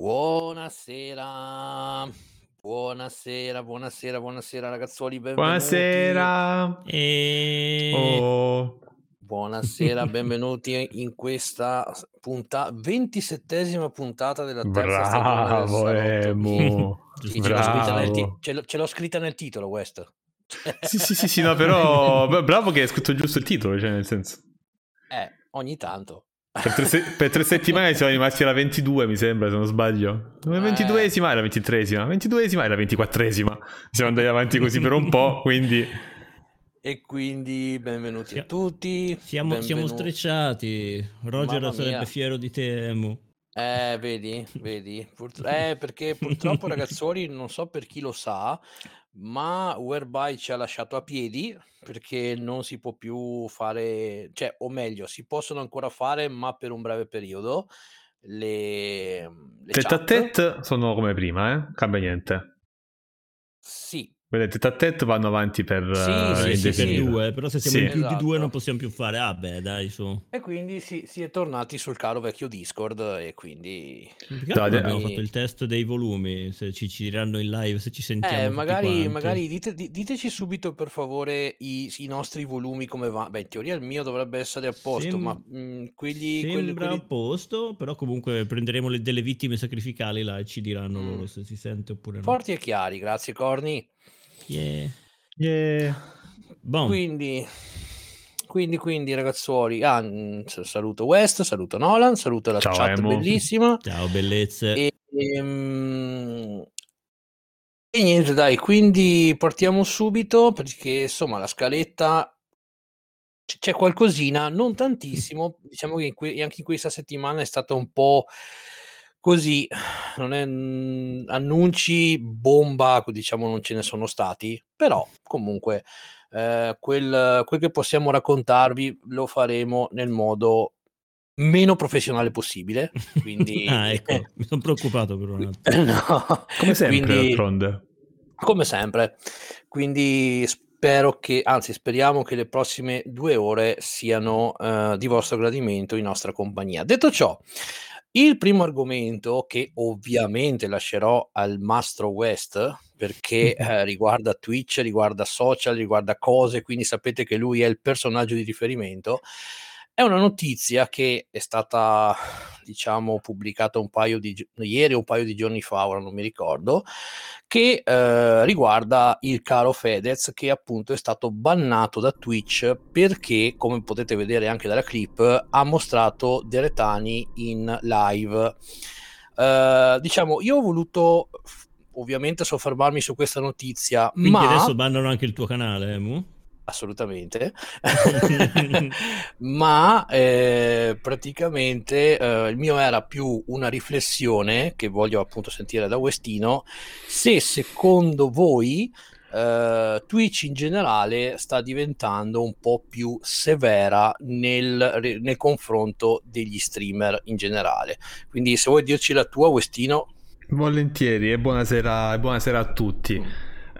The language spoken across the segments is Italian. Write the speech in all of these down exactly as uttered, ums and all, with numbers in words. Buonasera, buonasera, buonasera, buonasera ragazzuoli, benvenuti. Buonasera e... oh. Buonasera, benvenuti in questa puntata, ventisettesima puntata della terza stagione del Salotto. Sì, bravo, ce l'ho, ce l'ho scritta nel titolo questa. Sì, sì, sì, sì, no, però bravo che hai scritto giusto il titolo, cioè nel senso. Eh, ogni tanto. Per tre, se- per tre settimane siamo rimasti alla ventidue, mi sembra, se non sbaglio. La ventiduesima e la ventitreesima, ventiduesima e la ventiquattresima. Siamo andati avanti così per un po', quindi... E quindi benvenuti a tutti. Siamo, benvenu- siamo strecciati. Roger Mamma sarebbe mia. Fiero di te, Emu. Eh, vedi, vedi. Purtro- eh, perché purtroppo, ragazzuoli, non so per chi lo sa, ma Whereby ci ha lasciato a piedi, perché non si può più fare, cioè, o meglio, si possono ancora fare, ma per un breve periodo, le, le tête a tête sono come prima, eh? Cambia niente. Sì. Quelle tête a tête vanno avanti per sì, uh, sì, sì, sì. Due, però se siamo sì. in più esatto. di due non possiamo più fare, ah beh dai su. E quindi si, si è tornati sul caro vecchio Discord e quindi... No, abbiamo e... fatto il test dei volumi, se ci, ci diranno in live, se ci sentiamo eh, magari, magari dite, diteci subito per favore i, i nostri volumi come va. Beh in teoria il mio dovrebbe essere a posto, Sem... ma mh, quelli... Sembra quelli, quelli... a posto, però comunque prenderemo le, delle vittime sacrificali là e ci diranno mm. loro se si sente oppure no. Forti e chiari, grazie Corny. Yeah. Yeah. Bon. Quindi, quindi, quindi ragazzuoli, ah, saluto West, saluto Nolan, saluto la Ciao, chat Emo. Bellissima. Ciao bellezze. E, e, e niente dai, quindi partiamo subito perché insomma la scaletta c'è qualcosina, non tantissimo, diciamo che in que- anche in questa settimana è stata un po' così, non è annunci bomba, diciamo non ce ne sono stati, però comunque eh, quel, quel che possiamo raccontarvi lo faremo nel modo meno professionale possibile, quindi ah, ecco, mi sono preoccupato per un attimo. No, come sempre, quindi, d'altronde. Come sempre. Quindi spero che, anzi speriamo che le prossime due ore siano eh, di vostro gradimento in nostra compagnia. Detto ciò, il primo argomento che ovviamente lascerò al Mastro West perché eh, riguarda Twitch, riguarda social, riguarda cose, quindi sapete che lui è il personaggio di riferimento, è una notizia che è stata diciamo pubblicata un paio di gi- ieri o un paio di giorni fa, ora non mi ricordo, che eh, riguarda il caro Fedez che appunto è stato bannato da Twitch perché, come potete vedere anche dalla clip, ha mostrato dei retani in live. Eh, diciamo, io ho voluto f- ovviamente soffermarmi su questa notizia. Quindi ma adesso bannano anche il tuo canale, eh, Mu? Assolutamente. Ma eh, praticamente eh, il mio era più una riflessione che voglio appunto sentire da Westino, se secondo voi eh, Twitch in generale sta diventando un po' più severa nel, nel confronto degli streamer in generale, quindi se vuoi dirci la tua Westino. Volentieri e buonasera, e buonasera a tutti. Mm.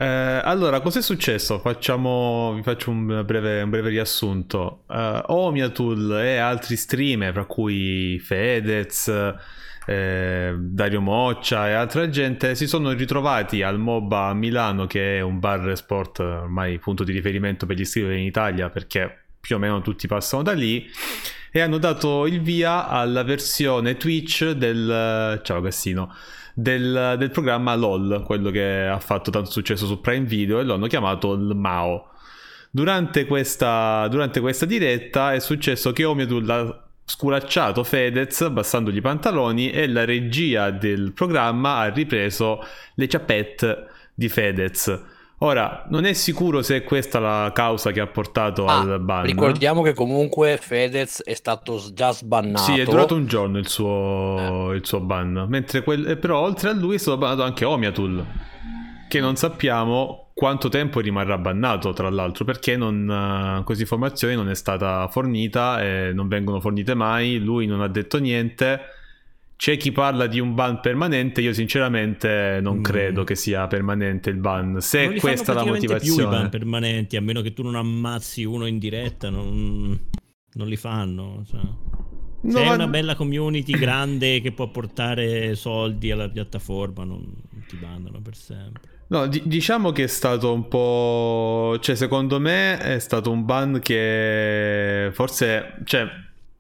Eh, allora, cos'è successo? Facciamo, vi faccio un breve, un breve riassunto. Eh, Omiatul e altri streamer, tra cui Fedez, eh, Dario Moccia e altra gente, si sono ritrovati al MOBA a Milano, che è un bar sport ormai punto di riferimento per gli streamer in Italia, perché più o meno tutti passano da lì, e hanno dato il via alla versione Twitch del... Ciao Cassino. Del, del programma LOL, quello che ha fatto tanto successo su Prime Video, e lo hanno chiamato il MAO. Durante questa, durante questa diretta è successo che Omiatul ha sculacciato Fedez abbassandogli i pantaloni e la regia del programma ha ripreso le ciappette di Fedez. Ora, non è sicuro se è questa la causa che ha portato ah, al ban. Ricordiamo che comunque Fedez è stato già sbannato. Sì, è durato un giorno il suo, eh. il suo ban. Mentre quel, però oltre a lui è stato bannato anche Omiatul, che non sappiamo quanto tempo rimarrà bannato, tra l'altro, perché non, questa informazione non è stata fornita, e non vengono fornite mai, lui non ha detto niente. C'è chi parla di un ban permanente, io sinceramente non mm. credo che sia permanente il ban. Se non questa è la motivazione, più i ban permanenti, a meno che tu non ammazzi uno in diretta, non, non li fanno. Cioè. C'è cioè no, una bella community grande che può portare soldi alla piattaforma, non ti bannano per sempre. No, d- diciamo che è stato un po'... Cioè, secondo me è stato un ban che forse... Cioè,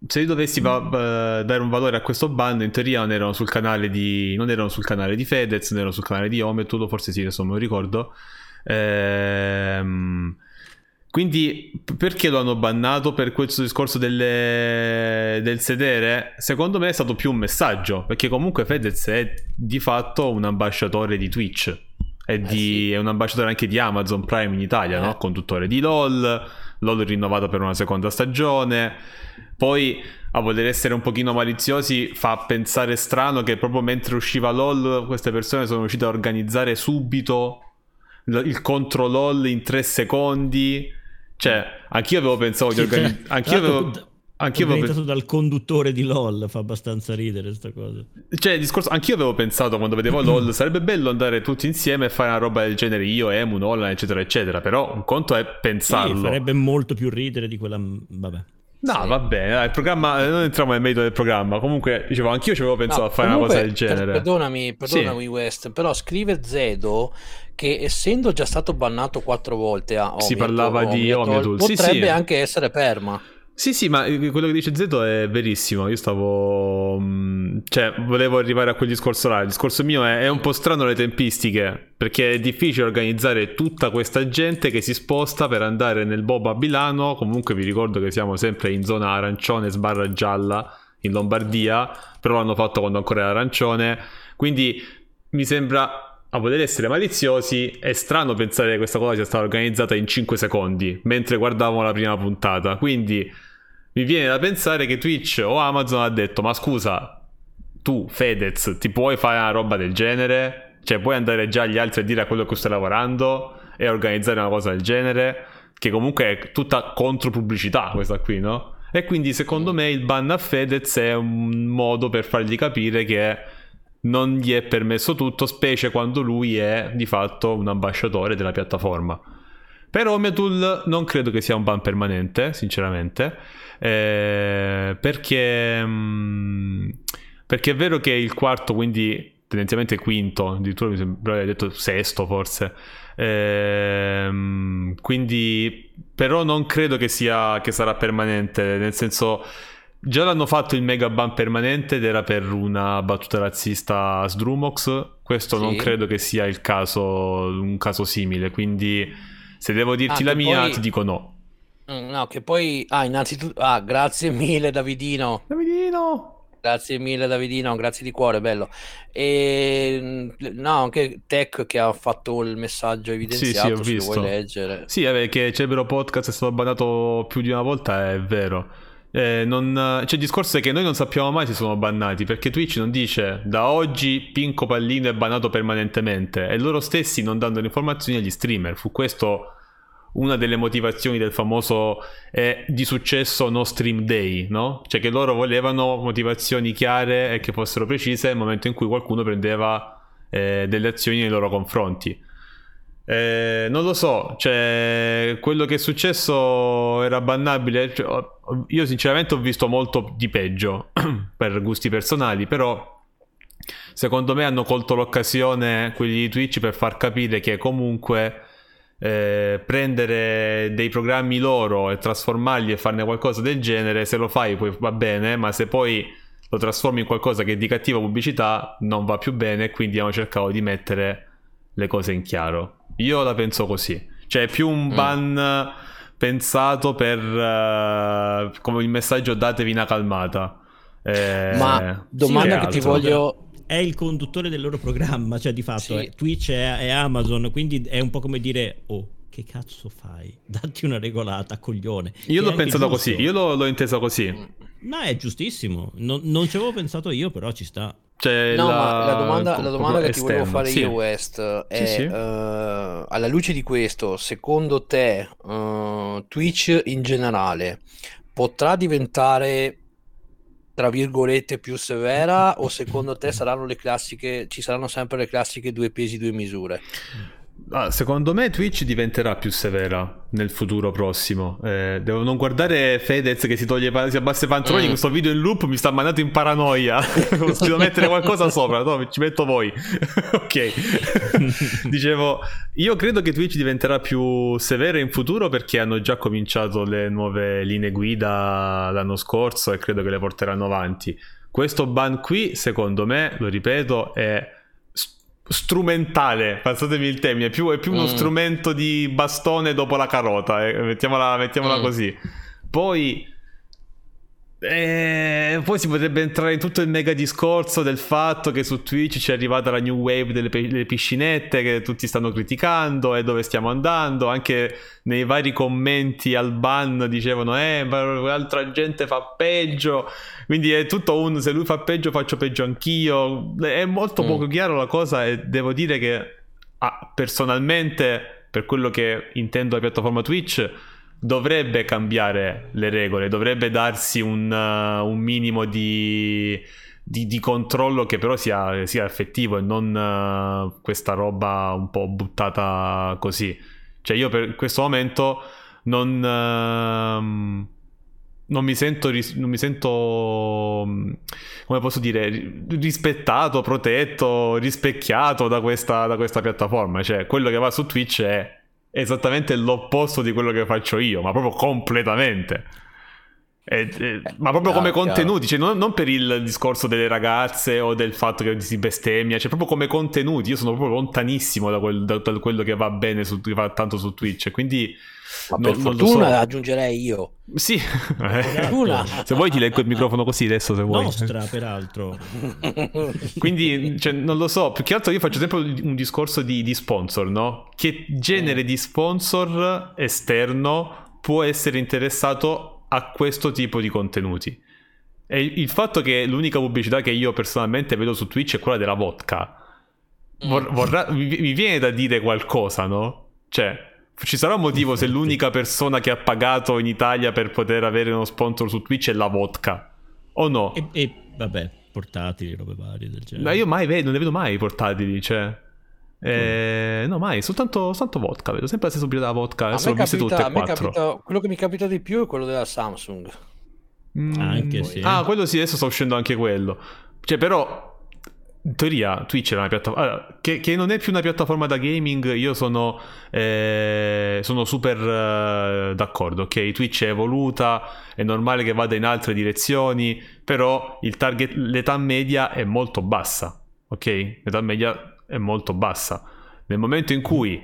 se io dovessi va- uh, dare un valore a questo ban, in teoria non erano sul canale di... Non erano sul canale di Fedez, non erano sul canale di Omiatul, forse sì, adesso non ricordo. Ehm... Quindi perché lo hanno bannato? Per questo discorso delle... del sedere? Secondo me è stato più un messaggio, perché comunque Fedez è di fatto un ambasciatore di Twitch, è, di... eh sì. è un ambasciatore anche di Amazon Prime in Italia, eh. no? Conduttore di LOL, LOL rinnovato per una seconda stagione. Poi, a voler essere un pochino maliziosi, fa pensare strano che proprio mentre usciva LOL queste persone sono riuscite a organizzare subito il contro LOL in tre secondi. Cioè, anch'io avevo pensato sì, di organizzare. Cioè, anch'io avevo. Anch'io avevo pensato dal conduttore di LOL. Fa abbastanza ridere sta cosa. Cioè, il discorso. Anch'io avevo pensato quando vedevo LOL, sarebbe bello andare tutti insieme e fare una roba del genere. Io, Emu, Nolan, eccetera, eccetera. Però un conto è pensarlo. Sì, farebbe molto più ridere di quella. Vabbè. No, sì. va bene, il programma, non entriamo nel merito del programma. Comunque, dicevo, anch'io ci avevo pensato no, a fare comunque, una cosa del genere. Perdonami, perdonami sì. West, però scrive Zedo che essendo già stato bannato quattro volte a Omiatul, si parlava di Omiatul, potrebbe sì, sì. anche essere perma. Sì, sì, ma quello che dice Zedo è verissimo. Io stavo... Cioè, volevo arrivare a quel discorso là. Il discorso mio è, è un po' strano le tempistiche, perché è difficile organizzare tutta questa gente che si sposta per andare nel Boba a Milano. Comunque vi ricordo che siamo sempre in zona arancione sbarra gialla in Lombardia, però l'hanno fatto quando ancora era arancione. Quindi mi sembra... A voler essere maliziosi, è strano pensare che questa cosa sia stata organizzata in cinque secondi mentre guardavamo la prima puntata. Quindi mi viene da pensare che Twitch o Amazon ha detto: ma scusa, tu Fedez ti puoi fare una roba del genere? Cioè puoi andare già agli altri a dire a quello che stai lavorando e organizzare una cosa del genere? Che comunque è tutta contropubblicità questa qui, no? E quindi secondo me il ban a Fedez è un modo per fargli capire che non gli è permesso tutto, specie quando lui è di fatto un ambasciatore della piattaforma. Per Omiatul non credo che sia un ban permanente, sinceramente, eh, perché mh, perché è vero che il quarto, quindi tendenzialmente quinto, addirittura mi sembra hai detto sesto forse, eh, quindi però non credo che sia che sarà permanente, nel senso già l'hanno fatto il mega ban permanente ed era per una battuta razzista a Sdrumox. Questo sì. non credo che sia il caso, un caso simile, quindi se devo dirti ah, la mia poi... ti dico no. No, che poi ah innanzitutto ah grazie mille Davidino. Davidino. Grazie mille Davidino, grazie di cuore, bello. E no, anche Tech che ha fatto il messaggio evidenziato, sì, sì, ho visto. Se lo vuoi leggere. Sì, vabbè, che Cerbero Podcast è stato bannato più di una volta, è vero. Eh, non, cioè il discorso è che noi non sappiamo mai se sono bannati, perché Twitch non dice da oggi Pinco Pallino è bannato permanentemente, e loro stessi non danno le informazioni agli streamer. Fu questo una delle motivazioni del famoso eh, di successo no stream day, no? Cioè che loro volevano motivazioni chiare e che fossero precise nel momento in cui qualcuno prendeva eh, delle azioni nei loro confronti. Eh, non lo so, cioè quello che è successo era bannabile, cioè, io sinceramente ho visto molto di peggio per gusti personali, però secondo me hanno colto l'occasione quelli di Twitch per far capire che comunque eh, prendere dei programmi loro e trasformarli e farne qualcosa del genere, se lo fai poi va bene, ma se poi lo trasformi in qualcosa che è di cattiva pubblicità non va più bene, quindi hanno cercato di mettere le cose in chiaro. Io la penso così, cioè è più un ban mm. pensato per uh, come il messaggio datevi una calmata. Eh, Ma domanda sì, che ti voglio... È il conduttore del loro programma, cioè di fatto sì. è Twitch è, è Amazon, quindi è un po' come dire oh, che cazzo fai? Datti una regolata, coglione. Io l'ho pensato giusto. così, io l'ho, l'ho inteso così. No, è giustissimo, non, non ci avevo pensato io, però ci sta. C'è no, la... ma la domanda, la domanda che ti volevo fare sì. io, West, è sì, sì. Uh, alla luce di questo, secondo te uh, Twitch in generale potrà diventare tra virgolette più severa o secondo te saranno le classiche, ci saranno sempre le classiche due pesi due misure? Ah, secondo me Twitch diventerà più severa nel futuro prossimo. Eh, devo non guardare Fedez che si toglie si abbassa i pantaloni. Mm. Questo video in loop mi sta mandando in paranoia. Devo mettere qualcosa sopra, no, ci metto voi. Ok. Dicevo, io credo che Twitch diventerà più severa in futuro perché hanno già cominciato le nuove linee guida l'anno scorso e credo che le porteranno avanti. Questo ban qui, secondo me, lo ripeto, è strumentale, passatemi il termine, è più, è più uno mm. strumento di bastone dopo la carota, eh. mettiamola, mettiamola mm. così. Poi eh, poi si potrebbe entrare in tutto il mega discorso del fatto che su Twitch c'è arrivata la new wave delle, delle piscinette che tutti stanno criticando, e dove stiamo andando. Anche nei vari commenti al ban dicevano eh altra gente fa peggio, quindi è tutto un se lui fa peggio faccio peggio anch'io. È molto mm. poco chiaro la cosa, e devo dire che ah, personalmente, per quello che intendo la piattaforma Twitch, dovrebbe cambiare le regole, dovrebbe darsi un, uh, un minimo di, di, di controllo che però sia, sia effettivo e non uh, questa roba un po' buttata così. Cioè io per questo momento non, uh, non mi sento, ris- non mi sento, come posso dire, rispettato, protetto, rispecchiato da questa, da questa piattaforma. Cioè quello che va su Twitch è esattamente l'opposto di quello che faccio io, ma proprio completamente. E, e, ma proprio come contenuti, cioè non, non per il discorso delle ragazze o del fatto che si bestemmia, cioè proprio come contenuti. Io sono proprio lontanissimo da, quel, da, da quello che va bene, su, che va tanto su Twitch, quindi ma non, per fortuna so. Aggiungerei io. Sì, eh. Se vuoi ti leggo il microfono così adesso, se vuoi. Nostra, peraltro. Quindi, cioè, non lo so, più che altro io faccio sempre un discorso di, di sponsor, no? Che genere di sponsor esterno può essere interessato a questo tipo di contenuti? E il fatto che l'unica pubblicità che io personalmente vedo su Twitch è quella della vodka. Vor- vorrà, mi viene da dire qualcosa, no? Cioè, ci sarà un motivo se l'unica persona che ha pagato in Italia per poter avere uno sponsor su Twitch è la vodka, o no? E, e vabbè, portatili, robe varie del genere. Ma io mai vedo, non ne vedo mai portatili, cioè eh, no, mai, soltanto, soltanto vodka, vedo sempre la stessa pubblicità della vodka. Adesso a me capita, tutte e a me capita, quello che mi capita di più è quello della Samsung. Mm, anche sì. Ah, quello sì, adesso sta uscendo anche quello. Cioè però in teoria Twitch era una piattaforma allora, che, che non è più una piattaforma da gaming. Io sono eh, sono super eh, d'accordo, ok? Twitch è evoluta, è normale che vada in altre direzioni, però il target, l'età media è molto bassa, ok? L'età media è molto bassa. Nel momento in cui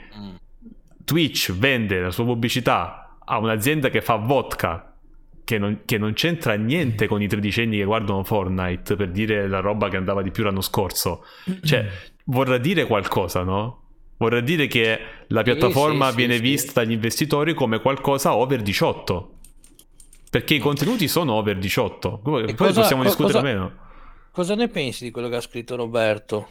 Twitch vende la sua pubblicità a un'azienda che fa vodka, Che non, che non c'entra niente con i tredicenni che guardano Fortnite, per dire la roba che andava di più l'anno scorso, cioè vorrà dire qualcosa, no? Vorrà dire che la piattaforma sì, sì, viene sì, vista sì. dagli investitori come qualcosa over diciotto, perché i contenuti sono over diciotto. Poi cosa, possiamo discutere cosa, meno. Cosa ne pensi di quello che ha scritto Roberto?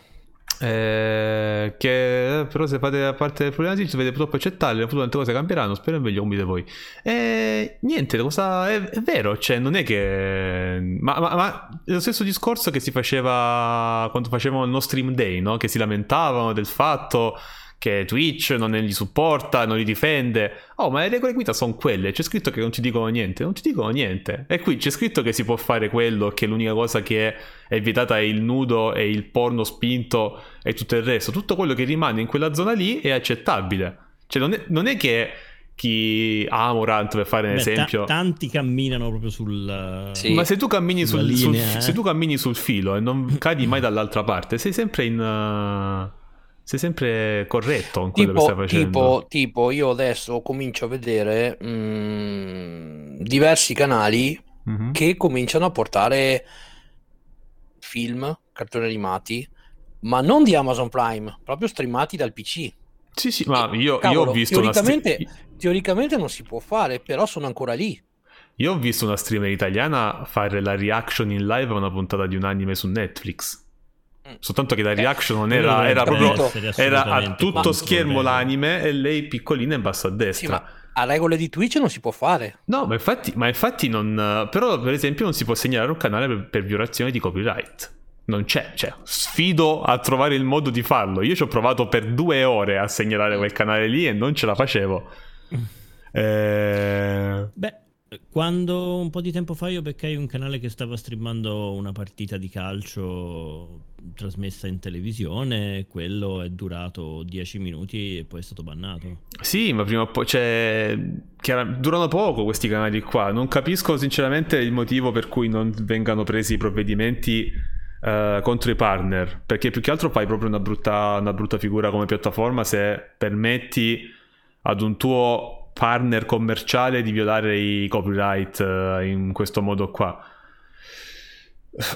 Eh, che però se fate la parte del problematico dovete purtroppo accettarle, le tante cose cambieranno, spero meglio come dite voi. Eh, niente, la cosa è, è vero, cioè non è che ma, ma, ma è lo stesso discorso che si faceva quando facevamo il nostro stream day, no? Che si lamentavano del fatto che Twitch non li supporta, non li difende. Oh, ma le regole guida sono quelle, c'è scritto che non ci dicono niente, non ci dicono niente. E qui c'è scritto che si può fare quello, che l'unica cosa che è vietata è il nudo e il porno spinto e tutto il resto. Tutto quello che rimane in quella zona lì è accettabile. Cioè non è, non è che chi Amorant, per fare un Beh, esempio t- tanti camminano proprio sul sì. ma se tu cammini sul, linea, sul eh. se tu cammini sul filo e non cadi mai dall'altra parte, sei sempre in uh... sei sempre corretto in quello tipo, che stai facendo. Tipo, tipo io adesso comincio a vedere mh, diversi canali mm-hmm. che cominciano a portare film, cartoni animati, ma non di Amazon Prime, proprio streamati dal P C. Sì, sì, ma io, cavolo, io ho visto teoricamente, una stre... teoricamente non si può fare, però sono ancora lì. Io ho visto una streamer italiana fare la reaction in live a una puntata di un anime su Netflix. Soltanto che la reaction non era, era proprio era a tutto schermo l'anime e lei piccolina in basso a destra. Sì, a regole di Twitch non si può fare. No, ma infatti, ma infatti non. Però, per esempio, non si può segnalare un canale per, per violazione di copyright. non c'è, cioè sfido a trovare il modo di farlo. Io ci ho provato per due ore a segnalare quel canale lì e non ce la facevo. eh... Beh, quando un po' di tempo fa io beccai un canale che stava streamando una partita di calcio trasmessa in televisione, quello è durato dieci minuti e poi è stato bannato. Sì, ma prima o poi, cioè, durano poco questi canali qua. Non capisco sinceramente il motivo per cui non vengano presi provvedimenti uh, contro i partner, perché più che altro fai proprio una brutta, una brutta figura come piattaforma se permetti ad un tuo partner commerciale di violare i copyright uh, in questo modo qua.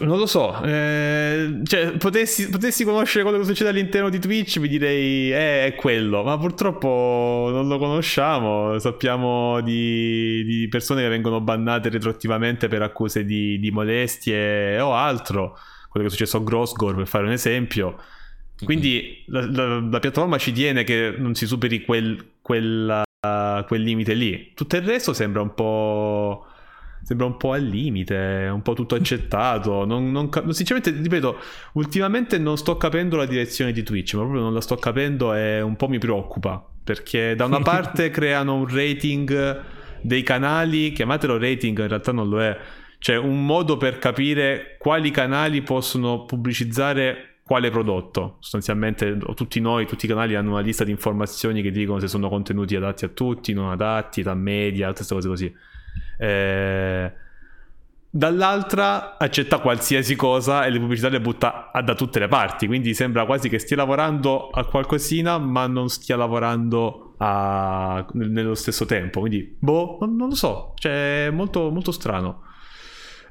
Non lo so, eh, cioè potessi, potessi conoscere quello che succede all'interno di Twitch, mi direi eh, è quello, ma purtroppo non lo conosciamo. Sappiamo di, di persone che vengono bannate retroattivamente per accuse di, di molestie o altro, quello che è successo a Grosgor per fare un esempio. Quindi la, la, la piattaforma ci tiene che non si superi quel, quella Uh, quel limite lì. Tutto il resto sembra un po' sembra un po' al limite, un po' tutto accettato. Non, non cap- sinceramente, ripeto, ultimamente non sto capendo la direzione di Twitch, ma proprio non la sto capendo e un po' mi preoccupa, perché da una parte creano un rating dei canali, chiamatelo rating, in realtà non lo è, cioè un modo per capire quali canali possono pubblicizzare quale prodotto. Sostanzialmente tutti noi, tutti i canali hanno una lista di informazioni che dicono se sono contenuti adatti a tutti, non adatti, età media, altre cose così. Eh, dall'altra accetta qualsiasi cosa e le pubblicità le butta da tutte le parti, quindi sembra quasi che stia lavorando a qualcosina ma non stia lavorando a... nello stesso tempo, quindi boh, non, non lo so, cioè molto, molto strano.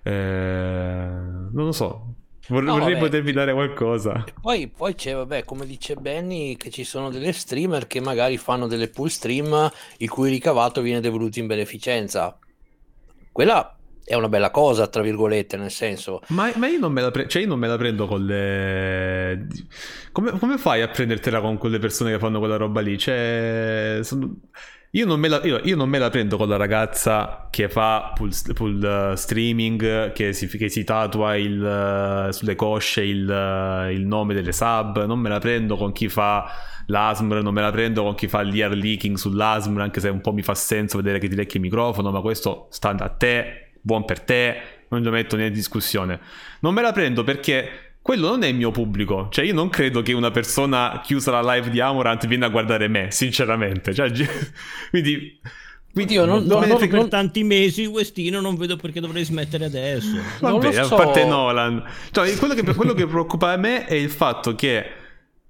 Eh, non lo so. Vor- no, vorrei vabbè. potervi dare qualcosa. E poi, poi c'è, vabbè, come dice Benny, che ci sono delle streamer che magari fanno delle pool stream il cui ricavato viene devoluto in beneficenza. Quella è una bella cosa, tra virgolette, nel senso. Ma, ma io non me la pre- cioè io non me la prendo con le. Come, come fai a prendertela con quelle persone che fanno quella roba lì? Cioè. Sono... Io non, me la, io, io non me la prendo con la ragazza che fa pool, pool uh, streaming, che si, che si tatua il, uh, sulle cosce il, uh, il nome delle sub. Non me la prendo con chi fa l'A S M R, non me la prendo con chi fa l'ear leaking sull'A S M R, anche se un po' mi fa senso vedere che ti lecchi il microfono, ma questo sta a te, buon per te, non lo metto né in discussione. Non me la prendo perché quello non è il mio pubblico, cioè io non credo che una persona chiusa la live di Amorant viene a guardare me, sinceramente, cioè, quindi, quindi io non, non, non, non, per tanti mesi questino non vedo perché dovrei smettere adesso. Vabbè, so. A parte Nolan, cioè, quello, che, quello che preoccupa a me è il fatto che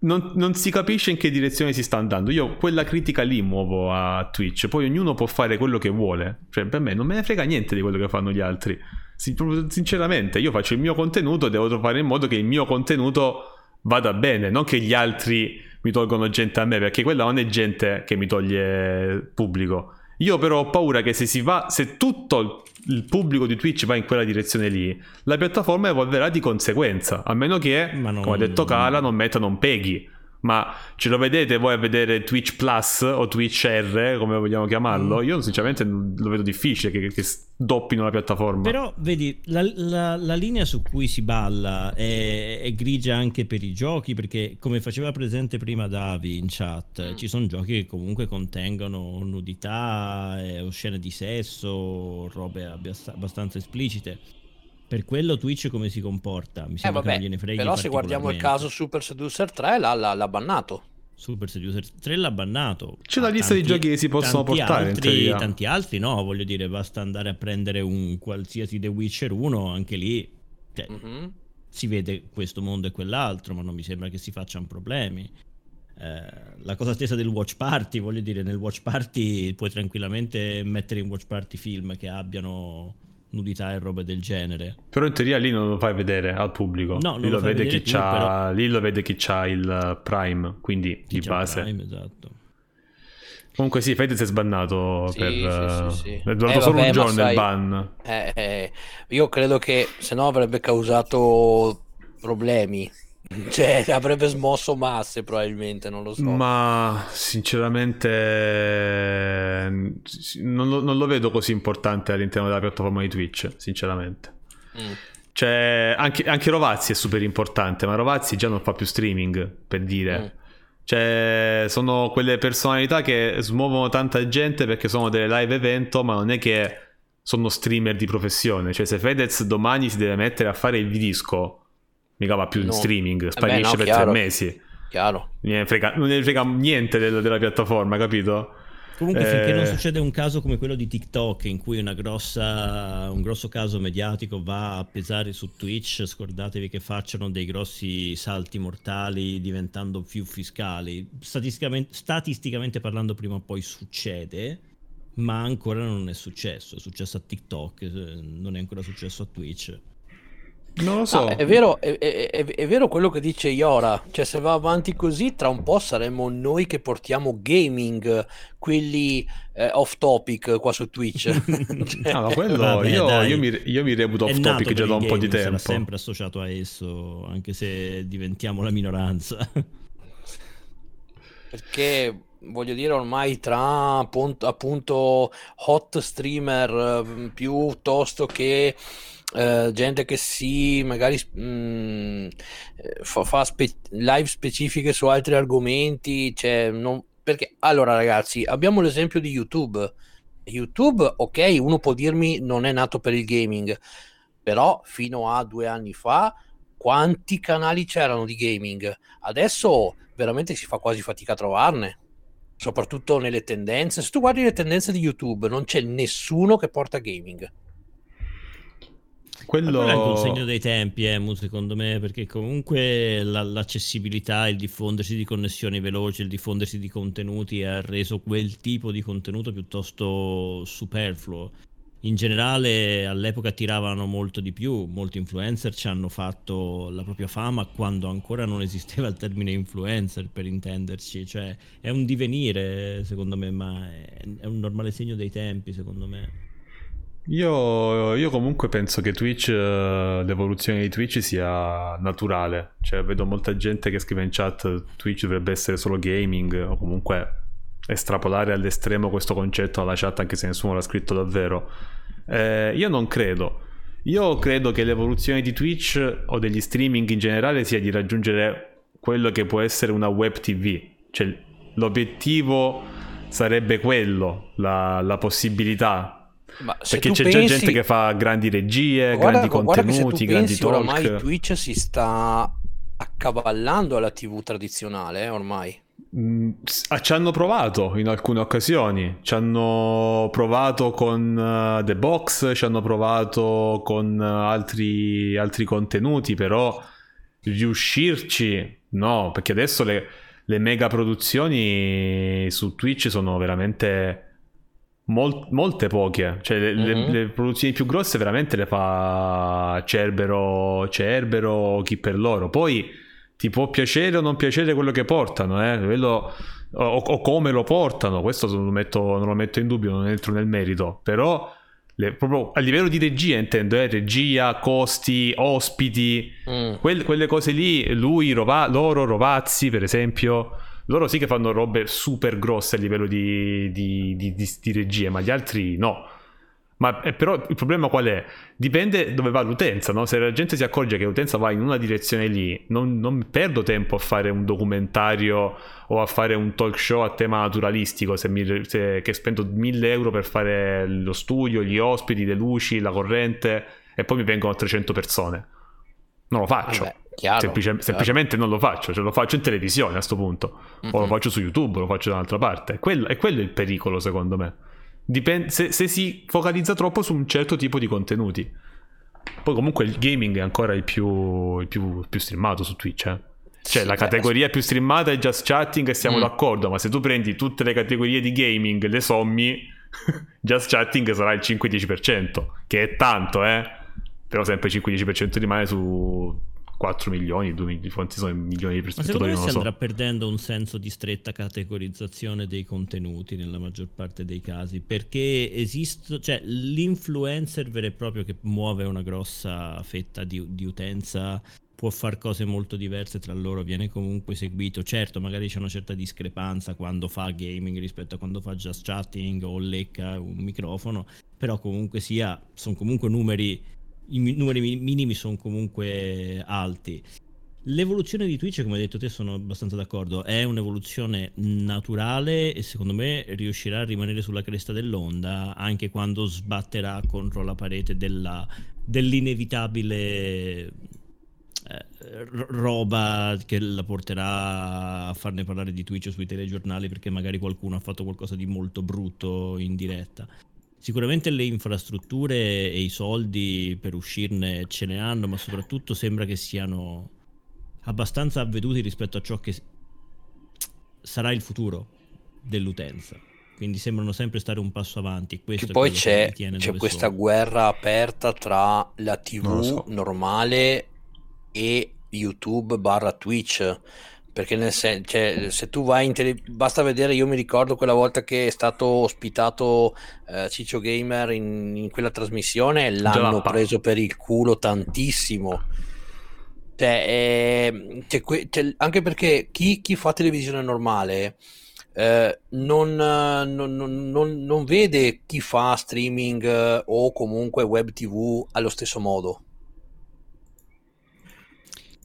non, non si capisce in che direzione si sta andando. Io quella critica lì muovo a Twitch, poi ognuno può fare quello che vuole, cioè per me non me ne frega niente di quello che fanno gli altri. Sinceramente, io faccio il mio contenuto, devo trovare in modo che il mio contenuto vada bene, non che gli altri mi tolgono gente a me, perché quella non è gente che mi toglie pubblico. Io però ho paura che se si va, se tutto il pubblico di Twitch va in quella direzione lì, la piattaforma evolverà di conseguenza, a meno che, non... come ha detto Cala, non mettano un peggy. Ma ce lo vedete voi a vedere Twitch Plus o Twitch R, come vogliamo chiamarlo? Io sinceramente lo vedo difficile che, che doppino la piattaforma. Però vedi, la, la, la linea su cui si balla è, è grigia anche per i giochi, perché come faceva presente prima Davi in chat, ci sono giochi che comunque contengono nudità o scene di sesso, robe abbastanza esplicite. Per quello Twitch come si comporta? Mi sembra eh vabbè, che non gliene freghi. Però se guardiamo il caso Super Seducer tre l'ha, l'ha, l'ha bannato. Super Seducer tre l'ha bannato. C'è ah, la lista tanti, di giochi che si possono portare altri, in tanti altri no, voglio dire, basta andare a prendere un qualsiasi The Witcher uno, anche lì cioè, mm-hmm. si vede questo mondo e quell'altro, ma non mi sembra che si facciano problemi. Eh, la cosa stessa del watch party, voglio dire, nel watch party puoi tranquillamente mettere in watch party film che abbiano nudità e roba del genere, però in teoria lì non lo fai vedere al pubblico. No, lì lo, lo vede chi tu, c'ha però... lì lo vede chi c'ha il Prime, quindi chi di base Prime, esatto. Comunque sì, Fedez è sbannato, sì, per sì, sì, sì. è durato eh, solo vabbè, un giorno sai, il ban eh, eh, io credo che se no avrebbe causato problemi, cioè avrebbe smosso masse probabilmente, non lo so, ma sinceramente non lo, non lo vedo così importante all'interno della piattaforma di Twitch, sinceramente. mm. Cioè, anche, anche Rovazzi è super importante, ma Rovazzi già non fa più streaming, per dire. Mm. Cioè, sono quelle personalità che smuovono tanta gente perché sono delle live evento, ma non è che sono streamer di professione. Cioè, se Fedez domani si deve mettere a fare il vidisco, mica va più in no. streaming, sparisce eh beh, no, per chiaro. tre mesi. Chiaro. Ne frega, non ne frega niente della, della piattaforma, capito? Comunque, eh... finché non succede un caso come quello di TikTok, in cui una grossa, un grosso caso mediatico va a pesare su Twitch, scordatevi che facciano dei grossi salti mortali diventando più fiscali. Statisticamente, statisticamente parlando, prima o poi succede, ma ancora non è successo. È successo a TikTok, non è ancora successo a Twitch. Non lo so. Ah, è vero, è, è, è vero quello che dice Iora. Cioè, se va avanti così, tra un po' saremo noi che portiamo gaming, quelli eh, off topic qua su Twitch. Cioè... no, ma quello vabbè, io, io, mi, io mi reputo off topic già da un po' di tempo. Sarà sempre associato a esso, anche se diventiamo la minoranza. Perché voglio dire, ormai tra appunto hot streamer piuttosto che Uh, gente che si magari mh, fa, fa spe- live specifiche su altri argomenti, cioè non... perché allora ragazzi, abbiamo l'esempio di YouTube. YouTube, ok, uno può dirmi non è nato per il gaming, però fino a due anni fa quanti canali c'erano di gaming? Adesso veramente si fa quasi fatica a trovarne, soprattutto nelle tendenze. Se tu guardi le tendenze di YouTube, non c'è nessuno che porta gaming. Quello allora è un segno dei tempi, eh, secondo me, perché comunque la, l'accessibilità, il diffondersi di connessioni veloci, il diffondersi di contenuti ha reso quel tipo di contenuto piuttosto superfluo. In generale all'epoca tiravano molto di più, molti influencer ci hanno fatto la propria fama quando ancora non esisteva il termine influencer, per intenderci. Cioè è un divenire, secondo me, ma è, è un normale segno dei tempi, secondo me. Io, io comunque penso che Twitch, l'evoluzione di Twitch sia naturale. Cioè vedo molta gente che scrive in chat Twitch dovrebbe essere solo gaming, o comunque estrapolare all'estremo questo concetto alla chat, anche se nessuno l'ha scritto davvero. eh, Io non credo. Io credo che l'evoluzione di Twitch o degli streaming in generale sia di raggiungere quello che può essere una web tivù. Cioè l'obiettivo sarebbe quello, la, la possibilità. Ma se perché c'è pensi... già gente che fa grandi regie, guarda, grandi contenuti, grandi pensi, talk. Ormai Twitch si sta accavallando alla tivù tradizionale, eh, ormai. Mm, ci hanno provato in alcune occasioni, ci hanno provato con uh, The Box, ci hanno provato con uh, altri, altri contenuti, però riuscirci no, perché adesso le, le mega produzioni su Twitch sono veramente... Mol- molte poche, cioè le, mm-hmm. le, le produzioni più grosse veramente le fa Cerbero, Cerbero, chi per loro. Poi ti può piacere o non piacere quello che portano, eh? Quello, o, o come lo portano, questo non lo metto, non lo metto in dubbio, non entro nel merito, però le, proprio a livello di regia intendo, eh? Regia, costi, ospiti, mm. quel, quelle cose lì, lui, Rova, loro, Rovazzi per esempio... Loro sì che fanno robe super grosse a livello di, di, di, di, di regie, ma gli altri no. Ma eh, però il problema qual è? Dipende dove va l'utenza, no? Se la gente si accorge che l'utenza va in una direzione lì, non, non perdo tempo a fare un documentario o a fare un talk show a tema naturalistico, se mi, se, che spendo mille euro per fare lo studio, gli ospiti, le luci, la corrente, e poi mi vengono trecento persone. Non lo faccio. Vabbè. Chiaro, Semplice, chiaro. Semplicemente non lo faccio, cioè lo faccio in televisione a sto punto, mm-hmm. o lo faccio su YouTube, o lo faccio da un'altra parte. Quello, è quello il pericolo, secondo me. Dipende, se, se si focalizza troppo su un certo tipo di contenuti. Poi comunque il gaming è ancora il più, il più, più streamato su Twitch, eh. Cioè sì, la categoria beh, più streamata è just chatting, e siamo mm. d'accordo, ma se tu prendi tutte le categorie di gaming, le sommi, just chatting sarà il cinque-dieci percento, che è tanto, eh. Però sempre il cinque-dieci percento rimane su... quattro milioni, due milioni, quanti sono i milioni di spettatori? Ma secondo me si andrà so. perdendo un senso di stretta categorizzazione dei contenuti nella maggior parte dei casi, perché esiste, cioè l'influencer vero e proprio che muove una grossa fetta di, di utenza può far cose molto diverse tra loro, viene comunque seguito. Certo, magari c'è una certa discrepanza quando fa gaming rispetto a quando fa just chatting o lecca un microfono, però comunque sia, sono comunque numeri i numeri minimi sono comunque alti. L'evoluzione di Twitch, come hai detto te, sono abbastanza d'accordo, è un'evoluzione naturale e secondo me riuscirà a rimanere sulla cresta dell'onda anche quando sbatterà contro la parete della, dell'inevitabile eh, roba che la porterà a farne parlare di Twitch sui telegiornali, perché magari qualcuno ha fatto qualcosa di molto brutto in diretta. Sicuramente le infrastrutture e i soldi per uscirne ce ne hanno, ma soprattutto sembra che siano abbastanza avveduti rispetto a ciò che sarà il futuro dell'utenza. Quindi sembrano sempre stare un passo avanti. Questo che poi c'è, che c'è questa sono. guerra aperta tra la tivù so. normale e YouTube barra Twitch, perché nel sen- cioè, se tu vai in tele- basta vedere, io mi ricordo quella volta che è stato ospitato eh, Ciccio Gamer in, in quella trasmissione, l'hanno Già. preso per il culo tantissimo. Cioè, eh, c'è que- c'è, anche perché chi, chi fa televisione normale eh, non, non, non, non vede chi fa streaming eh, o comunque web tivù allo stesso modo.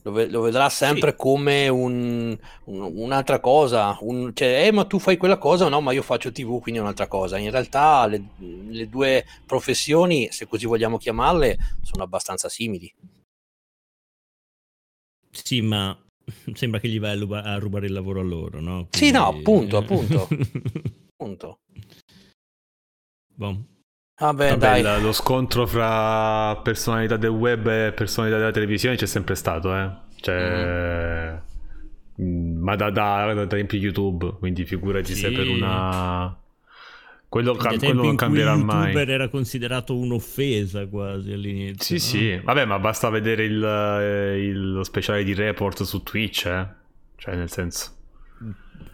Lo, ve- lo vedrà sempre sì. come un, un, un'altra cosa, un, cioè, eh, ma tu fai quella cosa, no, ma io faccio tivù, quindi è un'altra cosa. In realtà le, le due professioni, se così vogliamo chiamarle, sono abbastanza simili. Sì, ma sembra che gli vai a, luba- a rubare il lavoro a loro, no? Quindi... Sì, no, appunto, appunto. appunto. Bon. Vabbè, Vabbè dai. La, lo scontro fra personalità del web e personalità della televisione c'è sempre stato, eh? Cioè... Mm. Ma da, da, da tempi YouTube, quindi figurati sì. se per una... Quello, cam- quello non cambierà mai. YouTuber era considerato un'offesa quasi all'inizio. Sì, no? sì. Vabbè, ma basta vedere il, eh, il, lo speciale di Report su Twitch, eh? Cioè, nel senso...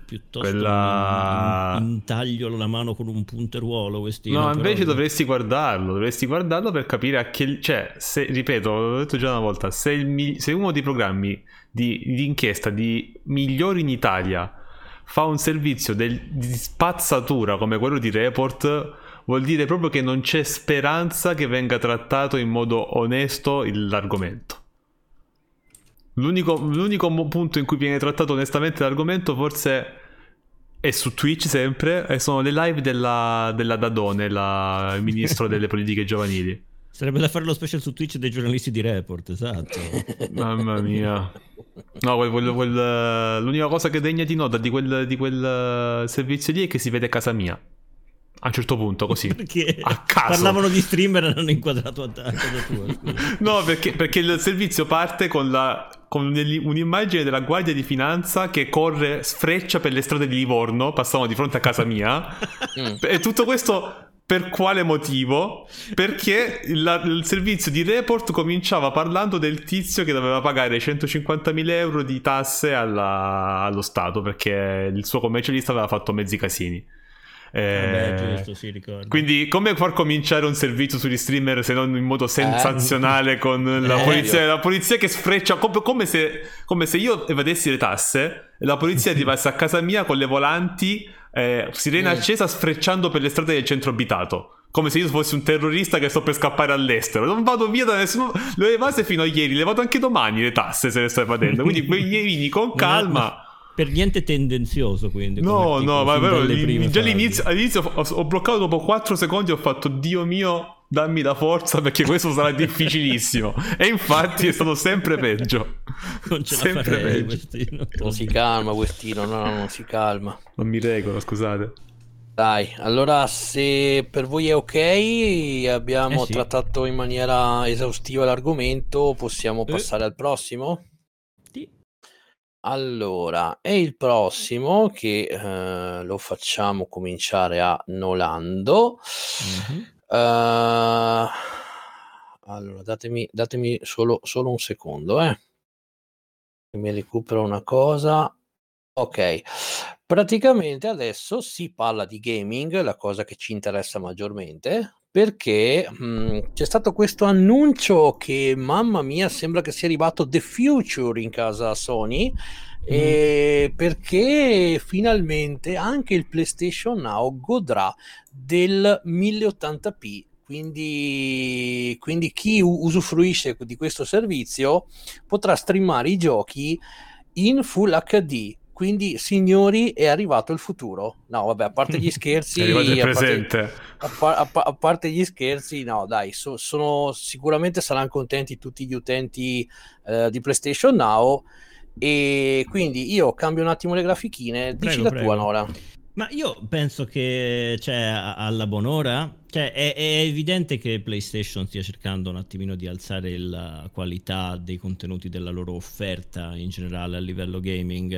Piuttosto Quella... intaglio la mano con un punteruolo. Questino, no, invece però... dovresti guardarlo. Dovresti guardarlo per capire a che... Cioè, se, ripeto, l'ho detto già una volta, se, il, se uno dei programmi di, di inchiesta di migliori in Italia... fa un servizio del, di spazzatura come quello di Report, vuol dire proprio che non c'è speranza che venga trattato in modo onesto l'argomento. L'unico, l'unico punto in cui viene trattato onestamente l'argomento forse è su Twitch sempre, e sono le live della, della Dadone, la, il ministro delle politiche giovanili. Sarebbe da fare lo special su Twitch dei giornalisti di Report, esatto. Mamma mia. No, quel, quel, quel, l'unica cosa che degna di nota di quel, di quel servizio lì è che si vede a casa mia. A un certo punto, così. Perché? A caso. Parlavano di streamer e hanno inquadrato a casa tua. No, perché, perché il servizio parte con, la, con un'immagine della guardia di finanza che corre, sfreccia per le strade di Livorno, passavano di fronte a casa mia. Mm. E tutto questo... Per quale motivo? Perché la, il servizio di Report cominciava parlando del tizio che doveva pagare centocinquantamila euro di tasse alla, allo Stato, perché il suo commercialista aveva fatto mezzi casini. Eh, Vabbè, giusto, sì, ricordo. Quindi come far cominciare un servizio sugli streamer se non in modo sensazionale eh. con la eh, polizia, la polizia che sfreccia come, come, se, come se io evadessi le tasse e la polizia arrivasse a casa mia con le volanti eh, sirena mm. accesa sfrecciando per le strade del centro abitato, come se io fossi un terrorista che sto per scappare all'estero. Non vado via da nessuno, le evase fino a ieri, le vado anche domani le tasse se le sto evadendo, quindi quei ieri con calma. Per niente tendenzioso, quindi. No, no, ma vero, già all'inizio, all'inizio ho, ho bloccato dopo quattro secondi, ho fatto Dio mio, dammi la forza perché questo sarà difficilissimo. E infatti è stato sempre peggio. Non ce sempre la farei, Questino. Non si calma Questino, no, non si calma. Non mi regolo, scusate. Dai, allora se per voi è ok, abbiamo eh sì. trattato in maniera esaustiva l'argomento, possiamo passare eh. al prossimo? Allora, e il prossimo che eh, lo facciamo cominciare a Nolando. Mm-hmm. Uh, allora, datemi, datemi solo, solo un secondo, eh. Mi recupero una cosa. Ok, praticamente adesso si parla di gaming, la cosa che ci interessa maggiormente, perché mh, c'è stato questo annuncio che mamma mia sembra che sia arrivato The Future in casa Sony, mm. e perché finalmente anche il PlayStation Now godrà del mille ottanta p, Quindi, quindi chi usufruisce di questo servizio potrà streamare i giochi in Full H D. Quindi, signori, è arrivato il futuro. No, vabbè, a parte gli scherzi, il presente. A, parte, a, a parte gli scherzi, no, dai, so, sono, sicuramente saranno contenti tutti gli utenti eh, di PlayStation Now. E quindi io cambio un attimo le grafichine. Prego, dici la prego. Tua, Nora. Ma io penso che, cioè, alla buon'ora, cioè, è, è evidente che PlayStation stia cercando un attimino di alzare la qualità dei contenuti della loro offerta in generale a livello gaming,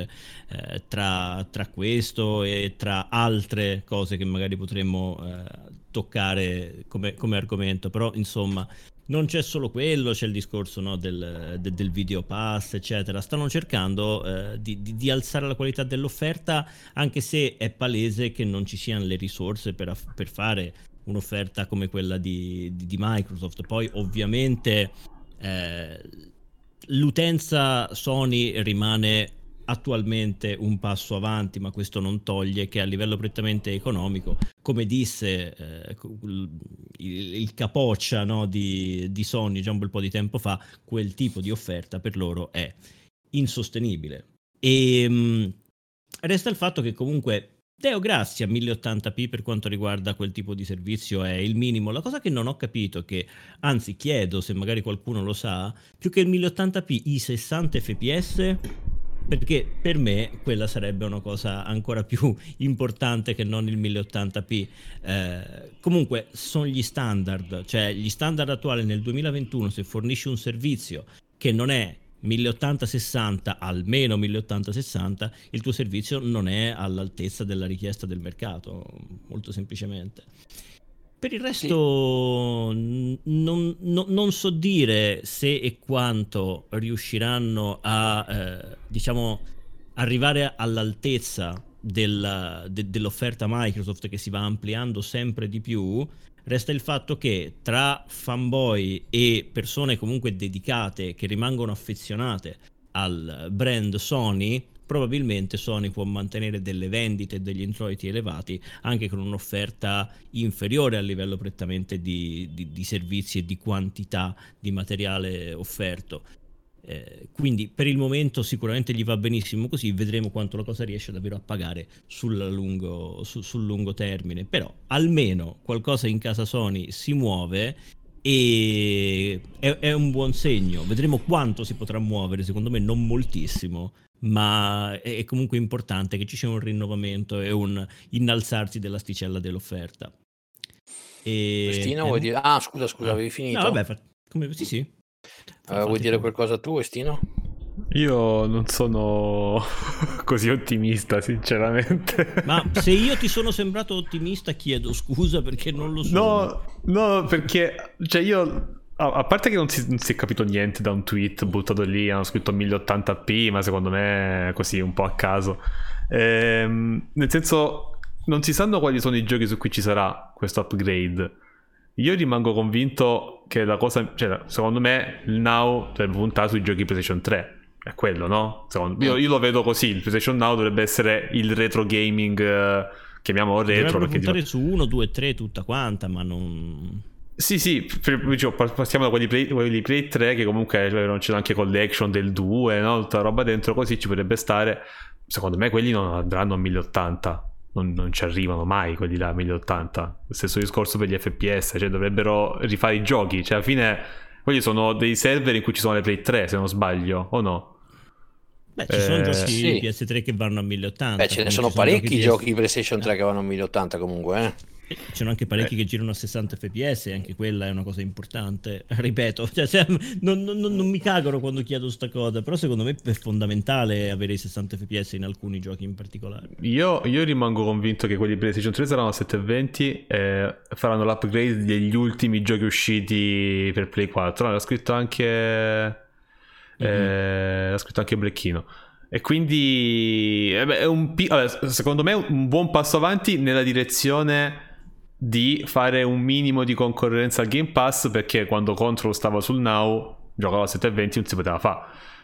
eh, tra, tra questo e tra altre cose che magari potremmo eh, toccare come, come argomento, però insomma... Non c'è solo quello, c'è il discorso, no, del, de, del video pass, eccetera. Stanno cercando eh, di, di, di alzare la qualità dell'offerta, anche se è palese che non ci siano le risorse per, per fare un'offerta come quella di, di, di Microsoft. Poi ovviamente eh, l'utenza Sony rimane attualmente un passo avanti, ma questo non toglie che a livello prettamente economico, come disse eh, il, il capoccia, no, di, di Sony già un bel po' di tempo fa, quel tipo di offerta per loro è insostenibile. E mh, resta il fatto che comunque Deo grazie a mille ottanta p per quanto riguarda quel tipo di servizio è il minimo. La cosa che non ho capito, che anzi chiedo se magari qualcuno lo sa, più che il mille ottanta p i sessanta fps, perché per me quella sarebbe una cosa ancora più importante che non il mille ottanta p. Eh, comunque sono gli standard, cioè gli standard attuali nel duemilaventuno, se fornisci un servizio che non è mille ottanta sessanta, almeno mille ottanta sessanta, il tuo servizio non è all'altezza della richiesta del mercato, molto semplicemente. Per il resto sì. non, non, non so dire se e quanto riusciranno a, eh, diciamo, arrivare all'altezza della, de, dell'offerta Microsoft, che si va ampliando sempre di più. Resta il fatto che tra fanboy e persone comunque dedicate che rimangono affezionate al brand Sony, probabilmente Sony può mantenere delle vendite e degli introiti elevati anche con un'offerta inferiore a livello prettamente di, di, di servizi e di quantità di materiale offerto. Eh, quindi per il momento sicuramente gli va benissimo così, vedremo quanto la cosa riesce davvero a pagare sul lungo, su, sul lungo termine, però almeno qualcosa in casa Sony si muove e è, è un buon segno. Vedremo quanto si potrà muovere, secondo me non moltissimo, ma è comunque importante che ci sia un rinnovamento e un innalzarsi dell'asticella dell'offerta. E... Estino, vuoi dire... Ah, scusa, scusa, avevi finito? No, vabbè, fa... Come... sì, sì. Uh, vuoi dire come... qualcosa tu, Estino? Io non sono così ottimista, sinceramente. Ma se io ti sono sembrato ottimista, chiedo scusa perché non lo sono. No, no, perché... Cioè io... A parte che non si, non si è capito niente da un tweet buttato lì, hanno scritto mille ottanta p, ma secondo me è così un po' a caso. Ehm, nel senso, non si sanno quali sono i giochi su cui ci sarà questo upgrade. Io rimango convinto che la cosa, cioè, secondo me il Now dovrebbe puntare sui giochi PlayStation tre, è quello, no? Secondo, io, io lo vedo così, il PlayStation Now dovrebbe essere il retro gaming, eh, chiamiamolo retro. Dovrebbe puntare tipo... su uno, due, tre, tutta quanta, ma non... Sì, sì, passiamo da quelli play, quelli play tre, che comunque non c'è anche collection del due, no? Tutta roba dentro, così ci potrebbe stare. Secondo me quelli non andranno a mille ottanta, non, non ci arrivano mai quelli là a mille ottanta. Lo stesso discorso per gli F P S, cioè dovrebbero rifare i giochi, cioè alla fine quelli sono dei server in cui ci sono le Play tre, se non sbaglio, o no? Beh, ci sono eh, giochi sì. P S tre che vanno a mille ottanta. Beh, ce ne sono, sono parecchi giochi di PlayStation tre che vanno a mille ottanta comunque, eh. Ci sono anche parecchi eh. che girano a sessanta fps, anche quella è una cosa importante, ripeto, cioè, se, non, non, non mi cagano quando chiedo sta cosa, però secondo me è fondamentale avere i sessanta fps in alcuni giochi in particolare. Io, io rimango convinto che quelli PlayStation tre saranno a settecentoventi e faranno l'upgrade degli ultimi giochi usciti per Play quattro, l'ha scritto anche mm-hmm. eh, l'ha scritto anche Blecchino. E quindi eh beh, è un, secondo me è un buon passo avanti nella direzione di fare un minimo di concorrenza al Game Pass, perché quando Control stava sul Now giocava a settecentoventi, non si poteva fare,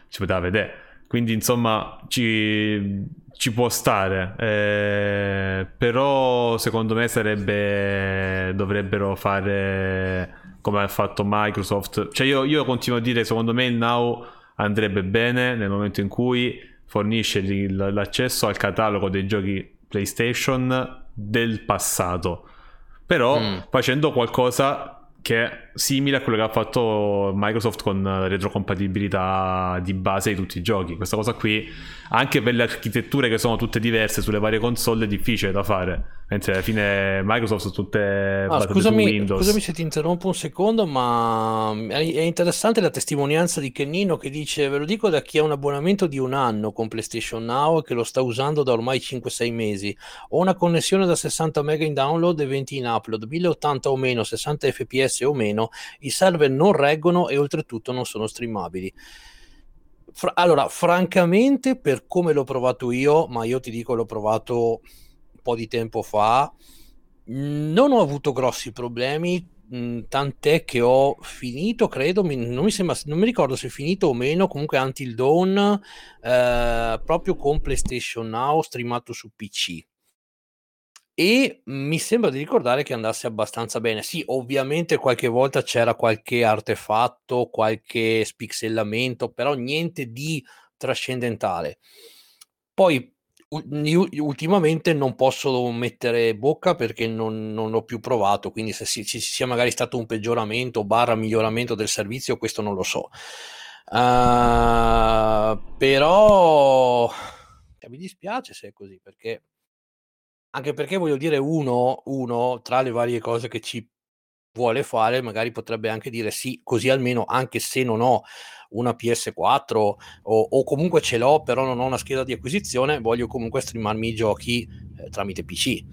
si poteva vedere. Quindi insomma ci, ci può stare, eh, però secondo me sarebbe, dovrebbero fare come ha fatto Microsoft. Cioè io, io continuo a dire, secondo me Now andrebbe bene nel momento in cui fornisce l'accesso al catalogo dei giochi PlayStation del passato, però mm. facendo qualcosa che è simile a quello che ha fatto Microsoft con retrocompatibilità di base di tutti i giochi. Questa cosa qui, anche per le architetture che sono tutte diverse sulle varie console, è difficile da fare, mentre alla fine Microsoft sono tutte ah, scusami, su Windows. Scusami se ti interrompo un secondo, ma è interessante la testimonianza di Kennino che dice: ve lo dico da chi ha un abbonamento di un anno con PlayStation Now e che lo sta usando da ormai cinque sei mesi, ho una connessione da sessanta mega in download e venti in upload, mille ottanta o meno, sessanta fps o meno, i server non reggono e oltretutto non sono streamabili. Fra- allora, francamente, per come l'ho provato io, ma io ti dico l'ho provato un po' di tempo fa, non ho avuto grossi problemi, mh, tant'è che ho finito, credo, mi, non mi sembra, non mi ricordo se è finito o meno, comunque Until Dawn, eh, proprio con PlayStation Now streamato su P C. E mi sembra di ricordare che andasse abbastanza bene. Sì, ovviamente qualche volta c'era qualche artefatto, qualche spixellamento, però niente di trascendentale. Poi ultimamente non posso mettere bocca perché non, non ho più provato, quindi se ci, ci sia magari stato un peggioramento barra miglioramento del servizio, questo non lo so. Uh, però mi dispiace se è così, perché anche perché voglio dire, uno, uno tra le varie cose che ci vuole fare magari potrebbe anche dire sì, così almeno, anche se non ho una P S quattro o, o comunque ce l'ho però non ho una scheda di acquisizione, voglio comunque streamarmi i giochi eh, tramite P C,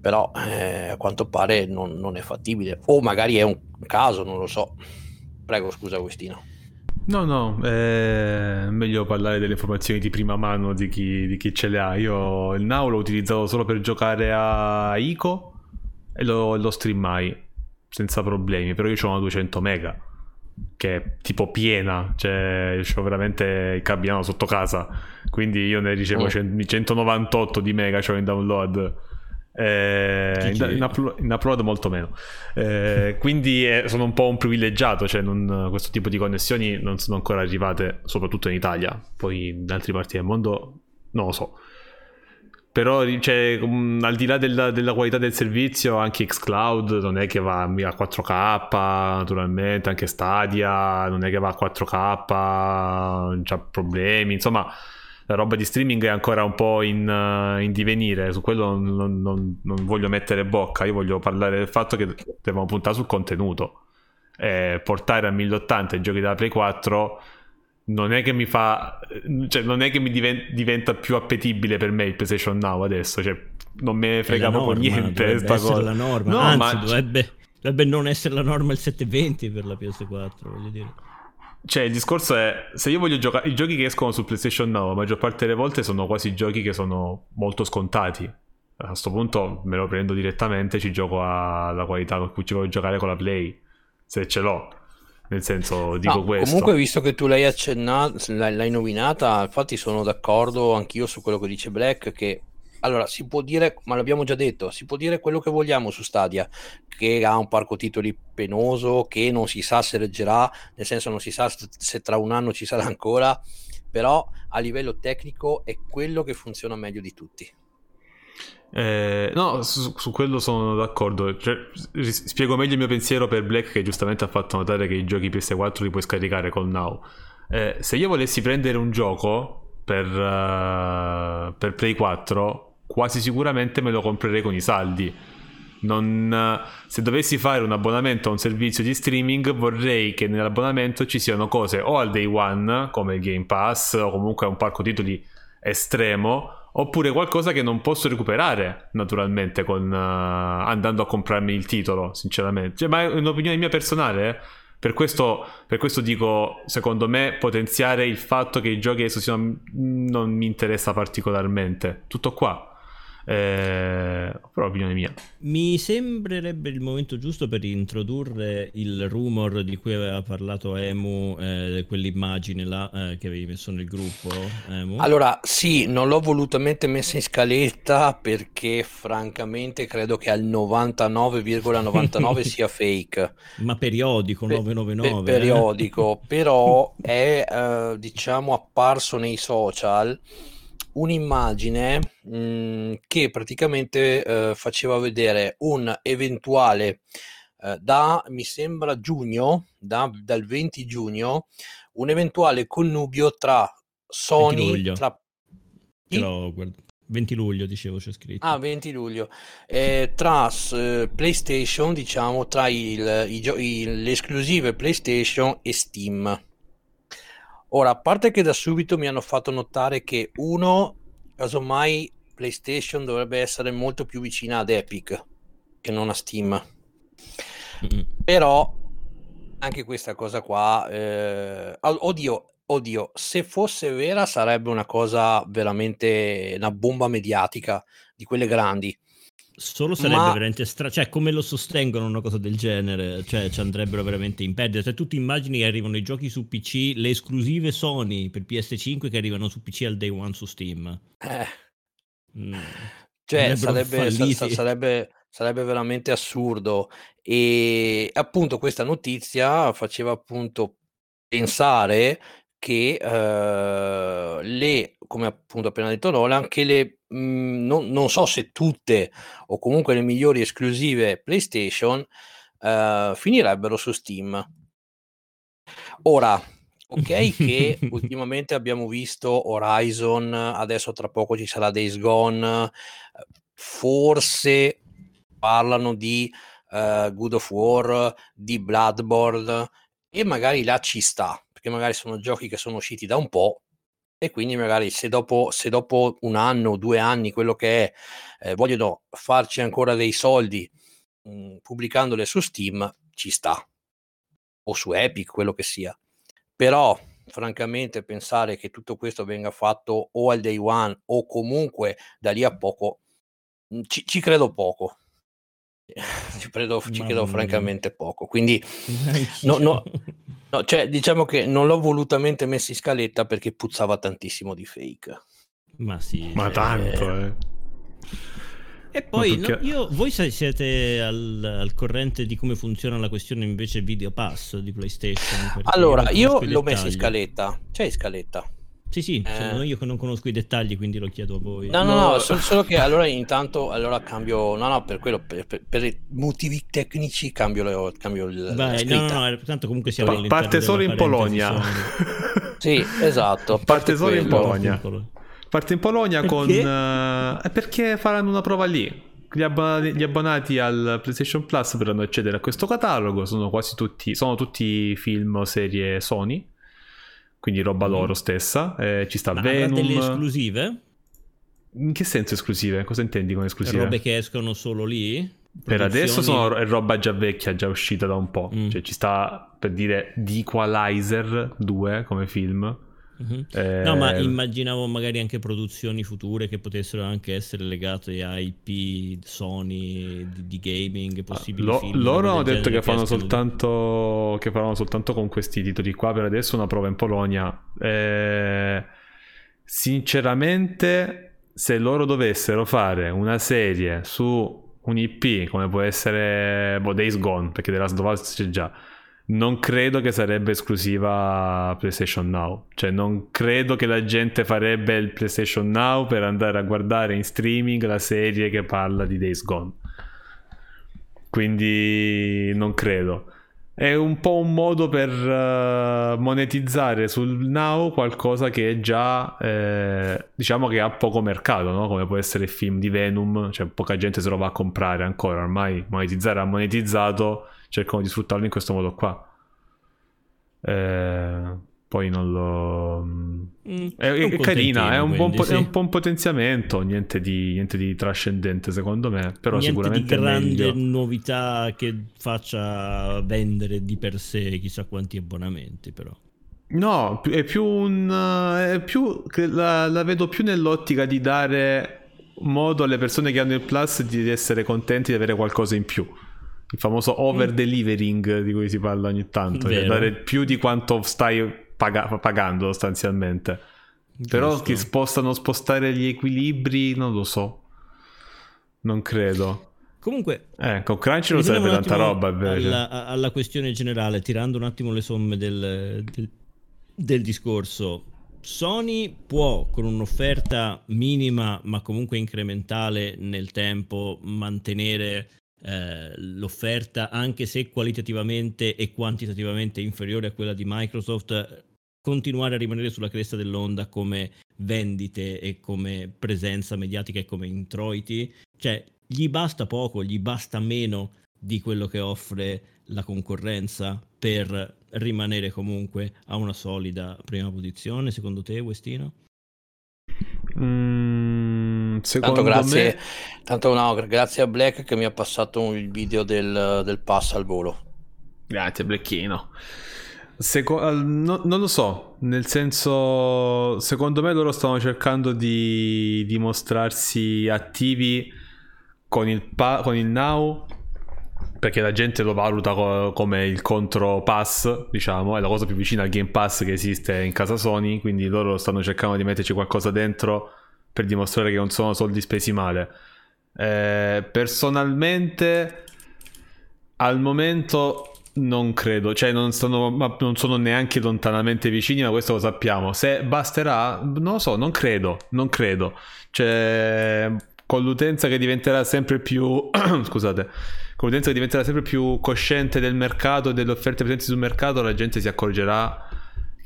però eh, a quanto pare non, non è fattibile, o magari è un caso, non lo so. Prego, scusa Agostino. No, no, è meglio parlare delle informazioni di prima mano di chi, di chi ce le ha. Io il Now l'ho utilizzato solo per giocare a Ico e lo, lo streamai senza problemi, però io c'ho una duecento mega che è tipo piena, cioè io c'ho veramente il cabinato sotto casa, quindi io ne ricevo mm. centonovantotto di mega c'ho in download. Eh, in, in, upload, in upload molto meno, eh, quindi eh, sono un po' un privilegiato, cioè non, questo tipo di connessioni non sono ancora arrivate, soprattutto in Italia, poi in altre parti del mondo non lo so, però cioè, um, al di là della, della qualità del servizio, anche xCloud non è che va a quattro K naturalmente, anche Stadia non è che va a quattro K, non c'ha problemi, insomma la roba di streaming è ancora un po' in, uh, in divenire, su quello non, non, non, non voglio mettere bocca, io voglio parlare del fatto che dobbiamo puntare sul contenuto, eh, portare a mille ottanta i giochi della Play quattro non è che mi fa, cioè non è che mi diven- diventa più appetibile per me il PlayStation Now adesso, cioè non me frega proprio niente questa cosa. La norma, no, anzi ma... dovrebbe, dovrebbe non essere la norma il settecentoventi per la P S quattro, voglio dire. Cioè il discorso è, se io voglio giocare i giochi che escono su PlayStation Now, la maggior parte delle volte sono quasi giochi che sono molto scontati, a questo punto me lo prendo direttamente, ci gioco alla qualità con cui ci voglio giocare con la Play se ce l'ho, nel senso dico no, questo. Comunque visto che tu l'hai accennata, l'hai, l'hai nominata, infatti sono d'accordo anch'io su quello che dice Black, che allora si può dire, ma l'abbiamo già detto, si può dire quello che vogliamo su Stadia, che ha un parco titoli penoso, che non si sa se reggerà, nel senso non si sa se tra un anno ci sarà ancora, però a livello tecnico è quello che funziona meglio di tutti. Eh, no, su, su quello sono d'accordo, cioè, spiego meglio il mio pensiero per Black, che giustamente ha fatto notare che i giochi P S quattro li puoi scaricare col Now. Eh, se io volessi prendere un gioco per, uh, per Play quattro, quasi sicuramente me lo comprerei con i saldi. Non, se dovessi fare un abbonamento a un servizio di streaming, vorrei che nell'abbonamento ci siano cose o al day one come il Game Pass o comunque un parco titoli estremo, oppure qualcosa che non posso recuperare naturalmente con, uh, andando a comprarmi il titolo, sinceramente, cioè, ma è un'opinione mia personale, eh? Per questo, per questo dico, secondo me potenziare il fatto che i giochi adesso siano, non mi interessa particolarmente, tutto qua. Eh, però opinione mia, mi sembrerebbe il momento giusto per introdurre il rumor di cui aveva parlato Emu, eh, quell'immagine là eh, che avevi messo nel gruppo, Emu. Allora sì, non l'ho volutamente messa in scaletta perché francamente credo che al novantanove virgola novantanove sia fake, ma periodico, per, nove nove nove per, eh? periodico però è eh, diciamo apparso nei social un'immagine mh, che praticamente eh, faceva vedere un eventuale eh, da mi sembra giugno da, dal venti giugno un eventuale connubio tra Sony tra... Però, guarda, venti luglio dicevo c'è scritto ah venti luglio eh, tra eh, PlayStation, diciamo tra il, i, i, le esclusive PlayStation e Steam. Ora, a parte che da subito mi hanno fatto notare che uno, casomai PlayStation dovrebbe essere molto più vicina ad Epic che non a Steam, mm-hmm. Però anche questa cosa qua eh, oddio, oddio se fosse vera sarebbe una cosa veramente una bomba mediatica di quelle grandi. Solo sarebbe Ma... veramente stra... cioè come lo sostengono una cosa del genere, cioè ci andrebbero veramente in perdita. Cioè tu ti immagini che arrivano i giochi su P C, le esclusive Sony per P S cinque che arrivano su P C al day one su Steam. Eh. Mm. Cioè sarebbe, sa- sarebbe, sarebbe veramente assurdo. E appunto questa notizia faceva appunto pensare che uh, le, come appunto appena detto Roland, che le mh, non, non so se tutte o comunque le migliori esclusive PlayStation uh, finirebbero su Steam. Ora, ok che ultimamente abbiamo visto Horizon, adesso tra poco ci sarà Days Gone, forse parlano di uh, God of War, di Bloodborne e magari là ci sta, perché magari sono giochi che sono usciti da un po' e quindi magari se dopo, se dopo un anno, due anni, quello che è, eh, vogliono farci ancora dei soldi mh, pubblicandole su Steam, ci sta, o su Epic, quello che sia. Però francamente pensare che tutto questo venga fatto o al day one o comunque da lì a poco, mh, ci, ci credo poco. Ci credo, ci credo francamente poco, quindi no, no, no, cioè, diciamo che non l'ho volutamente messo in scaletta perché puzzava tantissimo di fake. Ma sì, ma tanto eh. E poi perché... no, io, voi siete al, al corrente di come funziona la questione invece Video Pass di PlayStation? Allora io l'ho messo in scaletta, c'è in scaletta. Sì, sì, eh. Io non conosco i dettagli, quindi lo chiedo a voi. No, no, no, no solo, solo che allora intanto allora cambio, no, no, per quello, per, per, per motivi tecnici cambio, lo, cambio il... Vai, no, no, no, tanto comunque siamo pa- parte solo in Polonia. Sì, esatto. Parte, parte solo in Polonia. Parte in Polonia perché? Con... Uh, perché faranno una prova lì. Gli abbonati, gli abbonati al PlayStation Plus potranno accedere a questo catalogo, sono quasi tutti, sono tutti film o serie Sony. Quindi roba loro mm. stessa, eh, ci sta. Ma Venom. Ma delle esclusive? In che senso esclusive? Cosa intendi con esclusive? Robe che escono solo lì? Per adesso sono è roba già vecchia, già uscita da un po'. Mm. Cioè ci sta, per dire, The Equalizer due come film. Mm-hmm. Eh... No, ma immaginavo magari anche produzioni future che potessero anche essere legate a I P Sony di, di gaming, possibili ah, lo, film. Loro hanno detto che fanno soltanto di... che faranno soltanto con questi titoli qua per adesso una prova in Polonia. Eh, sinceramente, se loro dovessero fare una serie su un I P come può essere boh, Days Gone, perché The Last of Us c'è già, non credo che sarebbe esclusiva PlayStation Now, cioè non credo che la gente farebbe il PlayStation Now per andare a guardare in streaming la serie che parla di Days Gone, quindi non credo. È un po' un modo per uh, monetizzare sul Now qualcosa che è già eh, diciamo che ha poco mercato, no? Come può essere il film di Venom, cioè poca gente se lo va a comprare ancora, ormai monetizzare ha monetizzato, cercano di sfruttarlo in questo modo qua. Eh, poi non lo... Mm, è, è carina, è un, quindi, po- sì. È un po' un potenziamento, niente di, niente di trascendente secondo me, però niente sicuramente di grande meglio. Novità che faccia vendere di per sé chissà quanti abbonamenti, però. No, è più un... È più, la, la vedo più nell'ottica di dare modo alle persone che hanno il Plus di essere contenti di avere qualcosa in più. Il famoso over delivering di cui si parla ogni tanto, cioè dare più di quanto stai pag- pagando sostanzialmente. Però Giusto. Che spostano spostare gli equilibri non lo so, non credo. Comunque ecco, Crunchyroll serve tanta roba alla, alla questione generale, tirando un attimo le somme del, del, del discorso. Sony può con un'offerta minima ma comunque incrementale nel tempo mantenere eh, l'offerta, anche se qualitativamente e quantitativamente inferiore a quella di Microsoft, continuare a rimanere sulla cresta dell'onda come vendite e come presenza mediatica e come introiti. Cioè gli basta poco, gli basta meno di quello che offre la concorrenza per rimanere comunque a una solida prima posizione, secondo te, Westino? Mm, secondo tanto grazie, me... tanto no, grazie a Black che mi ha passato il video del, del pass al volo. Grazie Blacchino. Seco- no, non lo so, nel senso, secondo me loro stanno cercando di dimostrarsi attivi con il, pa- con il Now, perché la gente lo valuta co- come il contro pass, diciamo, è la cosa più vicina al Game Pass che esiste in casa Sony, quindi loro stanno cercando di metterci qualcosa dentro per dimostrare che non sono soldi spesi male. Eh, personalmente al momento non credo, cioè non sono, ma non sono neanche lontanamente vicini, ma questo lo sappiamo. Se basterà, non lo so, non credo, non credo. Cioè con l'utenza che diventerà sempre più scusate, con l'utenza che diventerà sempre più cosciente del mercato e delle offerte presenti sul mercato, la gente si accorgerà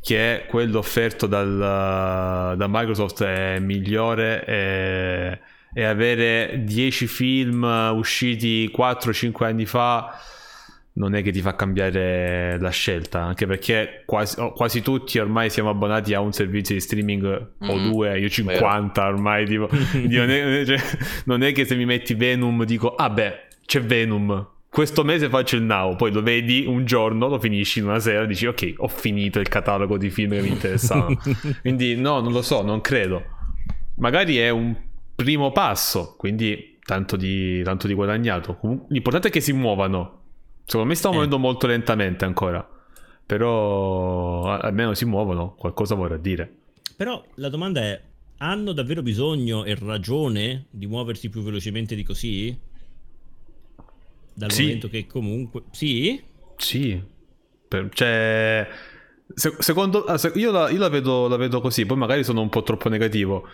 che quello offerto dal, da Microsoft è migliore e, e avere dieci film usciti quattro cinque anni fa non è che ti fa cambiare la scelta, anche perché quasi, quasi tutti ormai siamo abbonati a un servizio di streaming mm. o due, io cinquanta Vero. Ormai tipo, non, è, cioè, non è che se mi metti Venom dico ah beh c'è Venom, questo mese faccio il Now, poi lo vedi un giorno, lo finisci in una sera, dici ok ho finito il catalogo di film che mi interessavano. Quindi no, non lo so, non credo, magari è un primo passo, quindi tanto di, tanto di guadagnato. L'importante è che si muovano. Secondo me stiamo eh. muovendo molto lentamente ancora, però almeno si muovono, qualcosa vorrà dire. Però la domanda è, hanno davvero bisogno e ragione di muoversi più velocemente di così? Dal sì. momento che comunque... Sì? Sì, per... cioè... Se- secondo io, la, io la, vedo, la vedo così, poi magari sono un po' troppo negativo.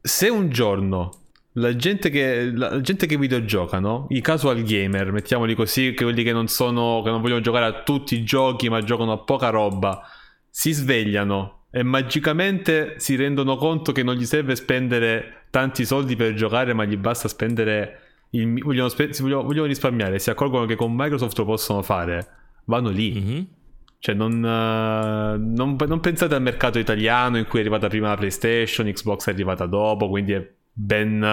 Se un giorno... La gente che la gente che videogioca, no? I casual gamer, mettiamoli così, che quelli che non sono, che non vogliono giocare a tutti i giochi ma giocano a poca roba, si svegliano e magicamente si rendono conto che non gli serve spendere tanti soldi per giocare, ma gli basta spendere il, vogliono, spe, vogliono, vogliono risparmiare, si accorgono che con Microsoft lo possono fare, vanno lì. Mm-hmm. Cioè non, non, non pensate al mercato italiano in cui è arrivata prima la PlayStation, Xbox è arrivata dopo, quindi è ben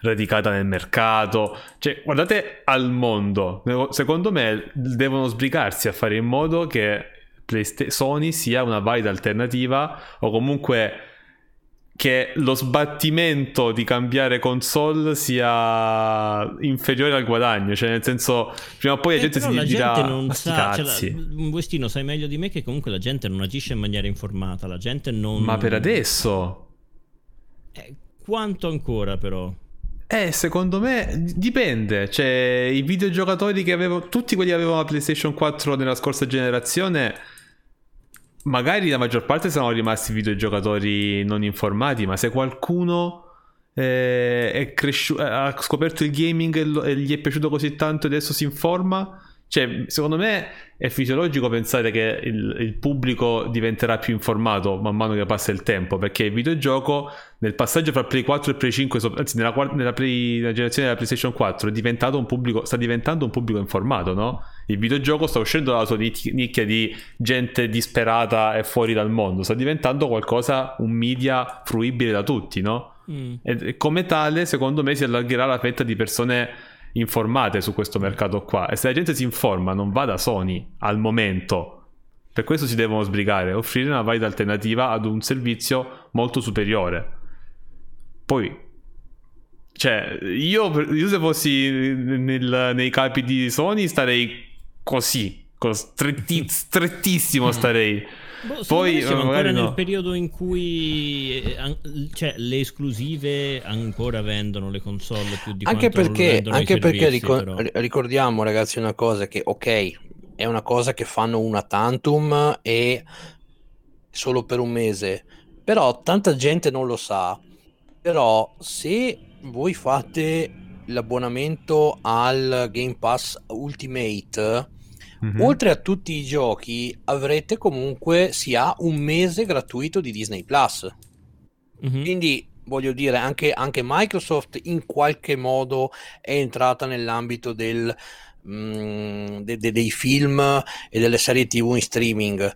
radicata nel mercato. Cioè guardate al mondo, secondo me devono sbrigarsi a fare in modo che Sony sia una valida alternativa, o comunque che lo sbattimento di cambiare console sia inferiore al guadagno, cioè nel senso prima o poi eh, la gente si la dirà gente non sa, cioè, la, Westino sai meglio di me che comunque la gente non agisce in maniera informata, la gente non ma per adesso eh, quanto ancora però? Eh, secondo me dipende. Cioè, i videogiocatori che avevo, tutti quelli che avevano la PlayStation quattro nella scorsa generazione, magari la maggior parte sono rimasti videogiocatori non informati, ma se qualcuno eh, è cresci- ha scoperto il gaming e, lo- e gli è piaciuto così tanto e adesso si informa, cioè, secondo me è fisiologico pensare che il, il pubblico diventerà più informato man mano che passa il tempo, perché il videogioco nel passaggio fra Play quattro e Play cinque, anzi nella, nella, Play, nella generazione della PlayStation quattro è diventato un pubblico, sta diventando un pubblico informato, no? Il videogioco sta uscendo dalla sua nicchia di gente disperata e fuori dal mondo, sta diventando qualcosa, un media fruibile da tutti, no? Mm. E, e come tale secondo me si allargherà la fetta di persone informate su questo mercato qua, e se la gente si informa non va da Sony al momento. Per questo si devono sbrigare, offrire una valida alternativa ad un servizio molto superiore. Poi Cioè, io, io se fossi nel, nei capi di Sony starei così, stretti, strettissimo starei. Boh, poi siamo ancora no. nel periodo in cui cioè, le esclusive ancora vendono le console più di anche quanto perché, non anche perché ricor- ricordiamo ragazzi una cosa che ok è una cosa che fanno una tantum e solo per un mese, però tanta gente non lo sa, però se voi fate l'abbonamento al Game Pass Ultimate, mm-hmm, oltre a tutti i giochi avrete comunque sia un mese gratuito di Disney Plus, mm-hmm, quindi voglio dire anche, anche Microsoft in qualche modo è entrata nell'ambito del, mh, de, de, dei film e delle serie tv in streaming,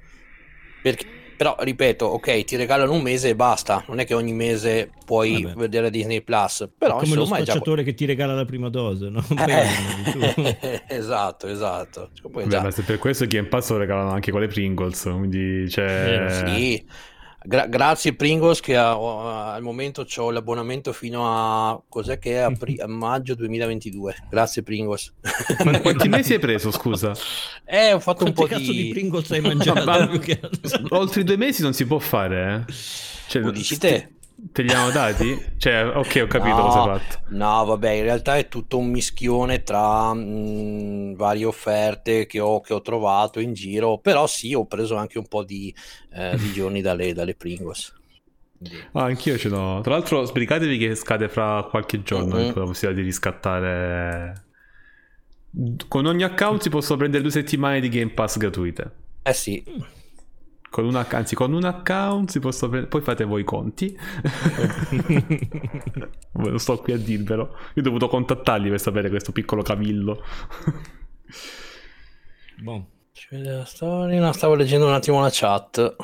perché, però ripeto ok ti regalano un mese e basta, non è che ogni mese puoi Vabbè. vedere Disney Plus, però è come insomma, lo spacciatore è già... che ti regala la prima dose, no? eh, esatto esatto Beh, già... ma se per questo Game Pass lo regalano anche con le Pringles, quindi cioè... eh, sì. Gra- grazie Pringles che a, a, al momento ho l'abbonamento fino a cos'è che è a, pri- a maggio duemilaventidue, grazie Pringles. Ma quanti mesi hai preso scusa? Eh ho fatto quanti un po' cazzo di... di Pringles hai mangiato? Ma, oltre due mesi non si può fare eh? Cioè, lo dici te? Te li hanno dati? Cioè ok ho capito no, cosa hai fatto. No vabbè in realtà è tutto un mischione tra mh, varie offerte che ho, che ho trovato in giro, però sì ho preso anche un po' di, eh, di giorni dalle, dalle Pringles. Ah, anch'io ce l'ho, tra l'altro sbrigatevi che scade fra qualche giorno, mm-hmm, la possibilità di riscattare. Con ogni account si possono prendere due settimane di Game Pass gratuite. Eh sì. Con un, anzi con un account si posso pre- poi fate voi i conti. Non sto qui a dirvelo, io ho dovuto contattarli per sapere questo piccolo cavillo. Boh. Ci vede la storia, no, stavo leggendo un attimo la chat.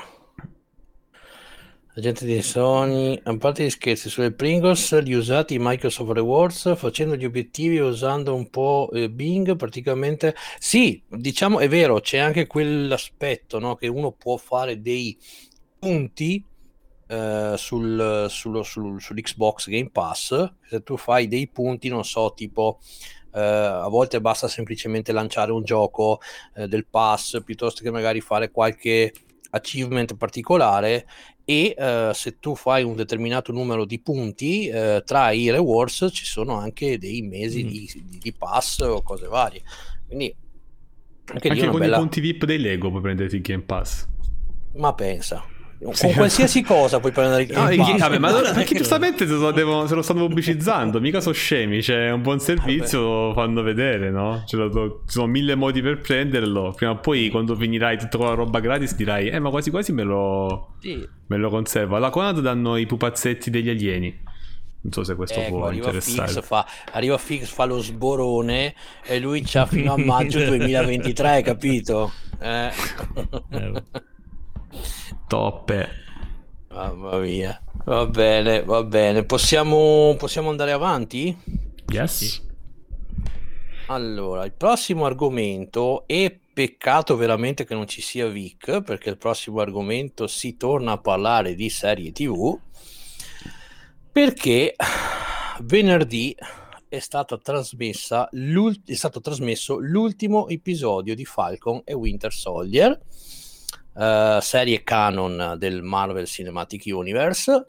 La gente di Sony, a parte gli scherzi sulle Pringles, li usati in Microsoft Rewards facendo gli obiettivi usando un po' Bing praticamente. Sì, diciamo è vero, c'è anche quell'aspetto, no, che uno può fare dei punti eh, sul, sul, sul, sull'Xbox Game Pass. Se tu fai dei punti, non so, tipo eh, a volte basta semplicemente lanciare un gioco eh, del pass, piuttosto che magari fare qualche achievement particolare, e uh, se tu fai un determinato numero di punti uh, tra i rewards ci sono anche dei mesi mm. di, di pass o cose varie, quindi anche, anche con bella... i punti V I P dei Lego puoi prenderti il Game Pass, ma pensa con sì. qualsiasi cosa puoi prendere il Game no, Pass, vabbè, ma allora, perché giustamente se lo, devo, se lo stanno pubblicizzando, mica sono scemi, c'è cioè, un buon servizio vabbè. lo fanno vedere, no? Ci sono mille modi per prenderlo, prima o poi quando finirai tutta quella roba gratis dirai eh ma quasi quasi me lo sì. me lo conservo. Alla Conad danno i pupazzetti degli alieni, non so se questo ecco, può interessare. Fix fa, arriva Fix, fa lo sborone e lui c'ha fino a maggio duemilaventitré, capito? eh Toppe. Mamma mia. Va bene, va bene. Possiamo, possiamo andare avanti? Yes. Sì. Allora, il prossimo argomento, e peccato veramente che non ci sia Vic, perché il prossimo argomento si torna a parlare di serie tivù, perché venerdì è stata trasmessa è stato trasmesso l'ultimo episodio di Falcon e Winter Soldier, Uh, serie canon del Marvel Cinematic Universe,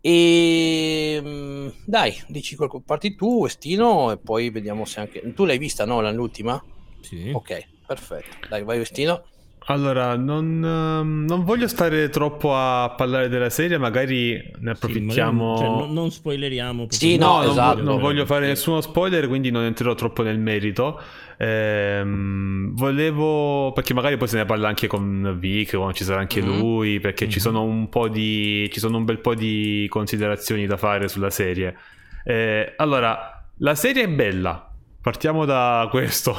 e mh, dai dici qualcosa, parti tu Vestino e poi vediamo se anche tu l'hai vista, no, l'ultima? Sì. Ok, perfetto, dai vai Vestino. Allora non, um, non voglio stare troppo a parlare della serie, magari ne approfittiamo, sì, magari, cioè, non, non spoileriamo sì, no, no, esatto. non, non voglio fare nessuno spoiler, quindi non entrerò troppo nel merito. Ehm, volevo, perché magari poi se ne parla anche con Vic, quando ci sarà anche mm-hmm. lui, perché mm-hmm. ci sono un po' di ci sono un bel po' di considerazioni da fare sulla serie. Ehm, allora, la serie è bella, partiamo da questo.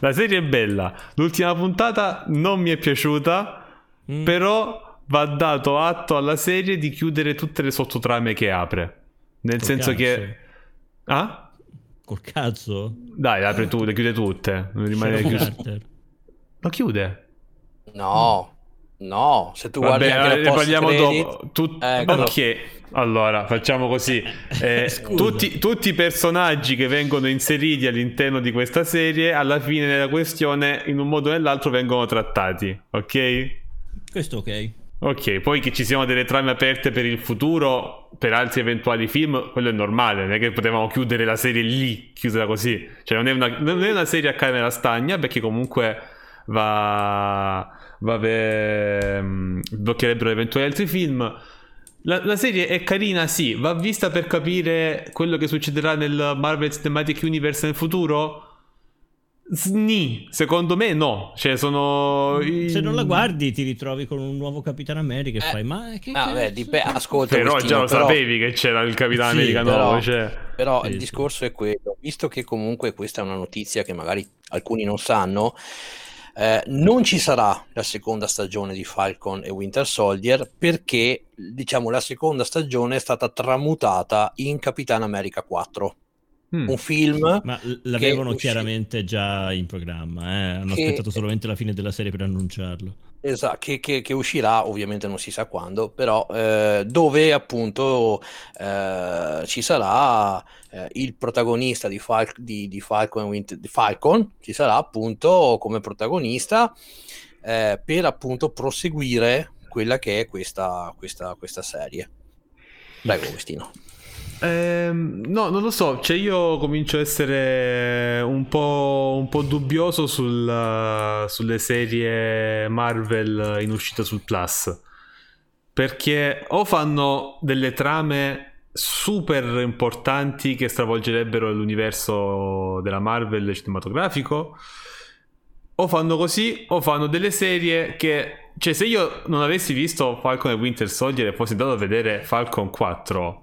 La serie è bella, l'ultima puntata non mi è piaciuta, mm. però va dato atto alla serie di chiudere tutte le sottotrame che apre, nel Col senso cazzo. che ah? Col cazzo? Dai, le apre tu, le chiude tutte, non rimane chiuso. Lo chiude? No, No, se tu Vabbè, guardi anche ne parliamo dopo. Tu... Eh, ok, allora facciamo così. Eh, tutti, tutti i personaggi che vengono inseriti all'interno di questa serie, alla fine della questione, in un modo o nell'altro vengono trattati, ok? Questo ok. Ok, poi che ci siano delle trame aperte per il futuro, per altri eventuali film, quello è normale, non è che potevamo chiudere la serie lì, chiusa così. Cioè non è una, non è una serie a camera stagna, perché comunque va... vabbè, bloccherebbero eventuali altri film. La, la serie è carina, sì, va vista per capire quello che succederà nel Marvel Cinematic Universe nel futuro? Sni, secondo me no. Cioè sono... Se non la guardi ti ritrovi con un nuovo Capitan America e eh, fai ma che ah, beh, dip- ascolta, però già lo però... sapevi che c'era il Capitan sì, America però... nuovo, cioè... Però sì, il discorso è quello, visto che comunque questa è una notizia che magari alcuni non sanno. Eh, non ci sarà la seconda stagione di Falcon e Winter Soldier, perché diciamo la seconda stagione è stata tramutata in Capitan America quattro, mm. un film, ma l'avevano che... chiaramente già in programma, eh? Hanno che... aspettato solamente la fine della serie per annunciarlo. Esatto, che, che, che uscirà ovviamente non si sa quando, però eh, dove appunto eh, ci sarà eh, il protagonista di, Fal- di, di, Falcon Winter- di Falcon, ci sarà appunto come protagonista eh, per appunto proseguire quella che è questa, questa, questa serie. Prego Agostino. Eh, no, non lo so, cioè io comincio a essere un po', un po' dubbioso sul, sulle serie Marvel in uscita sul Plus, perché o fanno delle trame super importanti che stravolgerebbero l'universo della Marvel cinematografico, o fanno così, o fanno delle serie che... Cioè se io non avessi visto Falcon e Winter Soldier e fossi andato a vedere Falcon quattro...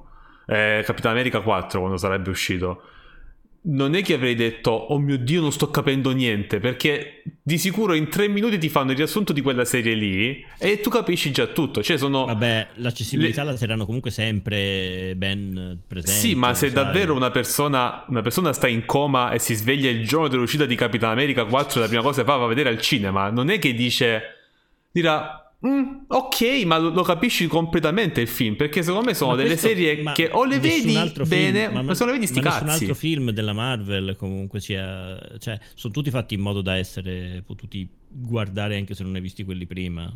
Eh, Capitan America quattro quando sarebbe uscito, non è che avrei detto oh mio Dio non sto capendo niente, perché di sicuro in tre minuti ti fanno il riassunto di quella serie lì e tu capisci già tutto. Cioè sono... Vabbè, l'accessibilità le... la terranno comunque sempre ben presente. Sì, ma se sai... davvero una persona una persona sta in coma e si sveglia il giorno dell'uscita di Capitan America quattro, la prima cosa che fa va a vedere al cinema, non è che dice dirà Mm, ok, ma lo, lo capisci completamente il film, perché secondo me sono ma delle questo, serie che o le vedi bene film, ma, ma se non le vedi sti ma cazzi. Nessun altro film della Marvel comunque sia, cioè sono tutti fatti in modo da essere potuti guardare anche se non hai visti quelli prima.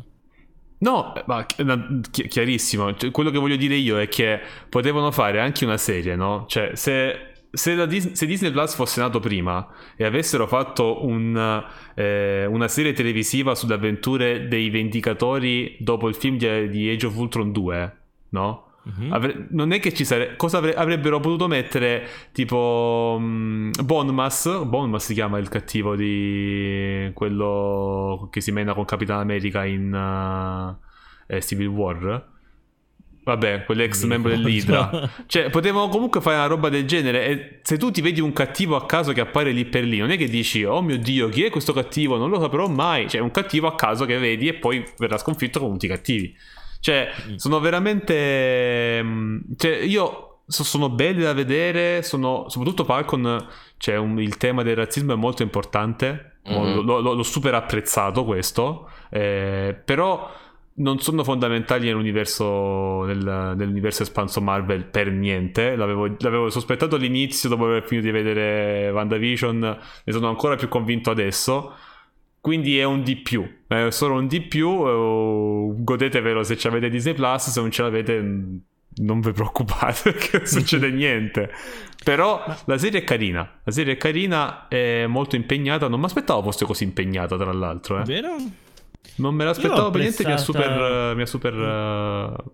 No, ma chi, chiarissimo, cioè, quello che voglio dire io è che potevano fare anche una serie, no? Cioè se... Se, la Dis- se Disney Plus fosse nato prima e avessero fatto un, eh, una serie televisiva sulle avventure dei Vendicatori dopo il film di, di Age of Ultron due, no? Mm-hmm. Avre- non è che ci sarebbe... Cosa avre- avrebbero potuto mettere tipo um, Bonmas, Bonmas si chiama il cattivo di quello che si mena con Capitan America in uh, eh, Civil War. Vabbè, quell'ex membro dell'Hydra. Cioè, potevamo comunque fare una roba del genere. E se tu ti vedi un cattivo a caso che appare lì per lì, non è che dici oh mio Dio, chi è questo cattivo? Non lo saprò mai. Cioè, un cattivo a caso che vedi e poi verrà sconfitto con tutti i cattivi. Cioè, sono veramente... Cioè, io so, sono belle da vedere, sono... soprattutto Falcon, cioè, un... il tema del razzismo è molto importante. Mm-hmm. L'ho, l'ho, l'ho super apprezzato questo. Eh, però... non sono fondamentali nell'universo, nel, nell'universo espanso Marvel per niente. L'avevo, l'avevo sospettato all'inizio, dopo aver finito di vedere WandaVision, ne sono ancora più convinto adesso. Quindi è un di più, è solo un di più. Godetevelo se ce l'avete Disney Plus, se non ce l'avete non vi preoccupate che non succede niente. Però la serie è carina, la serie è carina, è molto impegnata. Non mi aspettavo fosse così impegnata, tra l'altro, eh. Vero? Non me l'aspettavo per niente, mi ha super, mi ha super uh,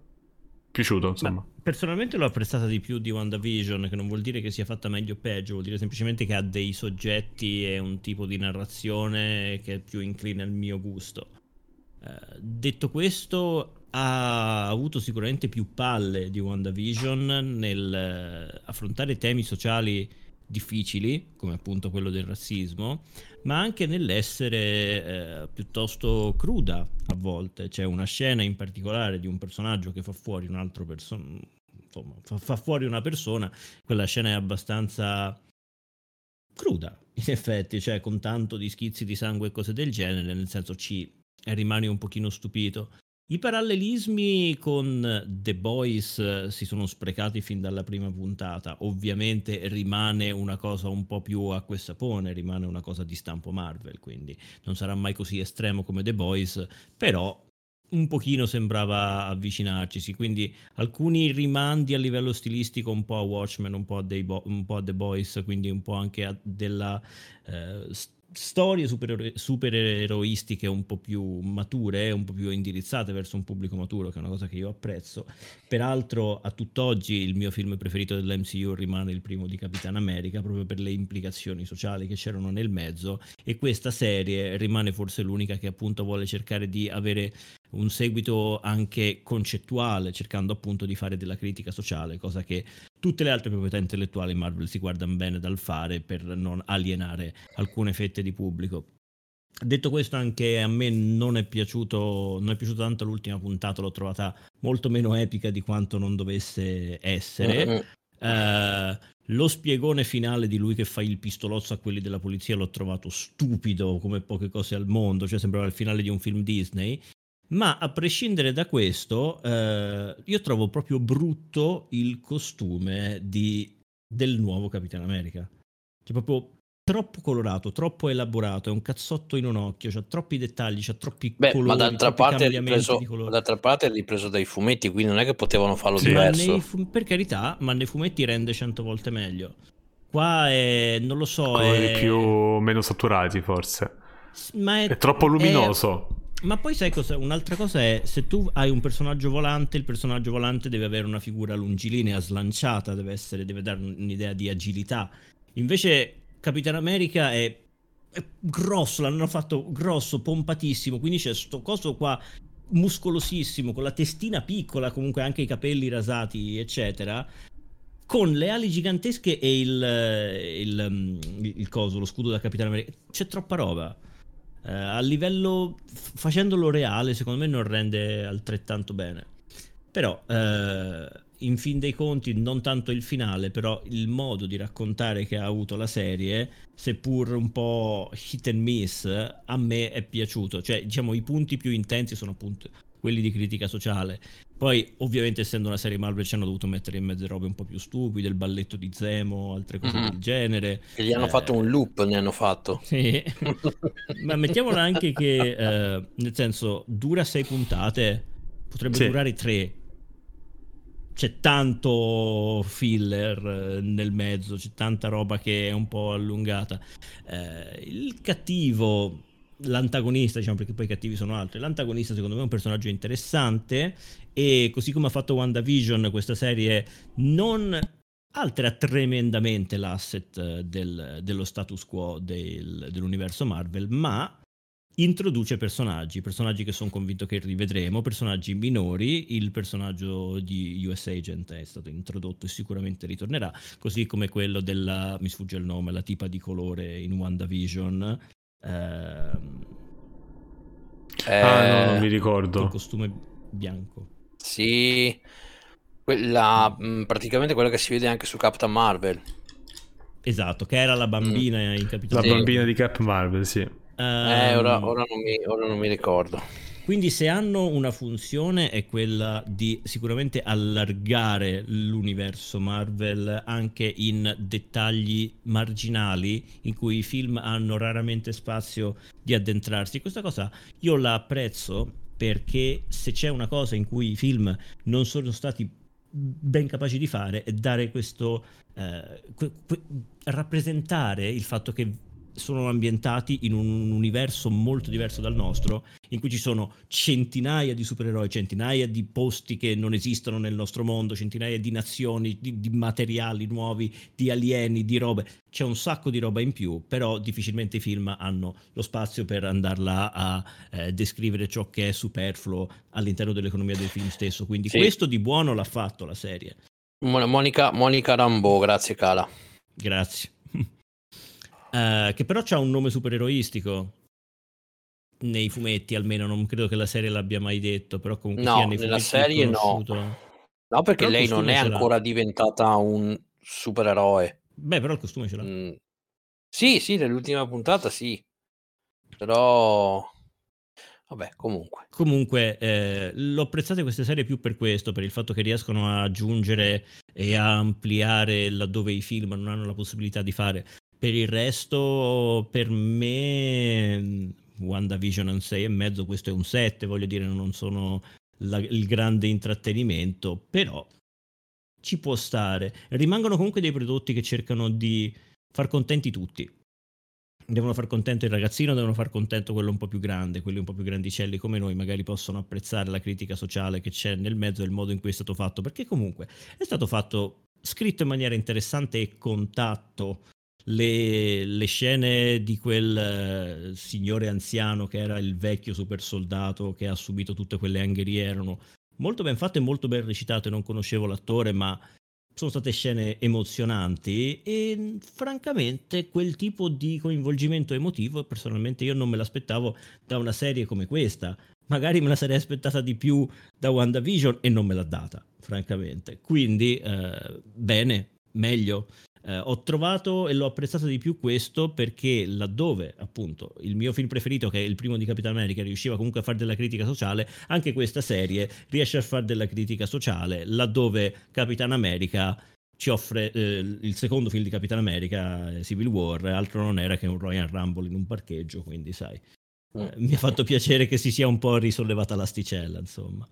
piaciuto, insomma. Beh, personalmente l'ho apprezzata di più di WandaVision, che non vuol dire che sia fatta meglio o peggio, vuol dire semplicemente che ha dei soggetti e un tipo di narrazione che è più incline al mio gusto. Uh, detto questo, ha avuto sicuramente più palle di WandaVision nel uh, affrontare temi sociali difficili, come appunto quello del razzismo, ma anche nell'essere eh, piuttosto cruda a volte. C'è una scena in particolare di un personaggio che fa fuori un altro person- insomma, fa-, fa fuori una persona. Quella scena è abbastanza cruda, in effetti, cioè con tanto di schizzi di sangue e cose del genere, nel senso ci e rimani un pochino stupito. I parallelismi con The Boys si sono sprecati fin dalla prima puntata. Ovviamente rimane una cosa un po' più acqua e sapone, rimane una cosa di stampo Marvel, quindi non sarà mai così estremo come The Boys, però un pochino sembrava avvicinarci, quindi alcuni rimandi a livello stilistico un po' a Watchmen, un po' a, dei bo- un po' a The Boys, quindi un po' anche a della eh, storie superero- supereroistiche un po' più mature, un po' più indirizzate verso un pubblico maturo, che è una cosa che io apprezzo. Peraltro a tutt'oggi il mio film preferito dell'M C U rimane il primo di Capitan America, proprio per le implicazioni sociali che c'erano nel mezzo, e questa serie rimane forse l'unica che appunto vuole cercare di avere un seguito anche concettuale, cercando appunto di fare della critica sociale, cosa che tutte le altre proprietà intellettuali Marvel si guardano bene dal fare per non alienare alcune fette di pubblico. Detto questo, anche a me non è piaciuto, non è piaciuto tanto l'ultima puntata, l'ho trovata molto meno epica di quanto non dovesse essere. Mm-hmm. Uh, lo spiegone finale di lui che fa il pistolozzo a quelli della polizia l'ho trovato stupido come poche cose al mondo, cioè sembrava il finale di un film Disney. Ma a prescindere da questo, eh, io trovo proprio brutto il costume di, del nuovo Capitan America. Cioè proprio troppo colorato, troppo elaborato, è un cazzotto in un occhio, c'ha troppi dettagli, c'ha troppi Beh, colori, ma d'altra parte è ripreso, ma d'altra parte è ripreso dai fumetti, quindi non è che potevano farlo sì. diverso. Fum- per carità, ma nei fumetti rende cento volte meglio. Qua è, non lo so, colori è... più meno saturati forse. Ma è, è troppo luminoso. È... Ma poi sai cosa? Un'altra cosa è, se tu hai un personaggio volante, il personaggio volante deve avere una figura lungilinea, slanciata, deve essere, deve dare un'idea di agilità. Invece Capitan America è, è grosso, l'hanno fatto grosso, pompatissimo, quindi c'è sto coso qua muscolosissimo, con la testina piccola, comunque anche i capelli rasati, eccetera, con le ali gigantesche e il, il, il, il coso, lo scudo da Capitan America. C'è troppa roba. Uh, a livello f- facendolo reale secondo me non rende altrettanto bene, però uh, in fin dei conti non tanto il finale, però il modo di raccontare che ha avuto la serie, seppur un po' hit and miss, a me è piaciuto. Cioè, diciamo, i punti più intensi sono appunto quelli di critica sociale. Poi ovviamente essendo una serie Marvel ci hanno dovuto mettere in mezzo robe un po' più stupide, il balletto di Zemo, altre cose mm-hmm. del genere. E gli hanno eh... fatto un loop, ne hanno fatto. Sì. Ma mettiamola anche che, eh, nel senso, dura sei puntate, potrebbe sì. durare tre. C'è tanto filler nel mezzo, c'è tanta roba che è un po' allungata. Eh, il cattivo... l'antagonista, diciamo, perché poi i cattivi sono altri, l'antagonista secondo me è un personaggio interessante, e così come ha fatto WandaVision, questa serie non altera tremendamente l'asset del, dello status quo del, dell'universo Marvel, ma introduce personaggi, personaggi che sono convinto che rivedremo, personaggi minori. Il personaggio di U S Agent è stato introdotto e sicuramente ritornerà, così come quello della, mi sfugge il nome, la tipa di colore in WandaVision. Uh, ah no, non mi ricordo. Il costume bianco. Sì, quella praticamente quella che si vede anche su Captain Marvel. Esatto, che era la bambina mm. in Capitan. La bambina di Cap Marvel, sì. Um, eh, ora, ora, non mi, ora non mi ricordo. Quindi se hanno una funzione è quella di sicuramente allargare l'universo Marvel anche in dettagli marginali in cui i film hanno raramente spazio di addentrarsi. Questa cosa io la apprezzo, perché se c'è una cosa in cui i film non sono stati ben capaci di fare è dare questo, eh, que- que- rappresentare il fatto che sono ambientati in un universo molto diverso dal nostro, in cui ci sono centinaia di supereroi, centinaia di posti che non esistono nel nostro mondo, centinaia di nazioni, di, di materiali nuovi, di alieni, di robe. C'è un sacco di roba in più, però difficilmente i film hanno lo spazio per andarla a eh, descrivere ciò che è superfluo all'interno dell'economia del film stesso, quindi sì. Questo di buono l'ha fatto la serie. Monica, Monica Rambeau, grazie Cala. Grazie. Uh, che però c'ha un nome supereroistico nei fumetti, almeno non credo che la serie l'abbia mai detto, però comunque no, nella serie no, no, perché lei non è ancora diventata un supereroe. Beh, però il costume ce l'ha. Mm. Sì, sì, nell'ultima puntata sì, però Vabbè, comunque. Comunque, eh, l'ho apprezzate queste serie più per questo, per il fatto che riescono a aggiungere e a ampliare laddove i film non hanno la possibilità di fare. Per il resto, per me, WandaVision è un sei e mezzo, questo è un sette, voglio dire, non sono la, il grande intrattenimento, però ci può stare. Rimangono comunque dei prodotti che cercano di far contenti tutti. Devono far contento il ragazzino, devono far contento quello un po' più grande, quelli un po' più grandicelli come noi magari possono apprezzare la critica sociale che c'è nel mezzo e il modo in cui è stato fatto, perché comunque è stato fatto, scritto in maniera interessante e contatto. Le, le scene di quel uh, signore anziano che era il vecchio super soldato che ha subito tutte quelle angherie erano molto ben fatte e molto ben recitate, non conoscevo l'attore ma sono state scene emozionanti e francamente quel tipo di coinvolgimento emotivo personalmente io non me l'aspettavo da una serie come questa, magari me la sarei aspettata di più da WandaVision e non me l'ha data francamente, quindi uh, bene, meglio. Uh, ho trovato e l'ho apprezzato di più questo perché laddove appunto il mio film preferito, che è il primo di Capitan America, riusciva comunque a fare della critica sociale, anche questa serie riesce a fare della critica sociale laddove Capitan America ci offre eh, il secondo film di Capitan America, Civil War, altro non era che un Royal Rumble in un parcheggio, quindi sai, mm. eh, mi ha fatto piacere che si sia un po' risollevata l'asticella, insomma.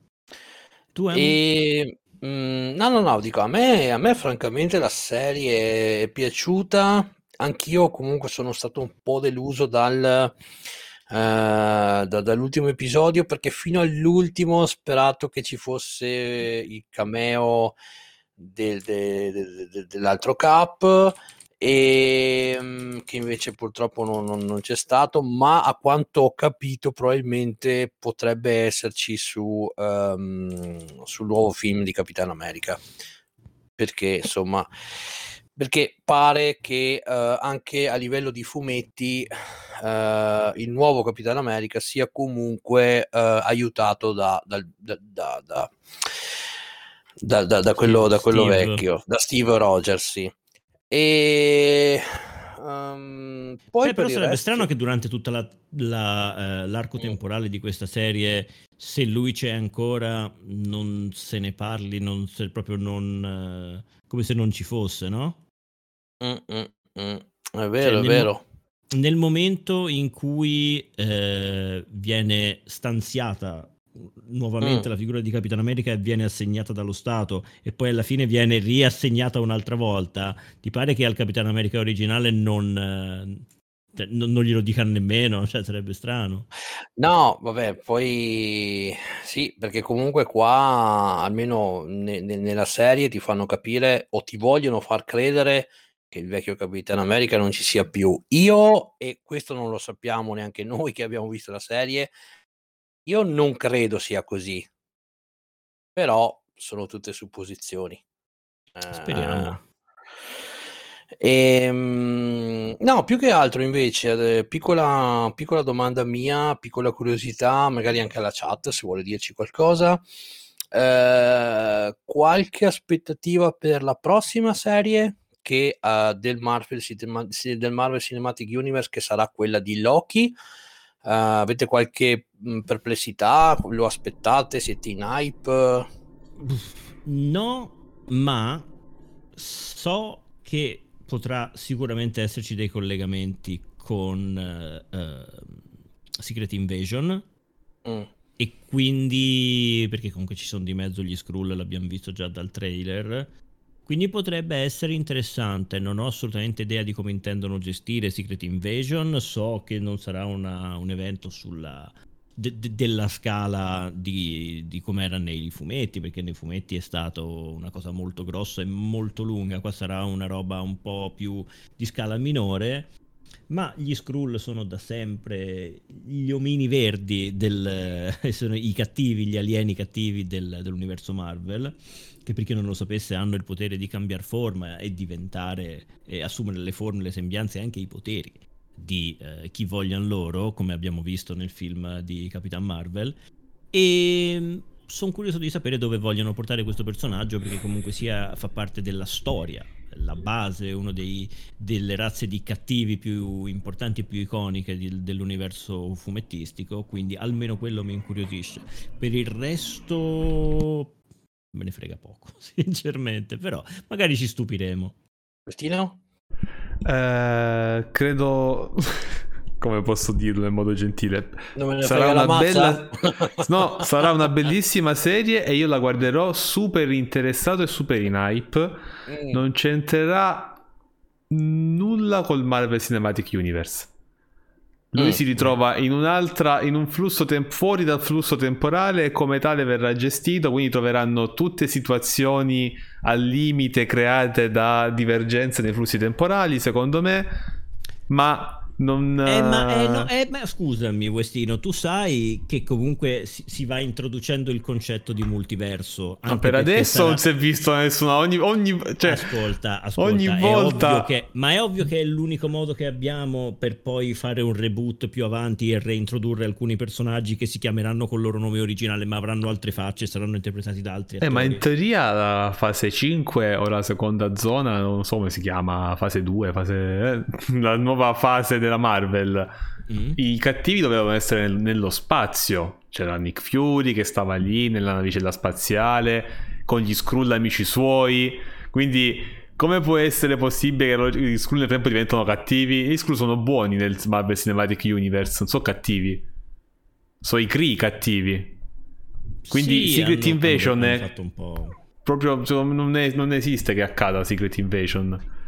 Tu hai e... Mm, no, no, no, dico, a me, a me francamente la serie è piaciuta, anch'io comunque sono stato un po' deluso dal, uh, da, dall'ultimo episodio, perché fino all'ultimo ho sperato che ci fosse il cameo del, del, del, dell'altro Cap, e um, che invece purtroppo non, non, non c'è stato, ma a quanto ho capito probabilmente potrebbe esserci su um, sul nuovo film di Capitan America, perché insomma perché pare che uh, anche a livello di fumetti uh, il nuovo Capitan America sia comunque uh, aiutato da, da, da, da, da, da, da, da quello, da quello vecchio, da Steve Rogers, sì. E um, poi eh, però sarebbe resto... strano che durante tutta la, la, uh, l'arco temporale di questa serie, se lui c'è ancora, non se ne parli, non se proprio non uh, come se non ci fosse, no? Mm, mm, mm. È vero, cioè, è nel, vero. Nel momento in cui uh, viene stanziata nuovamente mm. la figura di Capitan America viene assegnata dallo Stato e poi alla fine viene riassegnata un'altra volta, ti pare che al Capitan America originale non, eh, non, non glielo dicano nemmeno, cioè sarebbe strano. No, vabbè, poi sì, perché comunque qua almeno ne, ne, nella serie ti fanno capire o ti vogliono far credere che il vecchio Capitan America non ci sia più. Io, e questo non lo sappiamo neanche noi che abbiamo visto la serie, io non credo sia così, però sono tutte supposizioni. Speriamo. Eh, no, più che altro invece, piccola, piccola domanda mia, piccola curiosità, magari anche alla chat se vuole dirci qualcosa. Eh, qualche aspettativa per la prossima serie che, eh, del, Marvel, del Marvel Cinematic Universe, che sarà quella di Loki? Uh, avete qualche perplessità? Lo aspettate? Siete in hype? No, ma so che potrà sicuramente esserci dei collegamenti con uh, uh, Secret Invasion mm. e quindi, perché comunque ci sono di mezzo gli Skrull, l'abbiamo visto già dal trailer, quindi potrebbe essere interessante. Non ho assolutamente idea di come intendono gestire Secret Invasion, so che non sarà una, un evento sulla de, de, della scala di, di come era nei fumetti, perché nei fumetti è stato una cosa molto grossa e molto lunga, qua sarà una roba un po' più di scala minore, ma gli Skrull sono da sempre gli omini verdi, del, sono i cattivi, gli alieni cattivi del, dell'universo Marvel, che per chi non lo sapesse hanno il potere di cambiare forma e diventare e assumere le forme, le sembianze e anche i poteri di eh, chi vogliano loro, come abbiamo visto nel film di Capitan Marvel, e sono curioso di sapere dove vogliono portare questo personaggio, perché comunque sia fa parte della storia la base, una delle razze di cattivi più importanti e più iconiche di, dell'universo fumettistico, quindi almeno quello mi incuriosisce. Per il resto me ne frega poco, sinceramente, però magari ci stupiremo. Costino? Eh, credo... come posso dirlo in modo gentile, sarà una bella... no, sarà una bellissima serie e io la guarderò super interessato e super in hype. Mm. Non c'entrerà nulla col Marvel Cinematic Universe. Lui mm. si ritrova in un'altra, in un flusso temp- fuori dal flusso temporale, e come tale verrà gestito, quindi troveranno tutte situazioni al limite create da divergenze nei flussi temporali, secondo me, ma non... Eh, ma, eh, no, eh, ma scusami Westino, tu sai che comunque si, si va introducendo il concetto di multiverso, anche ma per adesso sarà... non si è visto nessuna ogni, ogni, cioè, ascolta, ascolta, ogni volta è che, ma è ovvio che è l'unico modo che abbiamo per poi fare un reboot più avanti e reintrodurre alcuni personaggi che si chiameranno col loro nome originale ma avranno altre facce e saranno interpretati da altri eh, attori. Ma in teoria la fase cinque o la seconda zona, non so come si chiama, fase due, fase... la nuova fase del... la Marvel, mm. i cattivi dovevano essere nel, nello spazio. C'era Nick Fury che stava lì nella navicella spaziale con gli Skrull amici suoi, quindi come può essere possibile che gli Skrull nel tempo diventano cattivi? Gli Skrull sono buoni nel Marvel Cinematic Universe, non sono cattivi, sono i Kree cattivi, quindi sì, Secret Invasion è... fatto un po'... proprio non, è, non esiste che accada Secret Invasion.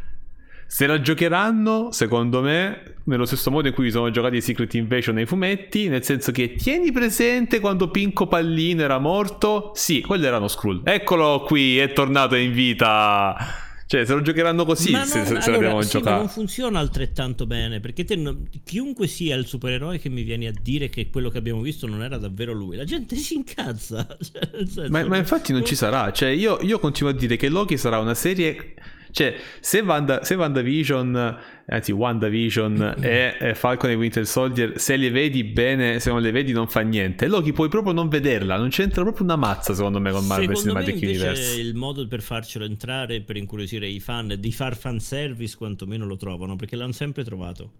Se la giocheranno, secondo me, nello stesso modo in cui sono giocati Secret Invasion nei fumetti, nel senso che tieni presente quando Pinco Pallino era morto? Sì, quello era uno Skrull. Eccolo qui, è tornato in vita. Cioè, se lo giocheranno così, ma se, non, se allora, l'abbiamo sì, giocato. Ma non funziona altrettanto bene, perché te non, chiunque sia il supereroe che mi viene a dire che quello che abbiamo visto non era davvero lui, la gente si incazza. Cioè, nel senso, ma, ma infatti non ci sarà. Cioè, io, io continuo a dire che Loki sarà una serie... Cioè, se, Wanda, se WandaVision, anzi WandaVision e, e Falcon e Winter Soldier, se le vedi bene, se non le vedi non fa niente. Loki puoi proprio non vederla, non c'entra proprio una mazza secondo me con Marvel secondo Cinematic me Universe. Il modo per farcelo entrare, per incuriosire i fan, di far fanservice quantomeno lo trovano, perché l'hanno sempre trovato.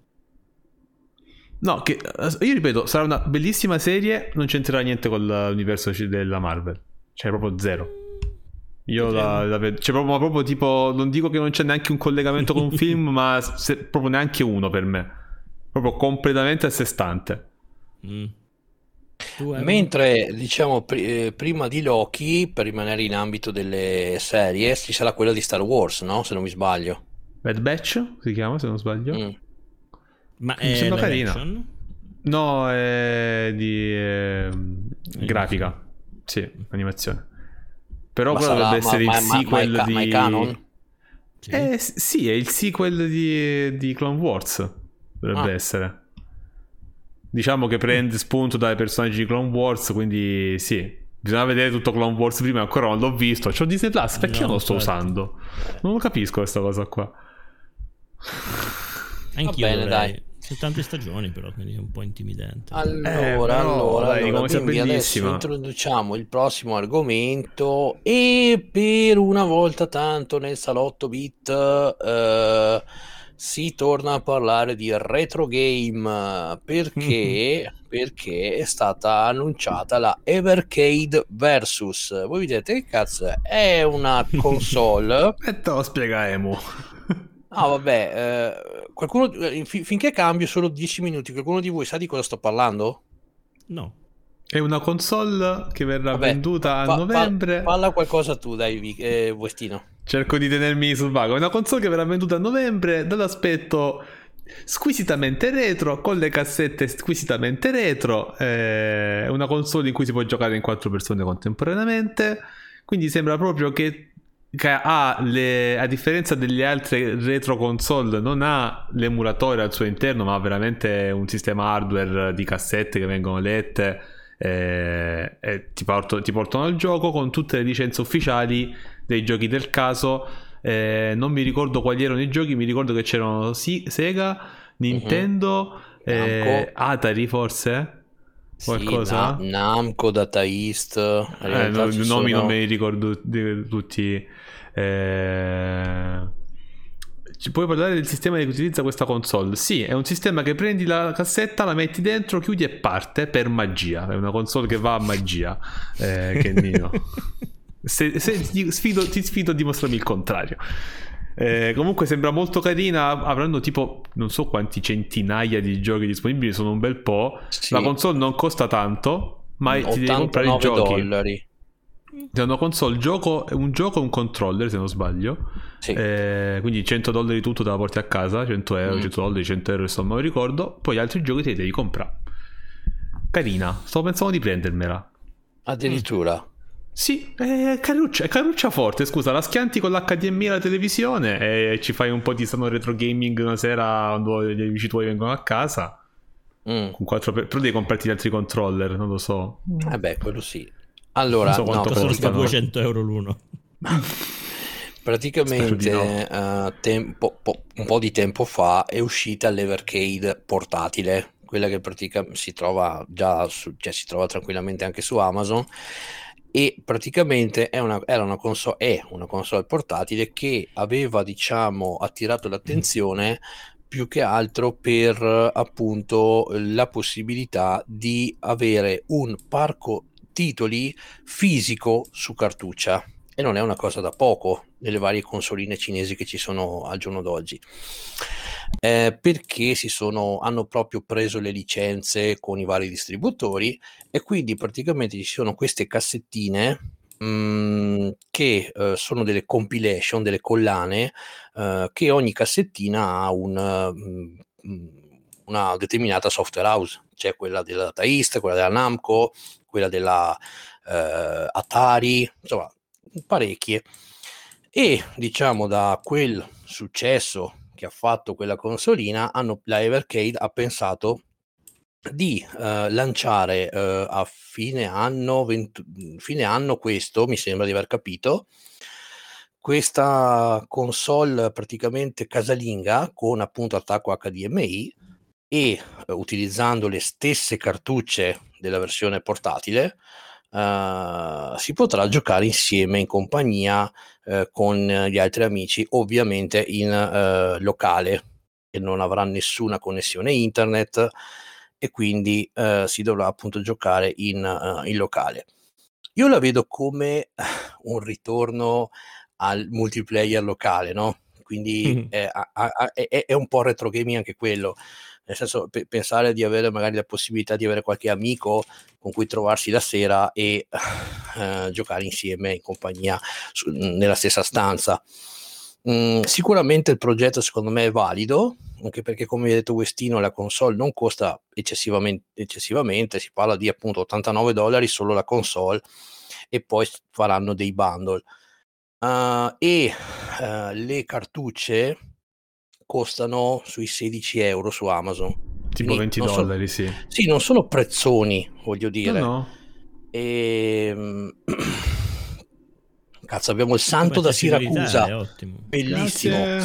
No, che, io ripeto, sarà una bellissima serie, non c'entrerà niente con l'universo della Marvel, cioè proprio zero. Io la, la vedo, cioè proprio, proprio tipo, non dico che non c'è neanche un collegamento con un film, ma se, proprio neanche uno per me, proprio completamente a sé stante. Mm. Mentre diciamo pr- prima di Loki, per rimanere in ambito delle serie, ci sarà quella di Star Wars, no? Se non mi sbaglio, Bad Batch si chiama, se non sbaglio. Mm. Ma mi è sembra carina. Action? No, è di eh, grafica, sì, animazione. Però ma quello sarà, dovrebbe essere ma, il ma, sequel ma, ma, di... Ma è canon? Eh, sì, è il sequel di, di Clone Wars, dovrebbe ah. essere. Diciamo che prende spunto dai personaggi di Clone Wars, quindi sì. Bisogna vedere tutto Clone Wars prima, ancora non l'ho visto. C'ho Disney Plus, perché no, io non lo sto certo. usando? Non lo capisco questa cosa qua. Anch'io. Va bene, dai. Tante stagioni però, quindi è un po' intimidante. Allora, eh, allora, dai, allora quindi adesso introduciamo il prossimo argomento e per una volta tanto nel salotto bit eh, si torna a parlare di retro game perché, mm-hmm. perché è stata annunciata la Evercade Versus. Voi vedete che cazzo è, è una console e te lo spiegheremo. Ah vabbè, eh, qualcuno fin- finché cambio solo dieci minuti, qualcuno di voi sa di cosa sto parlando? No. È una console che verrà vabbè, venduta a pa- novembre. Pa- parla qualcosa tu, dai, eh, Westino. Cerco di tenermi sul vago. È una console che verrà venduta a novembre dall'aspetto squisitamente retro, con le cassette squisitamente retro. È una console in cui si può giocare in quattro persone contemporaneamente, quindi sembra proprio che... che ha le, a differenza delle altre retro console non ha l'emulatore al suo interno, ma ha veramente un sistema hardware di cassette che vengono lette e, e ti, porto, ti portano al gioco con tutte le licenze ufficiali dei giochi del caso. Eh, non mi ricordo quali erano i giochi, mi ricordo che c'erano sì, Sega, Nintendo, uh-huh. eh, Atari forse? Qualcosa? Sì, na- Namco, Data East, eh, no, nomi sono... non me li ricordo di, tutti. Eh... Ci puoi parlare del sistema che utilizza questa console? Sì, è un sistema che prendi la cassetta, la metti dentro, chiudi e parte per magia. È una console che va a magia, eh, che è mio. Se, se ti, sfido, ti sfido a dimostrarmi il contrario. Eh, comunque sembra molto carina, avranno tipo non so quanti centinaia di giochi disponibili, sono un bel po'. Sì. La console non costa tanto, ma ti devi comprare i giochi. Dollari. C'è una console, gioco, un gioco e un controller, se non sbaglio. Sì. Eh, quindi cento dollari tutto te la porti a casa, cento euro, mm. cento dollari, cento euro, insomma, non mi ricordo. Poi altri giochi te li devi comprare. Carina, stavo pensando di prendermela. Addirittura. Mm. Sì, è caruccia, è caruccia forte, scusa, la schianti con l'acca di emme i alla televisione e ci fai un po' di sano retro gaming una sera quando gli amici tuoi vengono a casa. Mm. Con quattro per... Però devi comprarti gli altri controller, non lo so. Eh beh, quello sì. Allora, so no, costa duecento euro l'uno. Praticamente no. uh, tempo, po- un po' di tempo fa è uscita l'Evercade portatile, quella che praticamente si trova già su, cioè si trova tranquillamente anche su Amazon, e praticamente è una, era una console, è una console portatile che aveva, diciamo, attirato l'attenzione mm. più che altro per appunto la possibilità di avere un parco titoli fisico su cartuccia, e non è una cosa da poco nelle varie consoline cinesi che ci sono al giorno d'oggi, eh, perché si sono hanno proprio preso le licenze con i vari distributori, e quindi praticamente ci sono queste cassettine mh, che eh, sono delle compilation, delle collane, eh, che ogni cassettina ha un mh, una determinata software house, cioè quella della Data East, quella della Namco, quella della eh, Atari, insomma parecchie. E diciamo da quel successo che ha fatto quella consolina, hanno, la Evercade ha pensato di eh, lanciare eh, a fine anno, venti, fine anno questo, mi sembra di aver capito, questa console praticamente casalinga con appunto attacco acca di emme i e eh, utilizzando le stesse cartucce della versione portatile, uh, si potrà giocare insieme in compagnia uh, con gli altri amici, ovviamente in uh, locale, e non avrà nessuna connessione internet, e quindi uh, si dovrà appunto giocare in, uh, in locale. Io la vedo come un ritorno al multiplayer locale, no? Quindi mm-hmm. è, è, è un po' retro gaming anche quello. Nel senso, pe- pensare di avere magari la possibilità di avere qualche amico con cui trovarsi la sera e eh, giocare insieme in compagnia su- nella stessa stanza. Mm, sicuramente il progetto secondo me è valido, anche perché, come vi ha detto Westino, la console non costa eccessivamente, eccessivamente, si parla di appunto ottantanove dollari solo la console, e poi faranno dei bundle. Uh, e uh, le cartucce costano sui sedici euro su Amazon, tipo quindi venti dollari, sono, sì. Sì, non sono prezzoni, voglio dire. No, no. E... Cazzo, abbiamo il santo da Siracusa, bellissimo.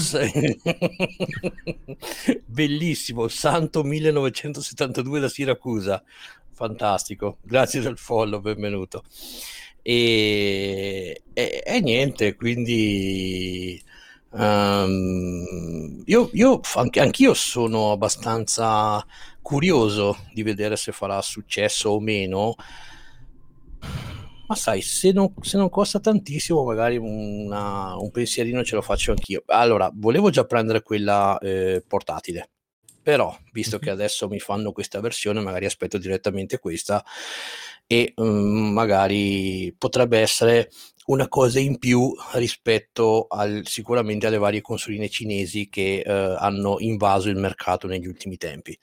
Bellissimo, il santo millenovecentosettantadue da Siracusa, fantastico, grazie del follow, benvenuto. E, e, e niente, quindi Um, io, io anche, anch'io sono abbastanza curioso di vedere se farà successo o meno, ma sai, se non, se non costa tantissimo magari una, un pensierino ce lo faccio anch'io. Allora, volevo già prendere quella eh, portatile, però visto mm-hmm. che adesso mi fanno questa versione, magari aspetto direttamente questa, e um, magari potrebbe essere una cosa in più rispetto al, sicuramente alle varie consoline cinesi che eh, hanno invaso il mercato negli ultimi tempi.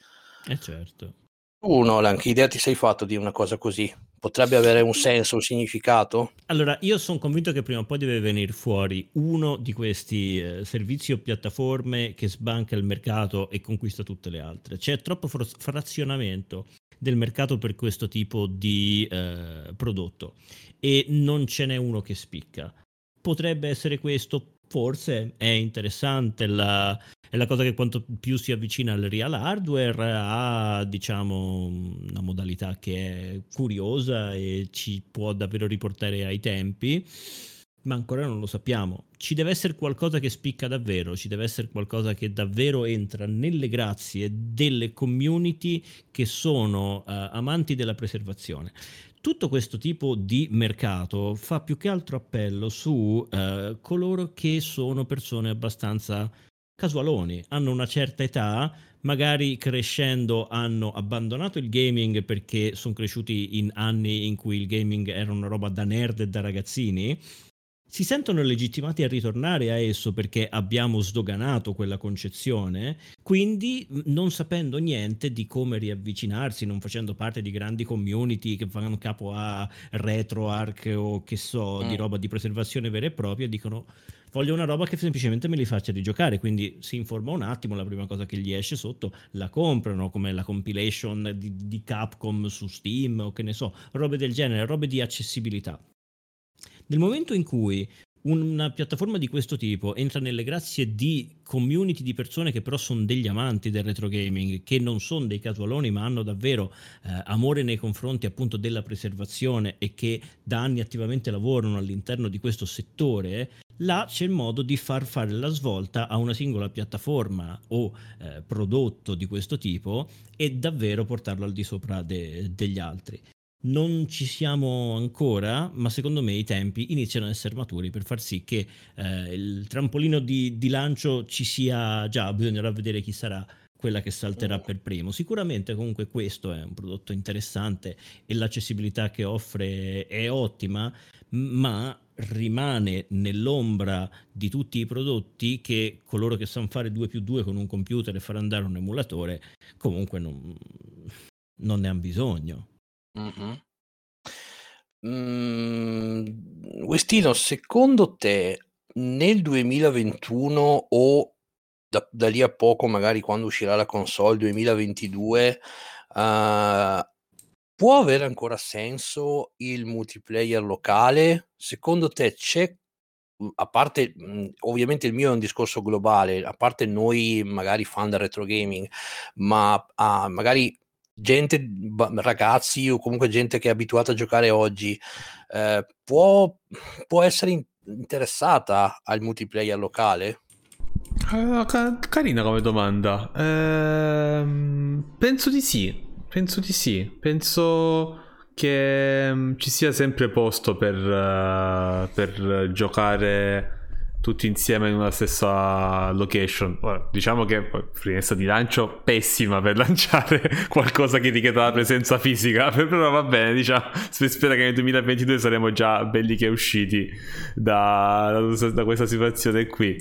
Eh certo. Tu, Nolan, che idea ti sei fatto di una cosa così? Potrebbe avere un senso, un significato? Allora, io sono convinto che prima o poi deve venire fuori uno di questi eh, servizi o piattaforme che sbanca il mercato e conquista tutte le altre. C'è troppo frazionamento del mercato per questo tipo di eh, prodotto, e non ce n'è uno che spicca. Potrebbe essere questo, forse è interessante, la, è la cosa che quanto più si avvicina al real hardware ha, diciamo, una modalità che è curiosa e ci può davvero riportare ai tempi. ma ancora non lo sappiamo. Ci deve essere qualcosa che spicca davvero, ci deve essere qualcosa che davvero entra nelle grazie delle community che sono uh, amanti della preservazione. Tutto questo tipo di mercato fa più che altro appello su uh, coloro che sono persone abbastanza casualoni, hanno una certa età, magari crescendo hanno abbandonato il gaming perché sono cresciuti in anni in cui il gaming era una roba da nerd e da ragazzini, si sentono legittimati a ritornare a esso perché abbiamo sdoganato quella concezione, quindi non sapendo niente di come riavvicinarsi, non facendo parte di grandi community che fanno capo a RetroArch o che so, eh. di roba di preservazione vera e propria, dicono voglio una roba che semplicemente me li faccia rigiocare, quindi si informa un attimo, la prima cosa che gli esce sotto la comprano, come la compilation di, di Capcom su Steam o che ne so, robe del genere, robe di accessibilità. Nel momento in cui una piattaforma di questo tipo entra nelle grazie di community di persone che però sono degli amanti del retro gaming, che non sono dei casualoni ma hanno davvero eh, amore nei confronti appunto della preservazione e che da anni attivamente lavorano all'interno di questo settore, là c'è il modo di far fare la svolta a una singola piattaforma o eh, prodotto di questo tipo e davvero portarlo al di sopra de- degli altri. Non ci siamo ancora, ma secondo me i tempi iniziano ad essere maturi per far sì che eh, il trampolino di, di lancio ci sia già, bisognerà vedere chi sarà quella che salterà per primo. Sicuramente comunque questo è un prodotto interessante e l'accessibilità che offre è ottima, ma rimane nell'ombra di tutti i prodotti che coloro che sanno fare due più due con un computer e far andare un emulatore comunque non, non ne hanno bisogno. Uh-huh. Mm, Westino, secondo te nel duemilaventuno o da, da lì a poco, magari quando uscirà la console duemilaventidue, uh, può avere ancora senso il multiplayer locale? Secondo te c'è, a parte ovviamente il mio è un discorso globale, a parte noi magari fan del retro gaming, ma uh, magari gente, ragazzi o comunque gente che è abituata a giocare oggi, eh, può, può essere in- interessata al multiplayer locale? Uh, ca- carina come domanda. Ehm, penso di sì, penso di sì, penso che um, ci sia sempre posto per, uh, per giocare tutti insieme in una stessa location. Ora, diciamo che finestra di lancio pessima per lanciare qualcosa che richieda la presenza fisica, però va bene, diciamo, si spera che nel duemilaventidue saremo già belli che usciti da, da, da questa situazione qui.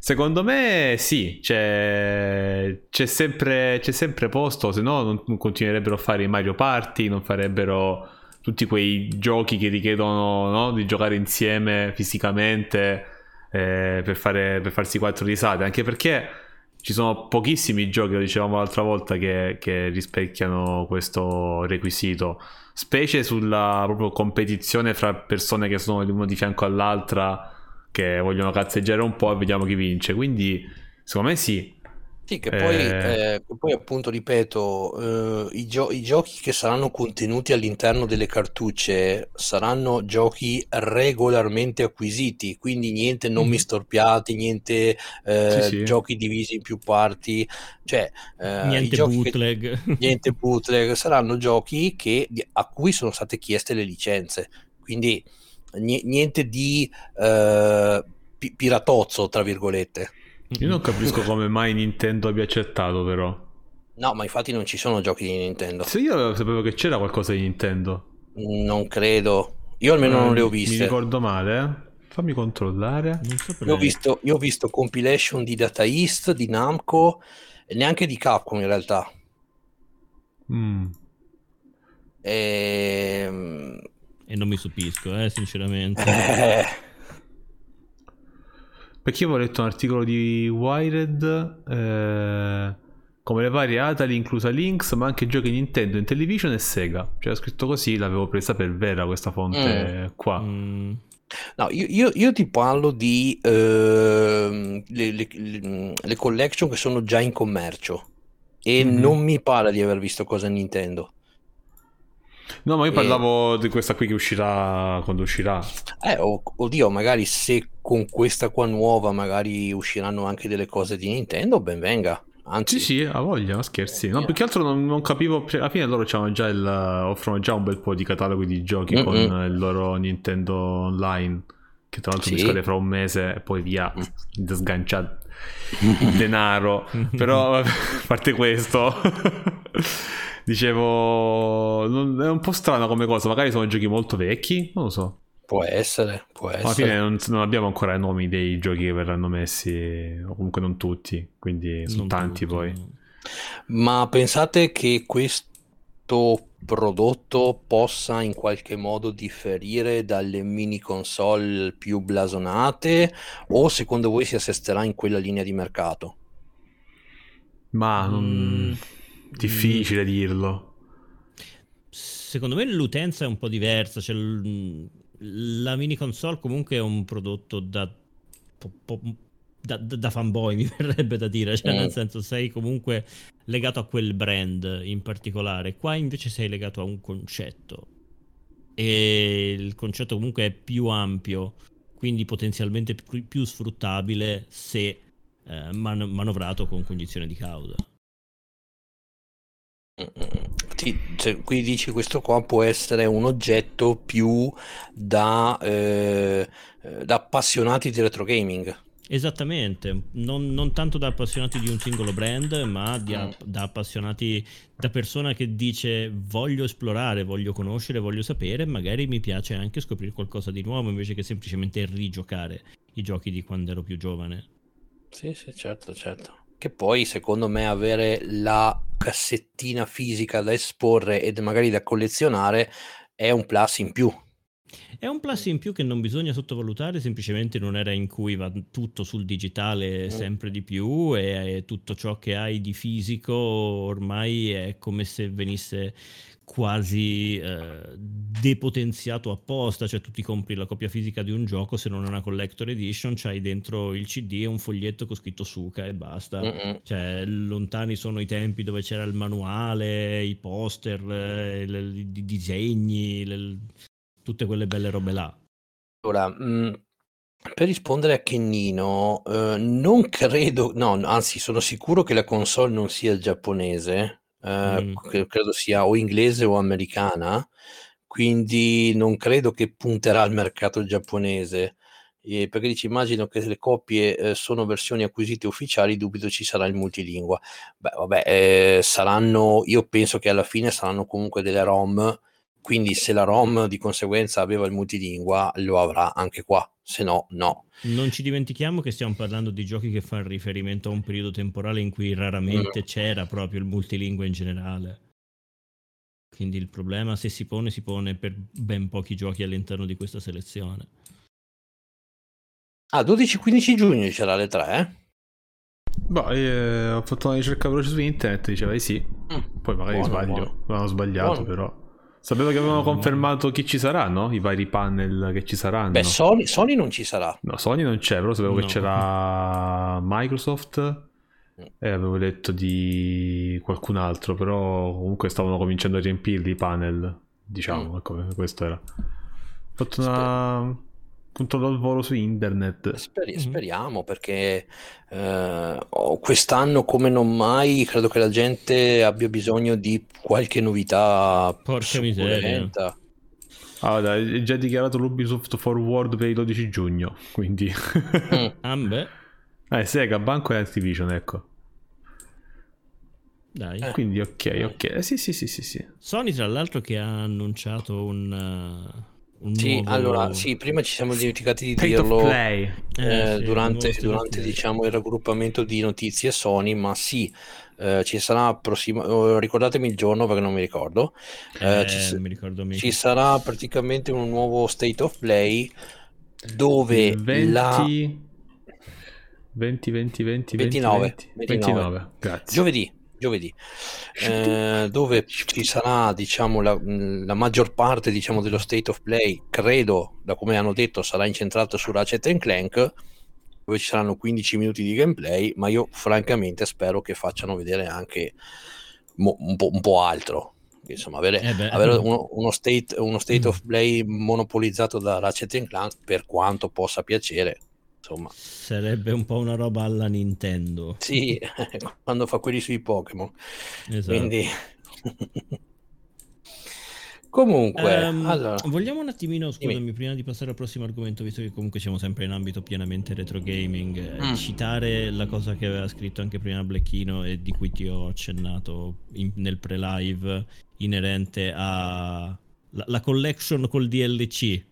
Secondo me sì, c'è, c'è, sempre, c'è sempre posto, se no non, non continuerebbero a fare i Mario Party, non farebbero tutti quei giochi che richiedono, no, di giocare insieme fisicamente. Eh, per, fare, per farsi quattro risate, anche perché ci sono pochissimi giochi, lo dicevamo l'altra volta, che, che rispecchiano questo requisito, specie sulla proprio competizione fra persone che sono l'uno di fianco all'altra, che vogliono cazzeggiare un po' e vediamo chi vince, quindi secondo me sì. Sì, che poi, eh... Eh, poi appunto ripeto, eh, i, gio- i giochi che saranno contenuti all'interno delle cartucce saranno giochi regolarmente acquisiti, quindi niente non mm. mistorpiati, niente eh, sì, sì. giochi divisi in più parti, cioè eh, niente bootleg, che, niente bootleg, saranno giochi che, a cui sono state chieste le licenze, quindi n- niente di eh, pi- piratozzo tra virgolette. Io non capisco come mai Nintendo abbia accettato, però. No, ma infatti non ci sono giochi di Nintendo. Se io sapevo che c'era qualcosa di Nintendo. Non credo. Io almeno eh, non le ho viste. Mi ricordo male, eh? Fammi controllare. Non so, io ho visto, io ho visto compilation di Data East, di Namco, e neanche di Capcom in realtà. Mm. E... e non mi stupisco, eh, sinceramente. Eh... Perché io avevo letto un articolo di Wired, eh, come le varie Atari, inclusa Lynx, ma anche giochi Nintendo, Intellivision e Sega. Cioè, ho scritto così, l'avevo presa per vera questa fonte mm. qua. Mm. No, io, io, io ti parlo di uh, le, le, le, le collection che sono già in commercio e mm-hmm. non mi pare di aver visto cosa Nintendo. No, ma io parlavo e... di questa qui che uscirà quando uscirà. Eh, oddio, magari se con questa qua nuova magari usciranno anche delle cose di Nintendo, ben venga. Anzi, sì, sì, ha voglia, ma scherzi. No, più che altro non, non capivo. Alla fine loro c'hanno già il, offrono già un bel po' di catalogo di giochi mm-hmm. con il loro Nintendo Online, che tra l'altro sì. mi scade fra un mese e poi via, sganciato il denaro. Però a parte questo, dicevo, non, è un po' strana come cosa. Magari sono giochi molto vecchi, non lo so. Può essere, può essere. Alla fine non, non abbiamo ancora i nomi dei giochi che verranno messi, o comunque non tutti, quindi sono non tanti tutti. Poi. Ma pensate che questo prodotto possa in qualche modo differire dalle mini console più blasonate, o secondo voi si assesterà in quella linea di mercato? Ma non... mm. difficile mm. dirlo. Secondo me l'utenza è un po' diversa, cioè... la mini console comunque è un prodotto da, po, po, da, da fanboy, mi verrebbe da dire, cioè, nel senso, sei comunque legato a quel brand in particolare. Qua invece sei legato a un concetto, e il concetto comunque è più ampio, quindi potenzialmente più, più sfruttabile se eh, man- manovrato con cognizione di causa. Sì, cioè, qui dici questo qua può essere un oggetto più da, eh, da appassionati di retro gaming. Esattamente, non, non tanto da appassionati di un singolo brand, ma di, mm. da appassionati, da persona che dice voglio esplorare, voglio conoscere, voglio sapere, magari mi piace anche scoprire qualcosa di nuovo invece che semplicemente rigiocare i giochi di quando ero più giovane. Sì, sì, certo, certo. Che poi secondo me avere la cassettina fisica da esporre ed magari da collezionare è un plus in più. È un plus in più che non bisogna sottovalutare, semplicemente in un'era in cui va tutto sul digitale sempre di più, e tutto ciò che hai di fisico ormai è come se venisse quasi eh, depotenziato apposta, cioè tu ti compri la copia fisica di un gioco, se non è una collector edition c'hai dentro il C D e un foglietto con scritto Suca e basta. Mm-mm. Cioè lontani sono i tempi dove c'era il manuale, i poster, le, le, i disegni, le, tutte quelle belle robe là. Allora, mh, per rispondere a Kennino, eh, non credo, no, anzi sono sicuro che la console non sia giapponese. Uh, mm. credo sia o inglese o americana, quindi non credo che punterà al mercato giapponese, eh, perché dici immagino che le copie eh, sono versioni acquisite ufficiali, dubito ci sarà il multilingua. Beh, vabbè, eh, saranno, io penso che alla fine saranno comunque delle ROM, quindi se la ROM di conseguenza aveva il multilingua lo avrà anche qua, se no no. Non ci dimentichiamo che stiamo parlando di giochi che fanno riferimento a un periodo temporale in cui raramente c'era proprio il multilingue in generale, quindi il problema, se si pone, si pone per ben pochi giochi all'interno di questa selezione. Ah, dodici quindici giugno c'era alle tre, eh? Boh, eh, ho fatto una ricerca veloce su internet, diceva di sì, mm. poi magari buono, sbaglio, l'hanno sbagliato buono. Però sapevo che avevano confermato chi ci sarà, no? I vari panel che ci saranno. Beh, Sony, Sony non ci sarà. No, Sony non c'è, però sapevo no. che c'era Microsoft e avevo letto di qualcun altro, però comunque stavano cominciando a riempirli i panel, diciamo, mm. ecco, questo era. Ho fatto una... controllo al volo su internet. Speri- speriamo, perché eh, quest'anno come non mai credo che la gente abbia bisogno di qualche novità. Porca miseria. Allora, è già dichiarato l'Ubisoft Forward per il dodici giugno, quindi mm. ambe ah, eh, Sega, Banco e Activision, ecco. Dai. Eh. Quindi ok, Dai. ok. Sì, sì, sì, sì, sì. Sony tra l'altro che ha annunciato un Sì, allora, sì, prima ci siamo dimenticati di State dirlo eh, eh, sì, durante, durante diciamo il raggruppamento di notizie Sony, ma sì, eh, ci sarà prossima, ricordatemi il giorno perché non mi ricordo, eh, eh, ci, non mi ricordo mica. Ci sarà praticamente un nuovo State of Play dove venti... la venti, ventinove, grazie. Giovedì. Giovedì, eh, dove ci sarà diciamo la, la maggior parte diciamo dello State of Play, credo, da come hanno detto, sarà incentrato su Ratchet and Clank, dove ci saranno quindici minuti di gameplay, ma io francamente spero che facciano vedere anche mo- un, po', un po' altro, Insomma, avere, eh beh, avere uno, uno, state, uno state of play monopolizzato da Ratchet and Clank, per quanto possa piacere, insomma, sarebbe un po' una roba alla Nintendo. Sì, quando fa quelli sui Pokémon. Esatto. Quindi comunque, um, allora, vogliamo un attimino, scusami, dimmi. prima di passare al prossimo argomento, visto che comunque siamo sempre in ambito pienamente retro gaming, mm. citare la cosa che aveva scritto anche prima Blecchino e di cui ti ho accennato in, nel pre-live, inerente a la, la collection col D L C.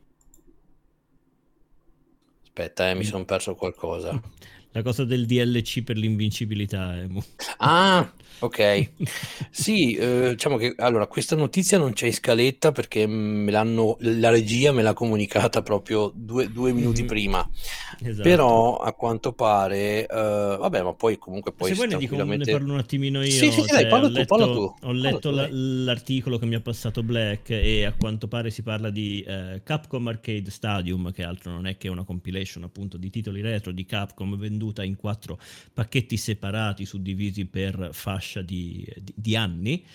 Aspetta, eh, mi sono perso qualcosa. La cosa del D L C per l'invincibilità. Eh. Ah, ok. Sì, eh, diciamo che allora questa notizia non c'è in scaletta perché me l'hanno, la regia me l'ha comunicata proprio due, due minuti mm-hmm. prima. Esatto. Però a quanto pare, eh, vabbè, ma poi comunque poi... Se vuoi ne dico, ne parlo un attimino io. Sì, sì, sì, dai, parla tu, parla tu. Ho letto la, l'articolo che mi ha passato Black e a quanto pare si parla di eh, Capcom Arcade Stadium, che altro non è che una compilation appunto di titoli retro di Capcom venduta in quattro pacchetti separati suddivisi per fascia di, di, di anni.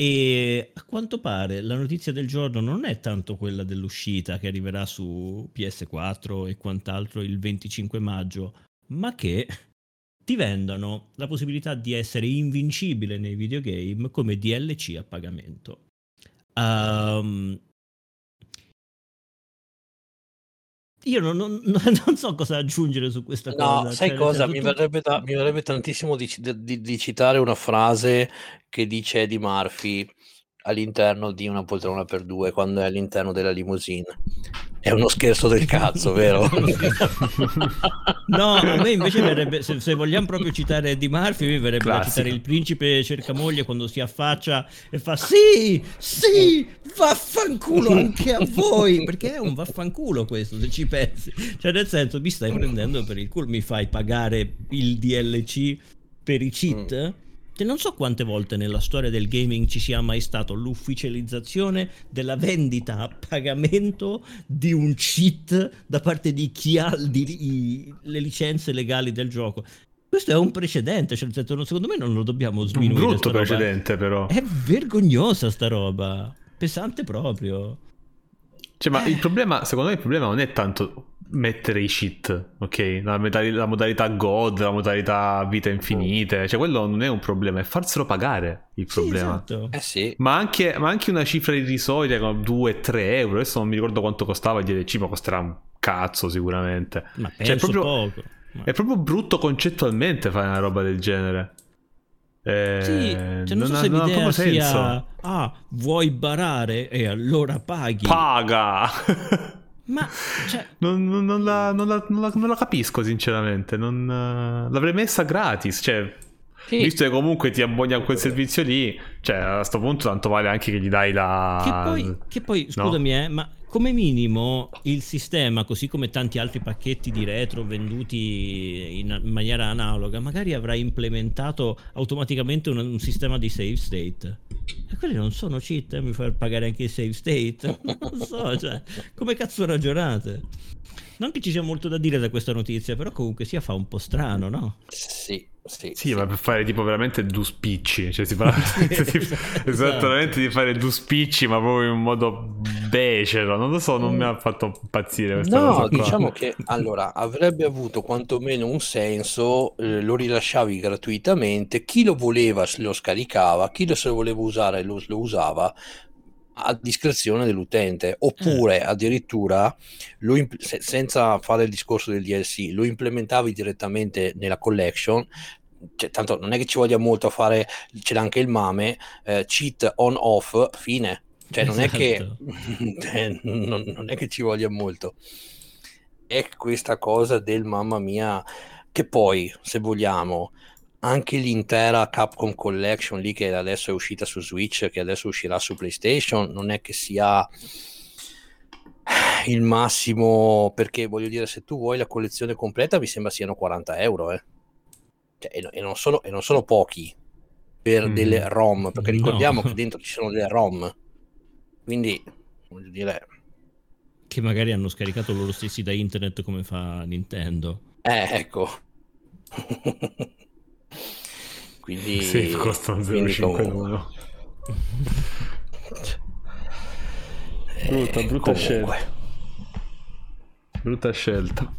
E a quanto pare la notizia del giorno non è tanto quella dell'uscita, che arriverà su P S quattro e quant'altro il venticinque maggio, ma che ti vendano la possibilità di essere invincibile nei videogame come D L C a pagamento. Um, Io non, non, non so cosa aggiungere su questa cosa. No, sai cioè, cosa? Tutto... Mi, verrebbe da, mi verrebbe tantissimo di, di, di citare una frase che dice Eddie Murphy all'interno di Una poltrona per due, quando è all'interno della limousine. È uno scherzo del cazzo, vero? No, a me invece verrebbe, se, se vogliamo proprio citare Eddie Murphy, mi verrebbe Classico. da citare il principe cerca moglie, quando si affaccia e fa sì, sì, vaffanculo anche a voi, perché è un vaffanculo questo, se ci pensi. Cioè nel senso, mi stai prendendo per il culo, mi fai pagare il D L C per i cheat? Mm. Non so quante volte nella storia del gaming ci sia mai stato l'ufficializzazione della vendita a pagamento di un cheat da parte di chi ha di, i, le licenze legali del gioco. Questo è un precedente, cioè, secondo me non lo dobbiamo sminuire. Un brutto precedente però. È vergognosa sta roba, pesante proprio. Cioè, ma eh. il problema, secondo me il problema non è tanto mettere i cheat, ok? La, metali- la modalità God, la modalità vita infinite, cioè quello non è un problema, è farselo pagare il problema. Sì, esatto. eh sì. Ma, anche, ma anche una cifra irrisoria come due tre euro, adesso non mi ricordo quanto costava il D L C, ma costerà un cazzo sicuramente. Ma cioè, è, proprio, poco. Ma... è proprio brutto concettualmente fare una roba del genere. Eh, sì, cioè non, non so ha, se non l'idea sia senso. Ah, vuoi barare e allora paghi. Paga! Ma cioè... non, non, non, la, non, la, non, la, non la capisco sinceramente, non, l'avrei messa gratis, cioè, sì. visto che comunque ti abboni a quel servizio lì, cioè a sto punto tanto vale anche che gli dai la... Che poi, che poi scusami, no? eh, ma come minimo il sistema, così come tanti altri pacchetti di retro venduti in maniera analoga, magari avrà implementato automaticamente un, un sistema di save state. E quelli non sono cheat, eh? Mi fai pagare anche il save state? Non so, cioè, come cazzo ragionate? Non che ci sia molto da dire da questa notizia, però comunque sia fa un po' strano, no? Sì. Sì, sì, sì, ma per fare tipo veramente due spicci, cioè si parla esattamente esatto. esatto. di fare due spicci, ma proprio in modo becero, non lo so, non mi ha fatto impazzire questa no, cosa qua. Diciamo che allora avrebbe avuto quantomeno un senso, eh, lo rilasciavi gratuitamente, chi lo voleva lo scaricava, chi lo se lo voleva usare lo, lo usava a discrezione dell'utente, oppure eh. addirittura lo imp- se- senza fare il discorso del D L C lo implementavi direttamente nella collection. Cioè, tanto non è che ci voglia molto a fare, c'era anche il mame, eh, cheat on off, fine, cioè non esatto. è che eh, non, non è che ci voglia molto. È questa cosa del mamma mia, che poi se vogliamo anche l'intera Capcom Collection lì, che adesso è uscita su Switch, che adesso uscirà su PlayStation, non è che sia il massimo, perché voglio dire, se tu vuoi la collezione completa mi sembra siano quaranta euro eh. cioè, e, e, non sono, e non sono pochi per mm. delle ROM, perché ricordiamo no. che dentro ci sono delle ROM, quindi voglio dire che magari hanno scaricato loro stessi da internet come fa Nintendo, eh ecco. Quindi sì, costano zero virgola cinque euro. Brutta, brutta scelta. Brutta scelta.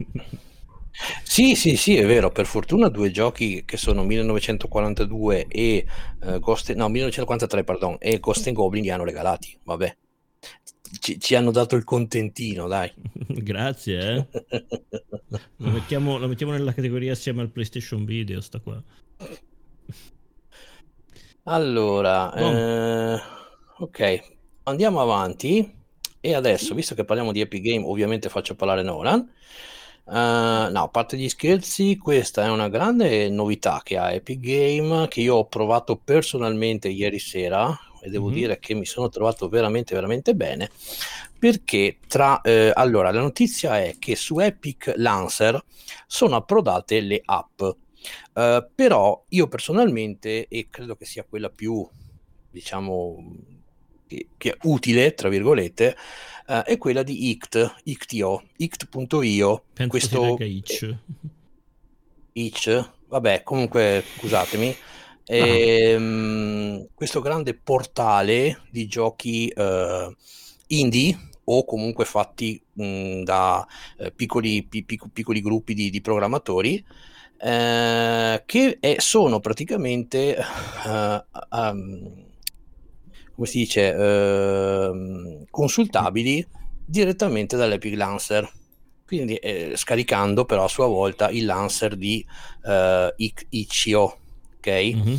Sì, sì, sì, è vero. Per fortuna due giochi che sono millenovecentoquarantadue e uh, Ghost... no, millenovecentoquarantatré, pardon, e Ghost and Goblin li hanno regalati. Vabbè. Ci, ci hanno dato il contentino, dai. Grazie, eh. Lo mettiamo, lo mettiamo nella categoria assieme al PlayStation Video, sta qua. Allora, oh. eh, ok, andiamo avanti. E adesso, visto che parliamo di Epic Game, ovviamente faccio parlare Nolan. Uh, no, a parte gli scherzi, questa è una grande novità che ha Epic Game, che io ho provato personalmente ieri sera e devo mm-hmm. dire che mi sono trovato veramente veramente bene, perché tra eh, allora la notizia è che su Epic Launcher sono approdate le app, eh, però io personalmente, e credo che sia quella più, diciamo, che, che è utile tra virgolette, eh, è quella di Ict, Ict punto io, Ict punto io, questo itch. itch, vabbè, comunque scusatemi. E, ah. um, questo grande portale di giochi uh, indie o comunque fatti um, da uh, piccoli, pi- piccoli gruppi di, di programmatori uh, che è, sono praticamente uh, um, come si dice uh, consultabili direttamente dall'Epic Launcher, quindi eh, scaricando però a sua volta il launcher di uh, itch punto io. Ok, mm-hmm.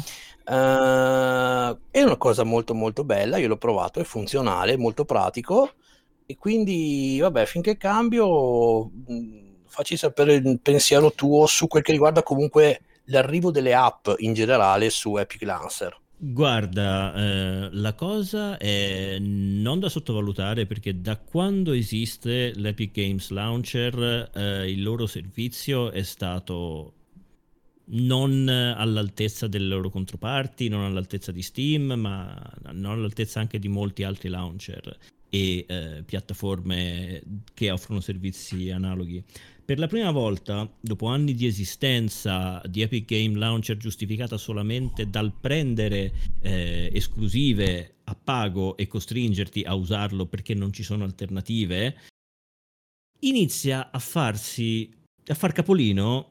uh, è una cosa molto molto bella, io l'ho provato, è funzionale, molto pratico, e quindi vabbè, finché cambio mh, facci sapere il pensiero tuo su quel che riguarda comunque l'arrivo delle app in generale su Epic Launcher. Guarda, eh, la cosa è non da sottovalutare, perché da quando esiste l'Epic Games Launcher eh, il loro servizio è stato... non all'altezza delle loro controparti, non all'altezza di Steam, ma non all'altezza anche di molti altri launcher e eh, piattaforme che offrono servizi analoghi. Per la prima volta, dopo anni di esistenza di Epic Game Launcher giustificata solamente dal prendere eh, esclusive a pago e costringerti a usarlo perché non ci sono alternative, inizia a farsi a far capolino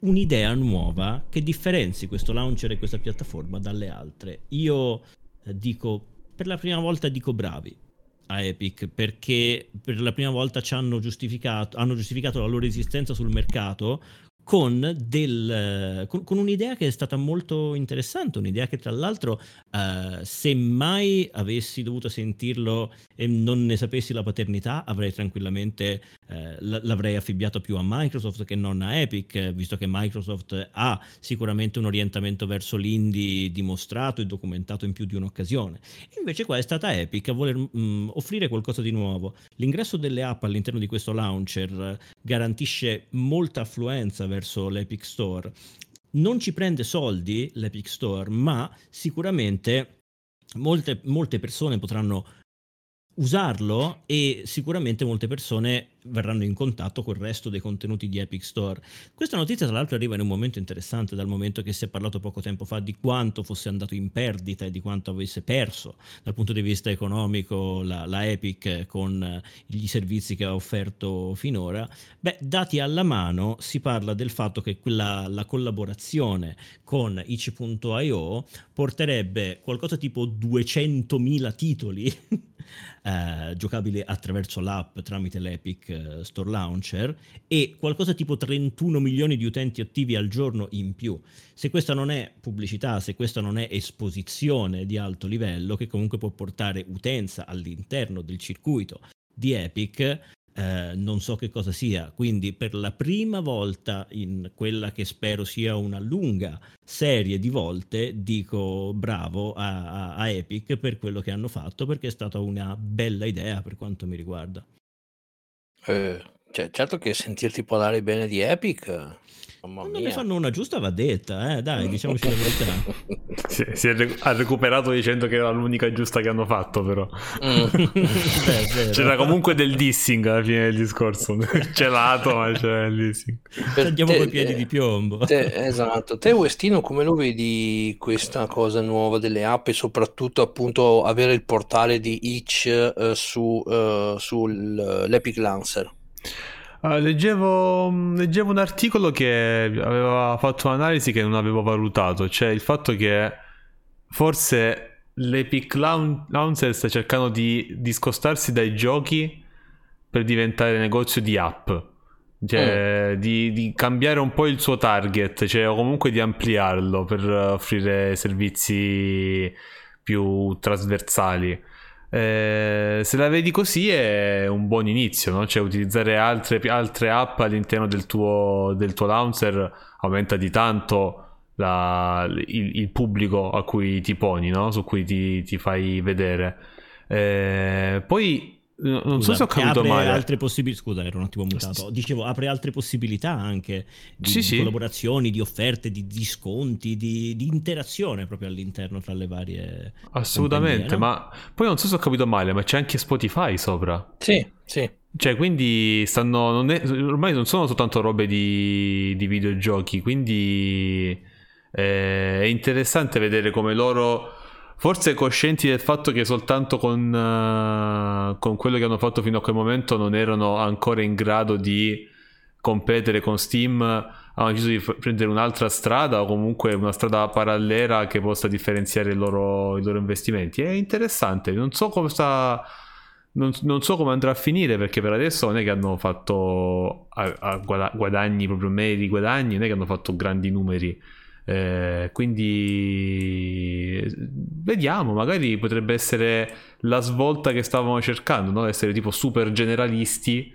un'idea nuova che differenzi questo launcher e questa piattaforma dalle altre. Io dico, per la prima volta dico bravi a Epic, perché per la prima volta ci hanno giustificato, hanno giustificato la loro esistenza sul mercato con, del, con, con un'idea che è stata molto interessante, un'idea che tra l'altro eh, se mai avessi dovuto sentirlo e non ne sapessi la paternità, avrei tranquillamente eh, l'avrei affibbiato più a Microsoft che non a Epic, visto che Microsoft ha sicuramente un orientamento verso l'indie dimostrato e documentato in più di un'occasione. Invece qua è stata Epic a voler mh, offrire qualcosa di nuovo. L'ingresso delle app all'interno di questo launcher garantisce molta affluenza verso l'Epic Store. Non ci prende soldi l'Epic Store, ma sicuramente molte, molte persone potranno usarlo e sicuramente molte persone verranno in contatto col resto dei contenuti di Epic Store. Questa notizia tra l'altro arriva in un momento interessante, dal momento che si è parlato poco tempo fa di quanto fosse andato in perdita e di quanto avesse perso dal punto di vista economico la, la Epic con gli servizi che ha offerto finora. Beh, dati alla mano si parla del fatto che quella, la collaborazione con itch punto io porterebbe qualcosa tipo duecentomila titoli Uh, giocabile attraverso l'app tramite l'Epic Store Launcher e qualcosa tipo trentuno milioni di utenti attivi al giorno in più. Se questa non è pubblicità, se questa non è esposizione di alto livello che comunque può portare utenza all'interno del circuito di Epic, uh, non so che cosa sia. Quindi per la prima volta in quella che spero sia una lunga serie di volte dico bravo a, a, a Epic per quello che hanno fatto, perché è stata una bella idea per quanto mi riguarda. Eh, Cioè, certo che sentirti parlare bene di Epic, mamma mia. Quando ne fanno una giusta va detta, eh? Dai, diciamoci la verità. Si, si è re- ha recuperato dicendo che era l'unica giusta che hanno fatto, però. Mm. Beh, c'era comunque del dissing alla fine del discorso, gelato, ma c'era il dissing. Andiamo coi piedi te, di piombo. Te, esatto. Te, Westino, come lo vedi questa cosa nuova delle app e soprattutto appunto avere il portale di Itch uh, su uh, sull'Epic Launcher? Uh, leggevo, leggevo un articolo che aveva fatto un'analisi che non avevo valutato, cioè il fatto che forse l'Epic Launcher sta cercando di discostarsi dai giochi per diventare negozio di app, cioè mm. di, di cambiare un po' il suo target, cioè, o comunque di ampliarlo per offrire servizi più trasversali. Eh, se la vedi così è un buon inizio, no? Cioè utilizzare altre, altre app all'interno del tuo, del tuo launcher aumenta di tanto la, il, il pubblico a cui ti poni, no? Su cui ti, ti fai vedere. Eh, poi non scusa, so se ho capito apre male altre possibilità. Scusa, ero un attimo mutato. Dicevo, apre altre possibilità anche di, sì, di sì. collaborazioni, di offerte, di, di sconti, di, di interazione proprio all'interno tra le varie assolutamente, no? Ma poi non so se ho capito male, ma c'è anche Spotify sopra. Sì, sì. Cioè, quindi stanno non è, ormai non sono soltanto robe di, di videogiochi, quindi eh, è interessante vedere come loro, forse coscienti del fatto che soltanto con, uh, con quello che hanno fatto fino a quel momento non erano ancora in grado di competere con Steam, hanno deciso di f- prendere un'altra strada o comunque una strada parallela che possa differenziare il loro, i loro investimenti. È interessante, non so come sta, non, non so come andrà a finire, perché per adesso non è che hanno fatto a, a guadagni proprio meri guadagni, non è che hanno fatto grandi numeri. Eh, quindi vediamo, magari potrebbe essere la svolta che stavamo cercando, no? Essere tipo super generalisti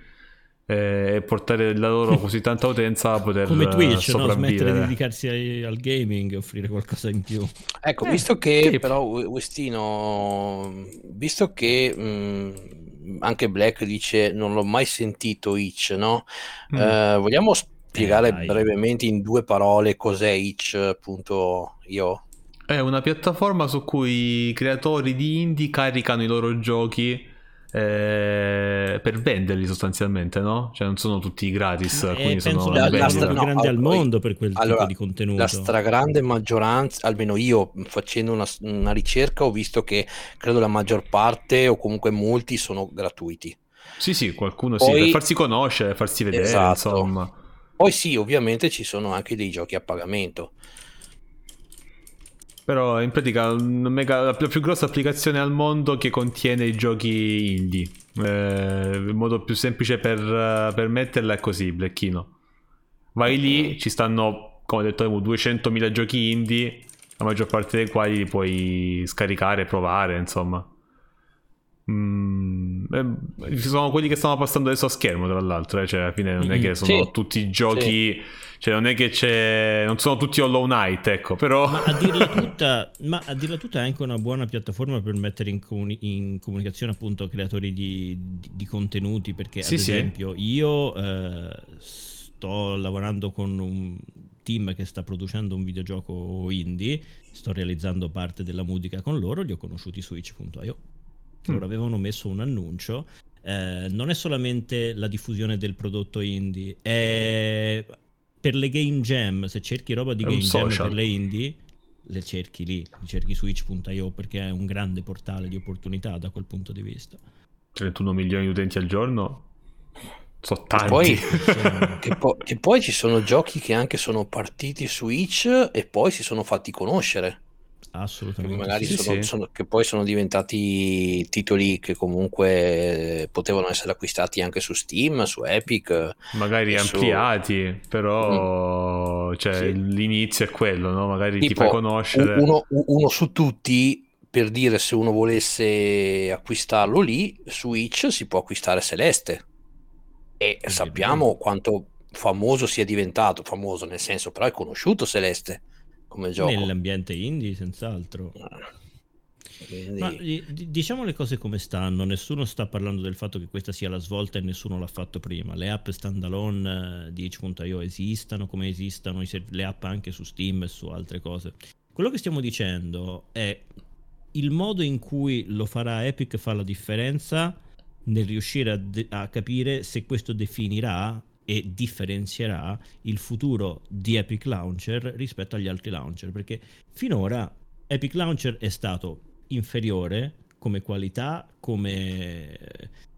eh, e portare la loro così tanta utenza a poter come Twitch, no? Smettere di dedicarsi ai, al gaming e offrire qualcosa in più. Ecco, eh, visto che che però Westino, visto che mh, anche Black dice non l'ho mai sentito Itch, no? Mm. Eh, vogliamo sp- spiegare eh, brevemente in due parole cos'è itch punto io? È una piattaforma su cui i creatori di indie caricano i loro giochi eh, per venderli sostanzialmente, no? Cioè non sono tutti gratis, eh, alcuni sono la, la stra- no, grande al mondo per quel allora, tipo di contenuto. La stragrande maggioranza, almeno io facendo una, una ricerca ho visto che credo la maggior parte o comunque molti sono gratuiti. Sì sì, qualcuno poi, sì, per farsi conoscere, farsi vedere, esatto. Insomma. Poi sì, ovviamente ci sono anche dei giochi a pagamento. Però in pratica mega, la più grossa applicazione al mondo che contiene i giochi indie. Eh, il modo più semplice per, per metterla è così, Blecchino. Vai lì, ci stanno, come ho detto, duecentomila giochi indie, la maggior parte dei quali li puoi scaricare e provare, insomma. Mm, eh, ci sono quelli che stanno passando adesso a schermo, tra l'altro, eh? Cioè alla fine non è che sono sì. tutti giochi sì. Cioè non è che c'è, non sono tutti Hollow Knight, ecco, però ma a dirla tutta, ma a dirla tutta è anche una buona piattaforma per mettere in, comuni- in comunicazione appunto creatori di, di, di contenuti, perché sì, ad esempio sì. io eh, sto lavorando con un team che sta producendo un videogioco indie, sto realizzando parte della musica con loro, li ho conosciuti su itch punto io. Loro avevano messo un annuncio, eh, non è solamente la diffusione del prodotto indie, è per le game jam, se cerchi roba di game jam per le indie, le cerchi lì, le cerchi su itch punto io, perché è un grande portale di opportunità da quel punto di vista. trentuno milioni di utenti al giorno? Sono tanti. E poi, che po- e poi ci sono giochi che anche sono partiti su Itch e poi si sono fatti conoscere. Assolutamente. Che magari sì, sono, sì. Sono, che poi sono diventati titoli che comunque potevano essere acquistati anche su Steam, su Epic, magari ampliati, su... però mm. cioè, sì. l'inizio è quello, no? Magari tipo, ti fai conoscere uno, uno su tutti, per dire, se uno volesse acquistarlo lì su Itch si può acquistare Celeste e sì, sappiamo quanto famoso sia diventato, famoso nel senso però è conosciuto Celeste come gioco nell'ambiente indie, senz'altro. Quindi... Ma, diciamo le cose come stanno, nessuno sta parlando del fatto che questa sia la svolta e nessuno l'ha fatto prima. Le app standalone di itch punto io esistono come esistono le app anche su Steam e su altre cose. Quello che stiamo dicendo è il modo in cui lo farà Epic fa la differenza nel riuscire a, de- a capire se questo definirà e differenzierà il futuro di Epic Launcher rispetto agli altri launcher, perché finora Epic Launcher è stato inferiore come qualità, come,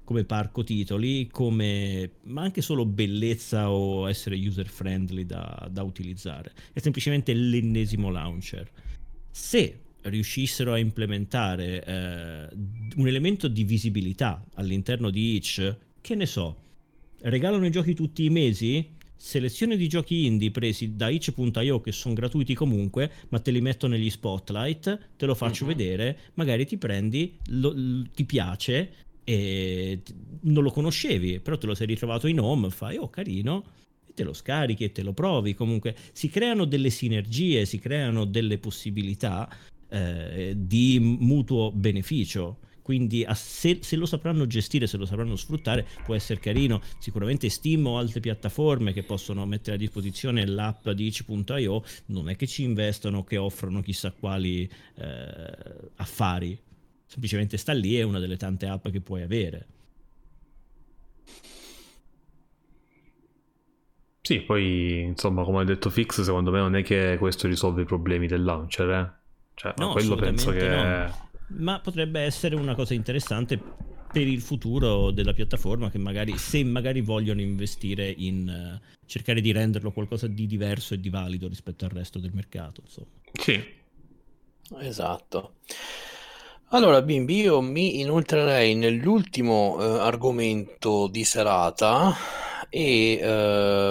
come parco titoli, come, ma anche solo bellezza o essere user friendly da, da utilizzare. È semplicemente l'ennesimo launcher. Se riuscissero a implementare eh, un elemento di visibilità all'interno di Itch, che ne so, regalano i giochi tutti i mesi, selezione di giochi indie presi da itch punto io che sono gratuiti comunque, ma te li metto negli spotlight, te lo faccio mm-hmm. vedere, magari ti prendi, lo, lo, ti piace e t- non lo conoscevi, però te lo sei ritrovato in home, fai oh carino, e te lo scarichi e te lo provi. Comunque si creano delle sinergie, si creano delle possibilità eh, di mutuo beneficio. Quindi a se, se lo sapranno gestire, se lo sapranno sfruttare, può essere carino. Sicuramente Steam o altre piattaforme che possono mettere a disposizione l'app di itch punto io non è che ci investono, che offrono chissà quali eh, affari, semplicemente sta lì, è una delle tante app che puoi avere. Sì, poi insomma, come ha detto Fix, secondo me non è che questo risolve i problemi del launcher, eh? Cioè, no, ma quello penso che... No. Ma potrebbe essere una cosa interessante per il futuro della piattaforma, che magari, se magari vogliono investire in uh, cercare di renderlo qualcosa di diverso e di valido rispetto al resto del mercato, insomma. Sì, esatto. Allora bimbi, io mi inoltrerei nell'ultimo uh, argomento di serata e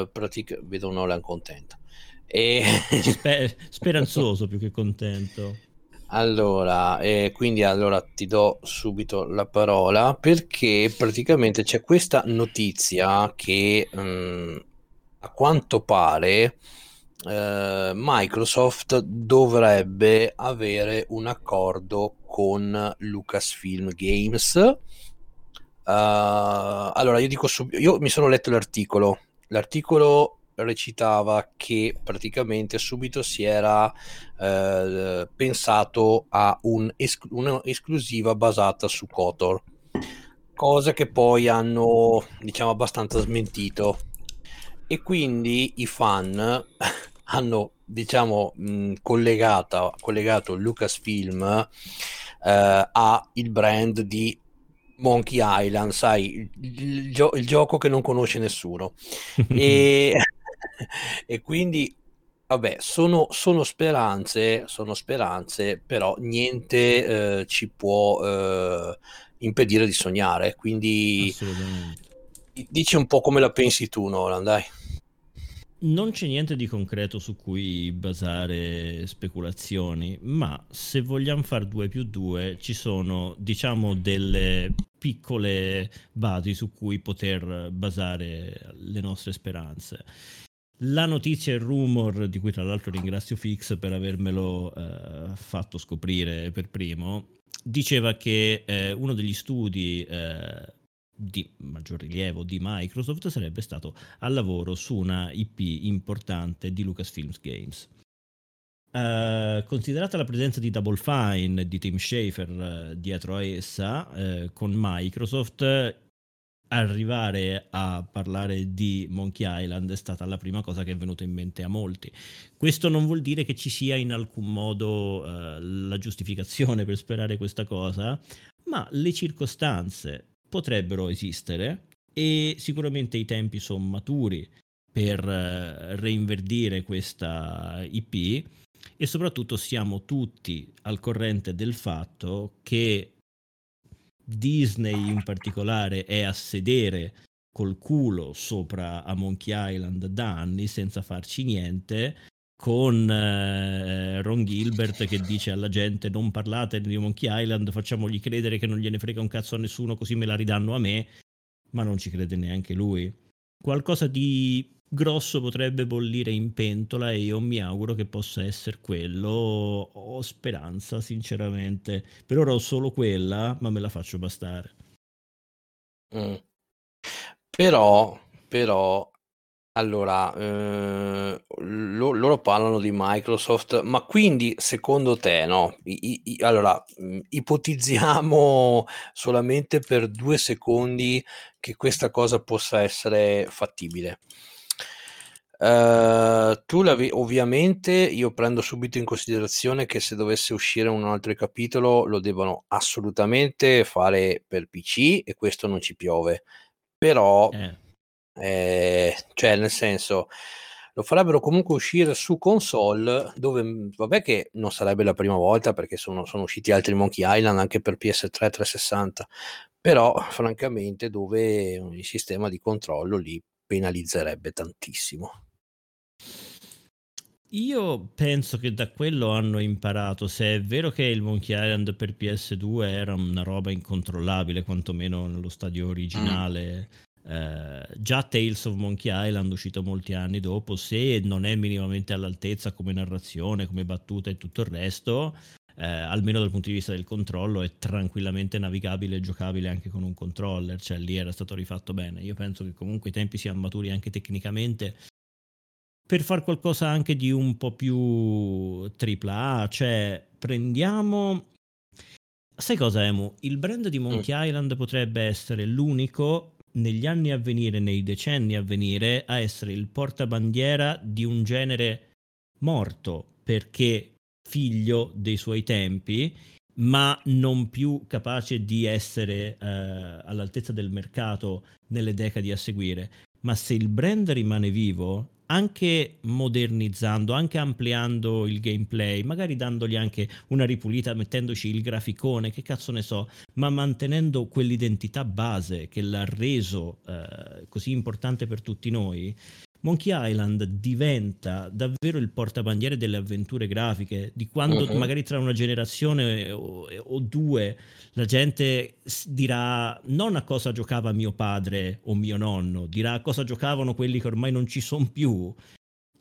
uh, pratica... vedo un'Ola contenta e... Sper- speranzoso più che contento. Allora, eh, quindi allora ti do subito la parola, perché praticamente c'è questa notizia che mh, a quanto pare eh, Microsoft dovrebbe avere un accordo con Lucasfilm Games. Uh, allora io dico sub- io mi sono letto l'articolo, l'articolo recitava che praticamente subito si era eh, pensato a un es- un'esclusiva basata su KOTOR, cosa che poi hanno, diciamo, abbastanza smentito, e quindi i fan hanno, diciamo, mh, collegata, collegato Lucasfilm eh, a il brand di Monkey Island, sai, il, gio- il gioco che non conosce nessuno. e e quindi vabbè, sono, sono speranze, sono speranze, però niente eh, ci può eh, impedire di sognare, quindi dici un po' come la pensi tu, Nolan, dai. Non c'è niente di concreto su cui basare speculazioni, ma se vogliamo far due più due ci sono, diciamo, delle piccole basi su cui poter basare le nostre speranze. La notizia e il rumor, di cui tra l'altro ringrazio Fix per avermelo eh, fatto scoprire per primo, diceva che eh, uno degli studi eh, di maggior rilievo di Microsoft sarebbe stato al lavoro su una I P importante di Lucasfilm Games. Uh, considerata la presenza di Double Fine, di Tim Schafer uh, dietro a essa, uh, con Microsoft arrivare a parlare di Monkey Island è stata la prima cosa che è venuta in mente a molti. Questo non vuol dire che ci sia in alcun modo uh, la giustificazione per sperare questa cosa, ma le circostanze potrebbero esistere e sicuramente i tempi sono maturi per reinverdire questa I P, e soprattutto siamo tutti al corrente del fatto che Disney in particolare è a sedere col culo sopra a Monkey Island da anni senza farci niente, con eh, Ron Gilbert che dice alla gente non parlate di Monkey Island, facciamogli credere che non gliene frega un cazzo a nessuno così me la ridanno a me, ma non ci crede neanche lui. Qualcosa di grosso potrebbe bollire in pentola, e io mi auguro che possa essere quello. Ho speranza, sinceramente. Per ora ho solo quella, ma me la faccio bastare. Mm. Però, però, allora, eh, lo, loro parlano di Microsoft, ma quindi secondo te, no? I, i, allora, ipotizziamo solamente per due secondi che questa cosa possa essere fattibile. Uh, tu l'avevi, ovviamente io prendo subito in considerazione che se dovesse uscire un altro capitolo lo devono assolutamente fare per P C, e questo non ci piove, però eh. Eh, cioè nel senso lo farebbero comunque uscire su console, dove vabbè che non sarebbe la prima volta, perché sono, sono usciti altri Monkey Island anche per P S tre trecentosessanta, però francamente dove il sistema di controllo li penalizzerebbe tantissimo. Io penso che da quello hanno imparato, se è vero che il Monkey Island per P S due era una roba incontrollabile, quantomeno nello stadio originale. Mm. Eh, già Tales of Monkey Island, uscito molti anni dopo, se non è minimamente all'altezza come narrazione, come battuta e tutto il resto, eh, almeno dal punto di vista del controllo è tranquillamente navigabile e giocabile anche con un controller, cioè lì era stato rifatto bene. Io penso che comunque i tempi siano maturi anche tecnicamente per far qualcosa anche di un po' più tripla A, cioè prendiamo... Sai cosa, Emu? Il brand di Monkey mm. Island potrebbe essere l'unico negli anni a venire, nei decenni a venire, a essere il portabandiera di un genere morto, perché figlio dei suoi tempi, ma non più capace di essere eh, all'altezza del mercato nelle decadi a seguire. Ma se il brand rimane vivo, anche modernizzando, anche ampliando il gameplay, magari dandogli anche una ripulita, mettendoci il graficone, che cazzo ne so, ma mantenendo quell'identità base che l'ha reso eh, così importante per tutti noi, Monkey Island diventa davvero il portabandiere delle avventure grafiche, di quando uh-huh. magari tra una generazione o, o due la gente dirà non a cosa giocava mio padre o mio nonno, dirà a cosa giocavano quelli che ormai non ci sono più,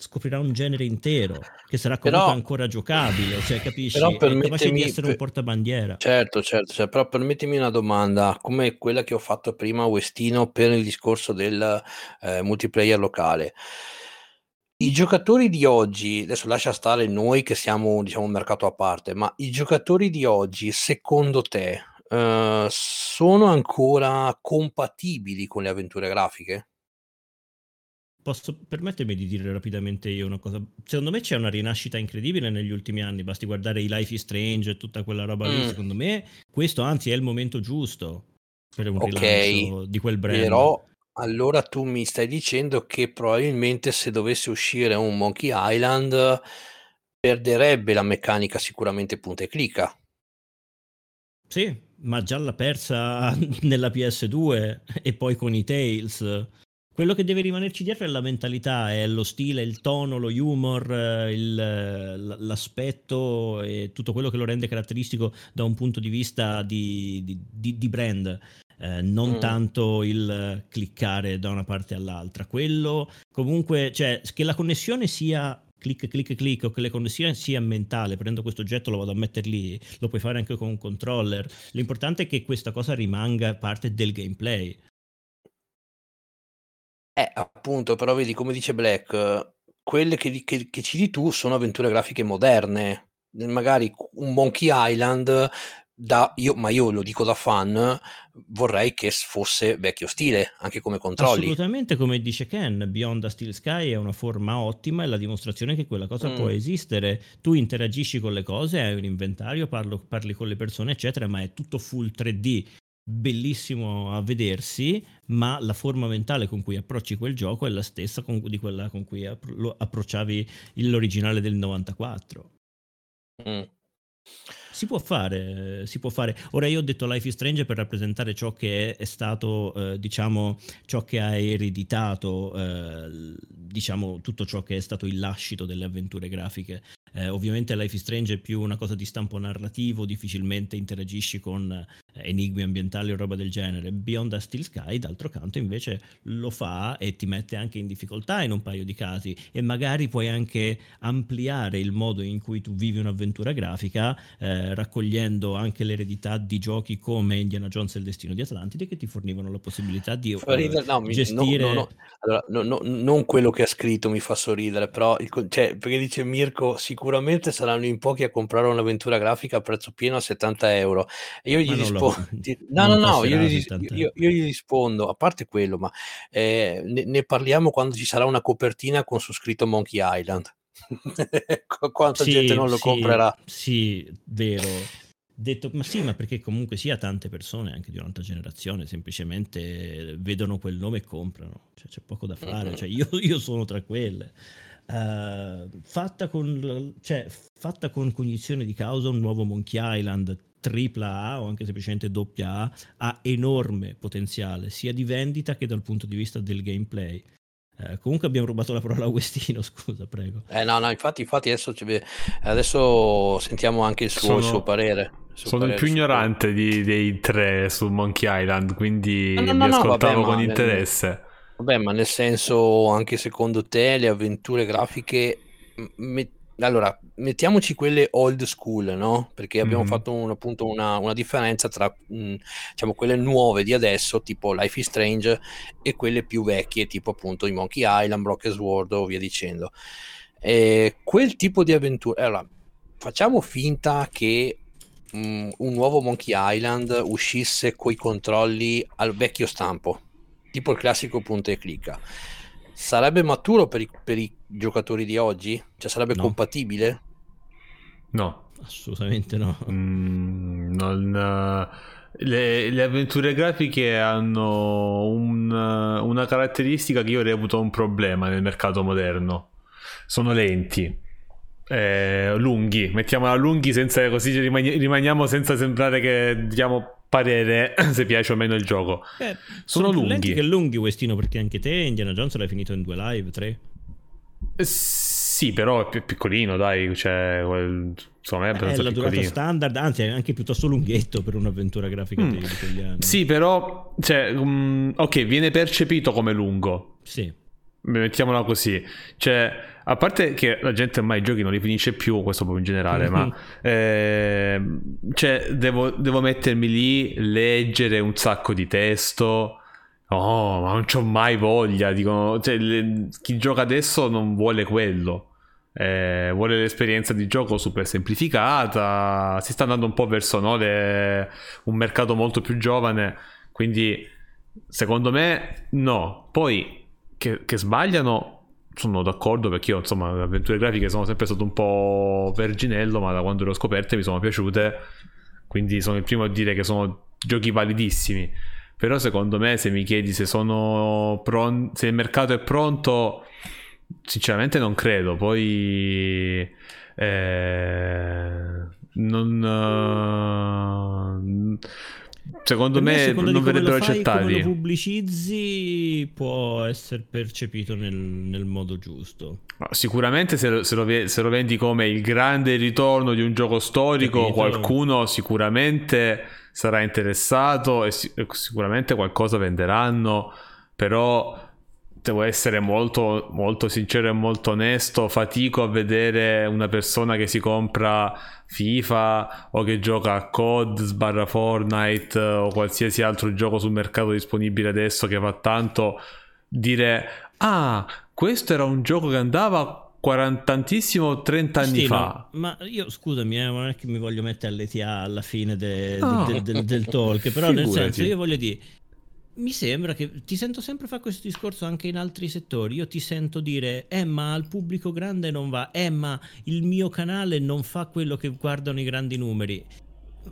scoprirà un genere intero che sarà comunque però, ancora giocabile, cioè capisci, è capace di essere un portabandiera. Certo, certo, cioè, però permettimi una domanda, come quella che ho fatto prima a Westino per il discorso del eh, multiplayer locale. I giocatori di oggi, adesso lascia stare noi che siamo diciamo un mercato a parte, ma i giocatori di oggi secondo te eh, sono ancora compatibili con le avventure grafiche? Posso permettermi di dire rapidamente io una cosa? Secondo me c'è una rinascita incredibile negli ultimi anni, basti guardare i Life is Strange e tutta quella roba mm. lì. Secondo me questo anzi è il momento giusto per un okay. rilancio di quel brand. Però allora tu mi stai dicendo che probabilmente se dovesse uscire un Monkey Island perderebbe la meccanica sicuramente punta e clicca. Sì, ma già l'ha persa nella P S due e poi con i Tales. Quello che deve rimanerci dietro è la mentalità, è lo stile, il tono, lo humor, il, l'aspetto e tutto quello che lo rende caratteristico da un punto di vista di, di, di, di brand, eh, non mm. tanto il cliccare da una parte all'altra. Quello comunque, cioè, che la connessione sia clic, clic, clic, o che la connessione sia mentale, prendo questo oggetto, lo vado a mettere lì, lo puoi fare anche con un controller. L'importante è che questa cosa rimanga parte del gameplay. Eh, appunto, però vedi, come dice Black, quelle che, che, che citi tu sono avventure grafiche moderne, magari un Monkey Island, da, io, ma io lo dico da fan, vorrei che fosse vecchio stile, anche come controlli. Assolutamente, come dice Ken, Beyond the Steel Sky è una forma ottima, è la dimostrazione che quella cosa mm. può esistere. Tu interagisci con le cose, hai un inventario, parlo, parli con le persone, eccetera, ma è tutto full tre D. Bellissimo a vedersi, ma la forma mentale con cui approcci quel gioco è la stessa con, di quella con cui appro- lo approcciavi l'originale del novantaquattro. Mm. Si può fare, si può fare. Ora io ho detto Life is Strange per rappresentare ciò che è, è stato, eh, diciamo, ciò che ha ereditato, eh, diciamo, tutto ciò che è stato il lascito delle avventure grafiche. Eh, ovviamente Life is Strange è più una cosa di stampo narrativo, difficilmente interagisci con eh, enigmi ambientali o roba del genere. Beyond the Steel Sky, d'altro canto, invece lo fa e ti mette anche in difficoltà in un paio di casi, e magari puoi anche ampliare il modo in cui tu vivi un'avventura grafica, eh, raccogliendo anche l'eredità di giochi come Indiana Jones e il Destino di Atlantide, che ti fornivano la possibilità di eh, no, mi, gestire no, no, no. Allora, no, no, non quello che ha scritto mi fa sorridere, però il, cioè, perché dice Mirko sì, sicuramente saranno in pochi a comprare un'avventura grafica a prezzo pieno a settanta euro. E io gli rispondo: no, no, no, io gli, io, io gli rispondo, a parte quello, ma eh, ne, ne parliamo quando ci sarà una copertina con su scritto Monkey Island. Quanta sì, gente non lo sì, comprerà? Sì, vero. Detto, ma sì, ma perché comunque sia tante persone anche di un'altra generazione semplicemente vedono quel nome e comprano, cioè, c'è poco da fare. Mm-hmm. Cioè, io, io sono tra quelle. Uh, fatta con cioè fatta con cognizione di causa, un nuovo Monkey Island tripla A o anche semplicemente doppia A ha enorme potenziale sia di vendita che dal punto di vista del gameplay. Eh, comunque abbiamo rubato la parola a Westino, scusa, prego. Eh no, no, infatti, infatti adesso, adesso sentiamo anche il suo, sono, il suo parere. Il suo sono parere, il più ignorante suo... di, dei tre su Monkey Island, quindi no, no, mi no, ascoltavo no, vabbè, con ma, interesse. Bene. Vabbè, ma nel senso, anche secondo te le avventure grafiche, met- allora mettiamoci quelle old school, no? Perché abbiamo mm-hmm. fatto un, appunto una, una differenza tra mh, diciamo quelle nuove di adesso, tipo Life is Strange, e quelle più vecchie, tipo appunto i Monkey Island, Brock and Sword o via dicendo. E quel tipo di avventure, allora facciamo finta che mh, un nuovo Monkey Island uscisse coi controlli al vecchio stampo, tipo il classico punta e clicca. Sarebbe maturo per i, per i giocatori di oggi? Cioè sarebbe no. compatibile? No, assolutamente no. Mm, non, le, le avventure grafiche hanno un, una caratteristica che io reputo un problema nel mercato moderno. Sono lenti. Eh, lunghi, mettiamola lunghi, senza, così rimaniamo senza sembrare che diamo parere se piace o meno il gioco. Eh, sono, sono lunghi. Lenti che lunghi, Westino, perché anche te Indiana Jones l'hai finito in due live, tre? Eh, sì, però è più piccolino, dai, cioè insomma è abbastanza eh, la piccolino. Durata standard, anzi è anche piuttosto lunghetto per un'avventura grafica mm. italiana. Sì, però cioè, um, ok, viene percepito come lungo. Sì. Mettiamola così, cioè, a parte che la gente ormai i giochi non li finisce più, questo proprio in generale, mm-hmm. ma eh, cioè, devo, devo mettermi lì, leggere un sacco di testo. Oh, ma non c'ho mai voglia. Dicono, cioè, le, chi gioca adesso non vuole quello. Eh, vuole l'esperienza di gioco super semplificata. Si sta andando un po' verso no, le, un mercato molto più giovane. Quindi, secondo me, no. Poi. Che, che sbagliano sono d'accordo, perché io insomma le avventure grafiche sono sempre stato un po' verginello, ma da quando le ho scoperte mi sono piaciute, quindi sono il primo a dire che sono giochi validissimi. Però secondo me, se mi chiedi se sono pronti, se il mercato è pronto, sinceramente non credo. Poi eh, non eh, secondo me, me non verrebbero accettati. Come lo pubblicizzi può essere percepito nel, nel modo giusto. Sicuramente se lo, se, lo, se lo vendi come il grande ritorno di un gioco storico, capito, qualcuno sicuramente sarà interessato e sicuramente qualcosa venderanno. Però devo essere molto, molto sincero e molto onesto, fatico a vedere una persona che si compra FIFA o che gioca a C O D sbarra Fortnite o qualsiasi altro gioco sul mercato disponibile adesso che fa tanto, dire ah, questo era un gioco che andava quarantantissimo trenta anni Stino, fa. Ma io scusami, eh, non è che mi voglio mettere all'E T A alla fine de, de, oh. de, de, del talk, però figurati. Nel senso, io voglio dire, mi sembra che ti sento sempre fare questo discorso anche in altri settori. Io ti sento dire eh ma al pubblico grande non va, eh ma il mio canale non fa quello che guardano i grandi numeri.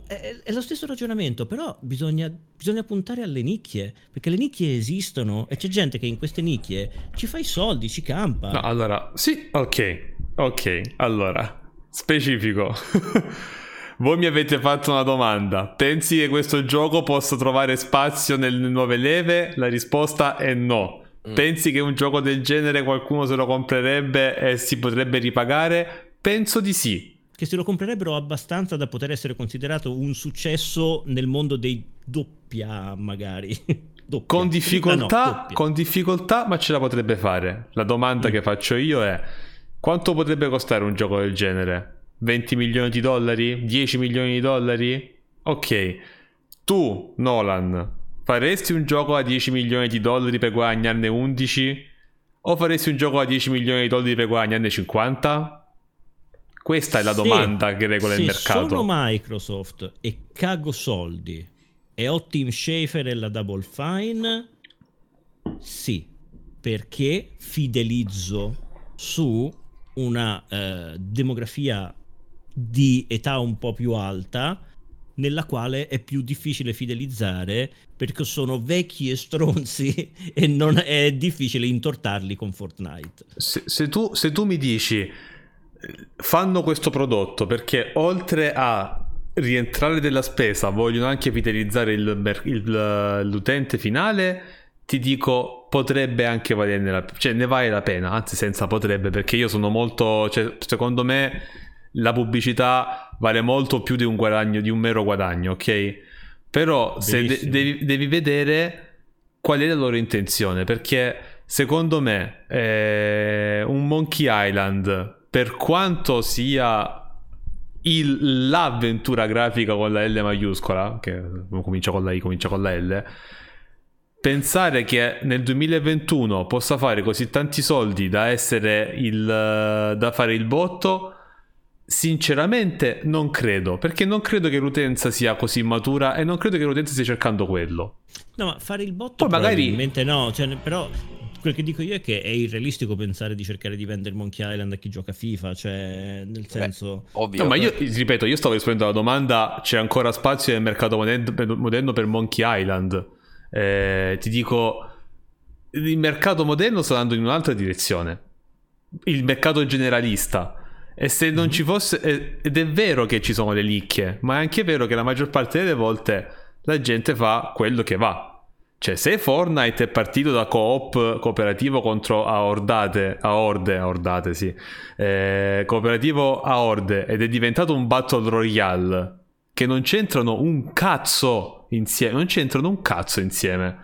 È, è lo stesso ragionamento, però bisogna, bisogna puntare alle nicchie, perché le nicchie esistono e c'è gente che in queste nicchie ci fa i soldi, ci campa. No, allora, sì, ok, ok, allora, specifico. Voi mi avete fatto una domanda: pensi che questo gioco possa trovare spazio nelle nuove leve? La risposta è no. Mm. Pensi che un gioco del genere qualcuno se lo comprerebbe e si potrebbe ripagare? Penso di sì. Che se lo comprerebbero abbastanza da poter essere considerato un successo nel mondo dei doppia, magari. Doppia. Con difficoltà, ah, no, con difficoltà, ma ce la potrebbe fare. La domanda mm. che faccio io è: quanto potrebbe costare un gioco del genere? venti milioni di dollari? dieci milioni di dollari? Ok. Tu, Nolan, faresti un gioco a dieci milioni di dollari per guadagnarne undici? O faresti un gioco a dieci milioni di dollari per guadagnarne cinquanta? Questa è la domanda se, che regola il mercato. Se sono Microsoft e cago soldi e ho Tim Schafer e la Double Fine, sì, perché fidelizzo su una eh, demografia di età un po' più alta, nella quale è più difficile fidelizzare perché sono vecchi e stronzi e non è difficile intortarli con Fortnite. Se, se, tu, se tu mi dici... fanno questo prodotto perché oltre a rientrare della spesa vogliono anche fidelizzare il, il, l'utente finale, ti dico potrebbe anche valerne la, cioè ne vale la pena, anzi senza potrebbe, perché io sono molto, cioè, secondo me la pubblicità vale molto più di un guadagno, di un mero guadagno, ok? Però se de- devi, devi vedere qual è la loro intenzione, perché secondo me eh, un Monkey Island, per quanto sia il, l'avventura grafica con la L maiuscola, che non comincia con la I, comincia con la L, pensare che nel duemilaventuno possa fare così tanti soldi da essere il, da fare il botto, sinceramente non credo, perché non credo che l'utenza sia così matura e non credo che l'utenza stia cercando quello. No, ma fare il botto poi probabilmente magari... no, cioè, però... Quel che dico io è che è irrealistico pensare di cercare di vendere Monkey Island a chi gioca FIFA, cioè nel senso... Beh, ovvio. No, ma io ripeto, io stavo rispondendo alla domanda: c'è ancora spazio nel mercato moderno per Monkey Island? Eh, ti dico, il mercato moderno sta andando in un'altra direzione, il mercato generalista, e se non mm-hmm. ci fosse, ed è vero che ci sono le nicchie, ma è anche vero che la maggior parte delle volte la gente fa quello che va. Cioè, se Fortnite è partito da coop cooperativo contro a ordate, a orde, a ordate, sì, eh, cooperativo a orde, ed è diventato un battle royale che non c'entrano un cazzo insieme, non c'entrano un cazzo insieme.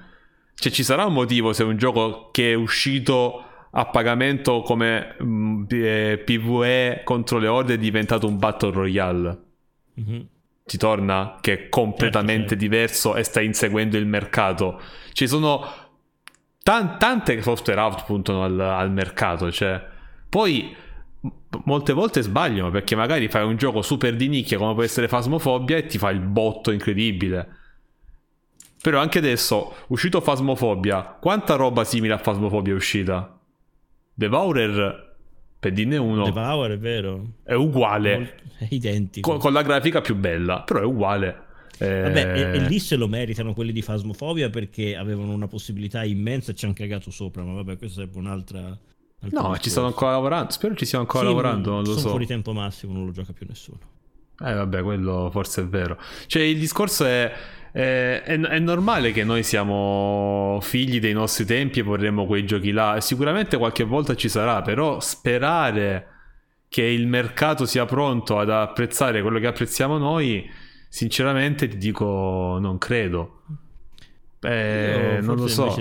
Cioè, ci sarà un motivo se un gioco che è uscito a pagamento come mh, eh, PvE contro le orde è diventato un battle royale. Mm-hmm. Ti torna? Che è completamente certo, certo. diverso e sta inseguendo il mercato. Ci sono tan- tante software out puntano al, al mercato, cioè. Poi m- molte volte sbagliano, perché magari fai un gioco super di nicchia come può essere Phasmophobia e ti fa il botto incredibile. Però anche adesso, uscito Phasmophobia, quanta roba simile a Phasmophobia è uscita? Devourer, per dirne uno, Devour, è vero, è uguale, è identico, con, con la grafica più bella, però è uguale. Eh... Vabbè, e, e lì se lo meritano quelli di Phasmophobia, perché avevano una possibilità immensa e ci hanno cagato sopra. Ma vabbè, questa è un'altra. No, ma ci stanno ancora lavorando. Spero ci stiano ancora sì, lavorando. Non lo sono so. Fuori tempo massimo, non lo gioca più nessuno. Eh, vabbè, quello forse è vero. Cioè, il discorso è. Eh, è, è normale che noi siamo figli dei nostri tempi e vorremmo quei giochi là, sicuramente qualche volta ci sarà, però sperare che il mercato sia pronto ad apprezzare quello che apprezziamo noi, sinceramente ti dico non credo. Eh, non lo so,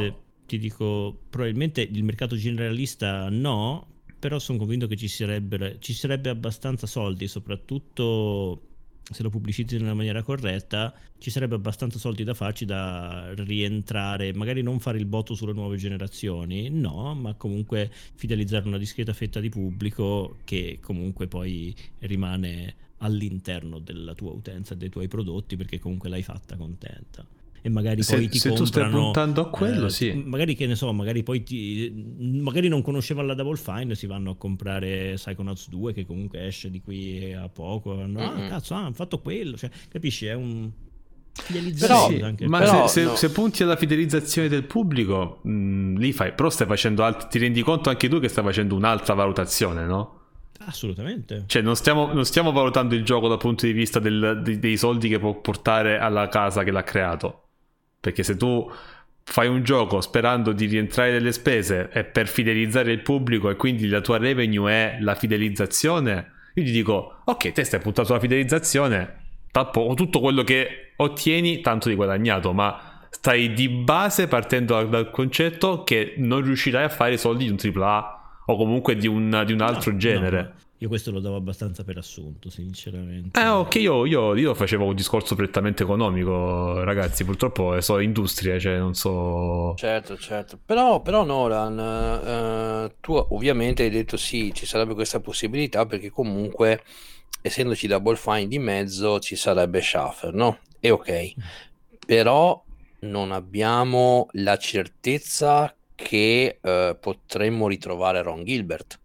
ti dico probabilmente il mercato generalista no, però sono convinto che ci sarebbe, ci sarebbe abbastanza soldi, soprattutto se lo pubblicizzi nella maniera corretta, ci sarebbe abbastanza soldi da farci da rientrare, magari non fare il botto sulle nuove generazioni, no, ma comunque fidelizzare una discreta fetta di pubblico che comunque poi rimane all'interno della tua utenza, dei tuoi prodotti, perché comunque l'hai fatta contenta. E magari se, poi ti se comprano, tu stai puntando a quello, eh, sì. Magari, che ne so, magari poi ti magari non conosceva la Double Fine, si vanno a comprare Psychonauts due che comunque esce di qui a poco. No, mm-hmm. ah, cazzo, ah, hanno fatto quello, cioè, capisci, è un però, anche ma però, se, se, no. se punti alla fidelizzazione del pubblico, mh, lì fai, però stai facendo alt- ti rendi conto anche tu che stai facendo un'altra valutazione, no? Assolutamente. Cioè non stiamo, non stiamo valutando il gioco dal punto di vista del, dei, dei soldi che può portare alla casa che l'ha creato. Perché se tu fai un gioco sperando di rientrare delle spese e per fidelizzare il pubblico e quindi la tua revenue è la fidelizzazione, Io ti dico, ok, te stai puntando sulla fidelizzazione, tappo tutto quello che ottieni, tanto di guadagnato, ma stai di base partendo dal, dal concetto che non riuscirai a fare soldi di un tripla A o comunque di un, di un altro no, genere. No. Io questo lo davo abbastanza per assunto, sinceramente. Eh, ok, io, io, io facevo un discorso prettamente economico, ragazzi, purtroppo so industria, cioè non so... Certo, certo. Però, però Nolan, eh, tu ovviamente hai detto sì, ci sarebbe questa possibilità, perché comunque, essendoci Double Fine di mezzo, ci sarebbe Schaffer, no? E ok. Però non abbiamo la certezza che eh, potremmo ritrovare Ron Gilbert.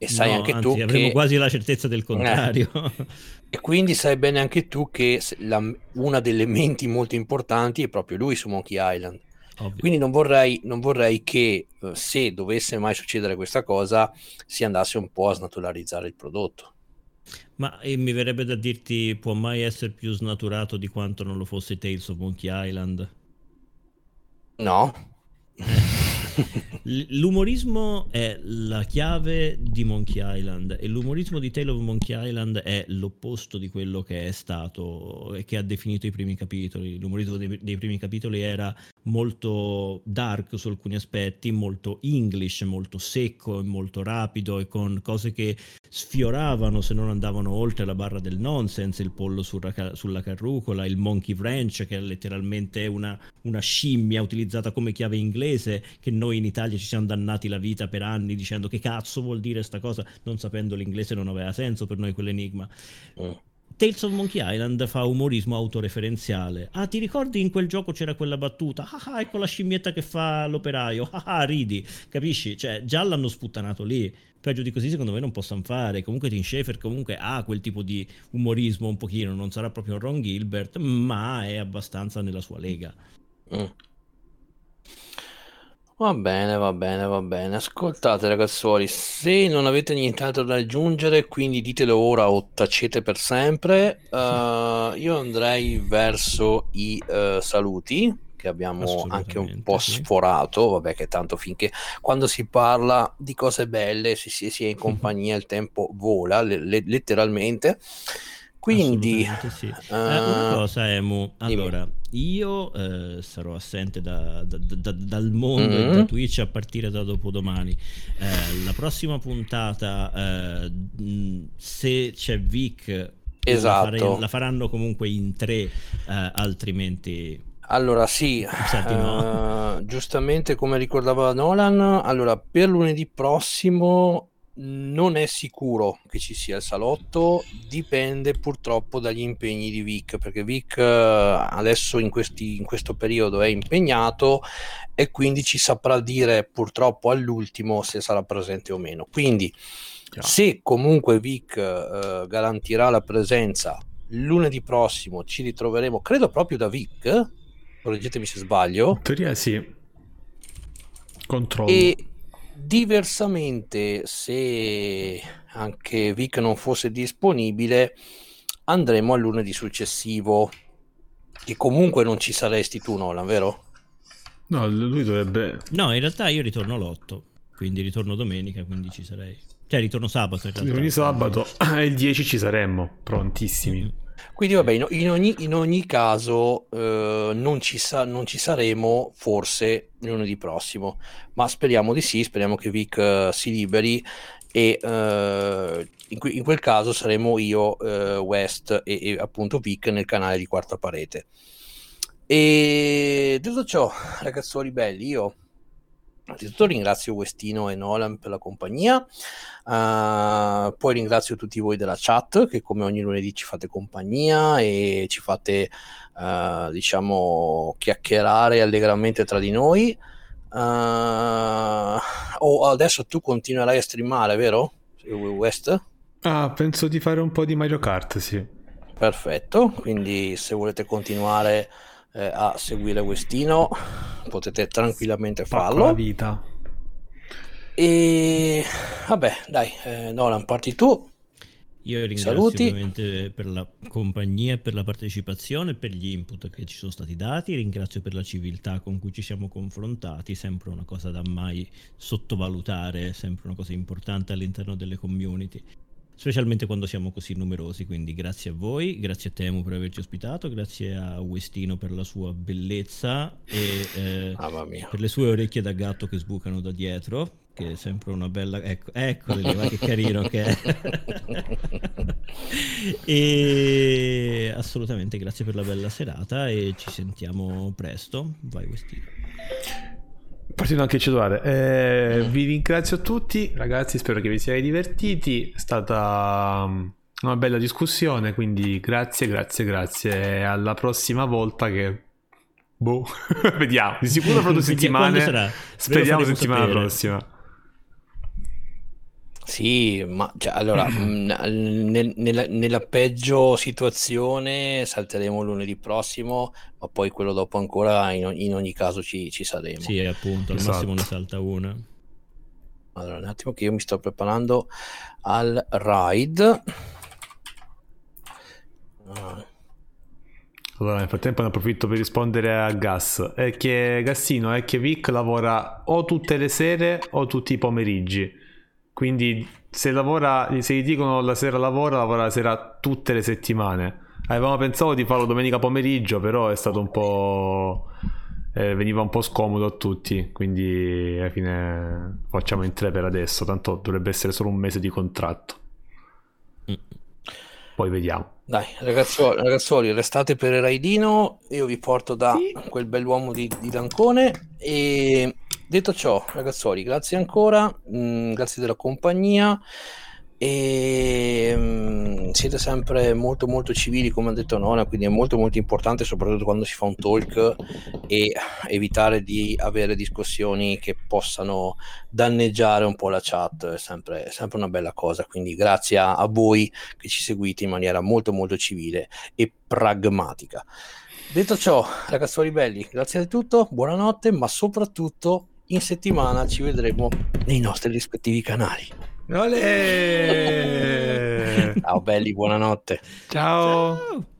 E sai no, anche anzi, tu avremo che... quasi la certezza del contrario. Eh. E quindi sai bene anche tu che la... una delle menti molto importanti è proprio lui su Monkey Island. Ovvio. Quindi non vorrei, non vorrei che se dovesse mai succedere questa cosa si andasse un po' a snaturalizzare il prodotto. Ma e mi verrebbe da dirti, può mai essere più snaturato di quanto non lo fosse Tales of Monkey Island? No. L'umorismo è la chiave di Monkey Island e l'umorismo di Tale of Monkey Island è l'opposto di quello che è stato e che ha definito i primi capitoli. L'umorismo dei, dei primi capitoli era molto dark su alcuni aspetti, molto English, molto secco e molto rapido e con cose che sfioravano, se non andavano oltre, la barra del nonsense, il pollo sulla, sulla carrucola, il monkey wrench, che è letteralmente una, una scimmia utilizzata come chiave inglese, che noi in Italia ci siamo dannati la vita per anni dicendo che cazzo vuol dire sta cosa, non sapendo l'inglese non aveva senso per noi quell'enigma. Oh. Tales of Monkey Island fa umorismo autoreferenziale. Ah, ti ricordi in quel gioco c'era quella battuta? Ah, ah, ecco la scimmietta che fa l'operaio. Ah, ah, ridi. Capisci? Cioè, già l'hanno sputtanato lì. Peggio di così secondo me non possono fare. Comunque Tim Schafer comunque ha quel tipo di umorismo un pochino. Non sarà proprio Ron Gilbert, ma è abbastanza nella sua lega. Mm. Va bene, va bene, va bene. Ascoltate ragazzuoli, se non avete nient'altro da aggiungere, quindi ditelo ora o tacete per sempre. Uh, io andrei verso i uh, saluti, che abbiamo anche un po' sforato. Vabbè, che tanto finché quando si parla di cose belle, si, si, si è in compagnia, il tempo vola, le, le, letteralmente. Quindi sì. uh, una cosa, Emu, allora io eh, sarò assente da, da, da, dal mondo mm-hmm. e da Twitch a partire da dopodomani. Eh, la prossima puntata, eh, se c'è Vic, esatto, la, fare, la faranno comunque in tre, eh, altrimenti. Allora sì, Senti, no. uh, giustamente come ricordava Nolan, allora per lunedì prossimo non è sicuro che ci sia il salotto, dipende purtroppo dagli impegni di Vic, perché Vic adesso in, questi, in questo periodo è impegnato e quindi ci saprà dire purtroppo all'ultimo se sarà presente o meno. Quindi yeah. se comunque Vic eh, garantirà la presenza lunedì prossimo, ci ritroveremo credo proprio da Vic, correggetemi se sbaglio, in teoria sì, controllo. E diversamente, se anche Vic non fosse disponibile, andremo al lunedì successivo, che comunque non ci saresti tu, Nolan, vero? No, lui dovrebbe... No, in realtà io ritorno l'otto, quindi ritorno domenica, quindi ci sarei. Cioè ritorno sabato. Quindi sabato e il dieci ci saremmo, prontissimi. Mm-hmm. Quindi vabbè, in ogni, in ogni caso eh, non, ci sa, non ci saremo forse lunedì prossimo, ma speriamo di sì, speriamo che Vic eh, si liberi e eh, in, que- in quel caso saremo io, eh, West e, e appunto Vic nel canale di Quarta Parete. E detto ciò, ragazzuoli belli, io innanzitutto ringrazio Westino e Nolan per la compagnia, uh, poi ringrazio tutti voi della chat che come ogni lunedì ci fate compagnia e ci fate uh, diciamo chiacchierare allegramente tra di noi. Uh, oh, adesso tu continuerai a streamare, vero, West? Ah, penso di fare un po' di Mario Kart, sì. Perfetto, quindi se volete continuare a seguire Westino potete tranquillamente farlo. La vita. E vabbè, dai, eh, Nolan, parti tu. Io ringrazio Saluti. Ovviamente per la compagnia, per la partecipazione, per gli input che ci sono stati dati, ringrazio per la civiltà con cui ci siamo confrontati, sempre una cosa da mai sottovalutare, sempre una cosa importante all'interno delle community. specialmente quando siamo così numerosi. Quindi grazie a voi, grazie a Temu per averci ospitato, grazie a Westino per la sua bellezza e eh, ah, per le sue orecchie da gatto che sbucano da dietro, che è sempre una bella... Ecco, eccole lì, ma che carino che è. E assolutamente grazie per la bella serata e ci sentiamo presto. Vai Westino. Partito anche Cedolare, eh, vi ringrazio a tutti ragazzi, spero che vi siate divertiti, è stata una bella discussione, quindi grazie, grazie, grazie, alla prossima volta che boh, vediamo, di sicuro fra due settimane sarà? Speriamo settimana sapere. Prossima sì, ma cioè, allora nel, nella, nella peggio situazione salteremo lunedì prossimo, ma poi quello dopo ancora in, in ogni caso ci, ci saremo. Sì, appunto, al esatto. massimo ne salta una. Allora un attimo che io mi sto preparando al ride. Ah. Allora nel frattempo ne approfitto per rispondere a Gas, è che Gassino è che Vic lavora o tutte le sere o tutti i pomeriggi. Quindi se lavora, se gli dicono la sera lavora, lavora la sera tutte le settimane. Avevamo pensato di farlo domenica pomeriggio, però è stato un po'... Eh, veniva un po' scomodo a tutti, quindi alla fine facciamo in tre per adesso, tanto dovrebbe essere solo un mese di contratto. Poi vediamo. Dai, ragazzuoli, ragazzuoli restate per il raidino, io vi porto da sì. quel bell'uomo di, di Dancone e... Detto ciò, ragazzuoli, grazie ancora, mh, grazie della compagnia e mh, siete sempre molto molto civili come ha detto Nona, quindi è molto molto importante soprattutto quando si fa un talk e evitare di avere discussioni che possano danneggiare un po' la chat, è sempre, è sempre una bella cosa, quindi grazie a voi che ci seguite in maniera molto molto civile e pragmatica. Detto ciò, ragazzuoli belli, grazie di tutto, buonanotte, ma soprattutto... in settimana ci vedremo nei nostri rispettivi canali. Olè! Ciao belli, buonanotte. Ciao. Ciao.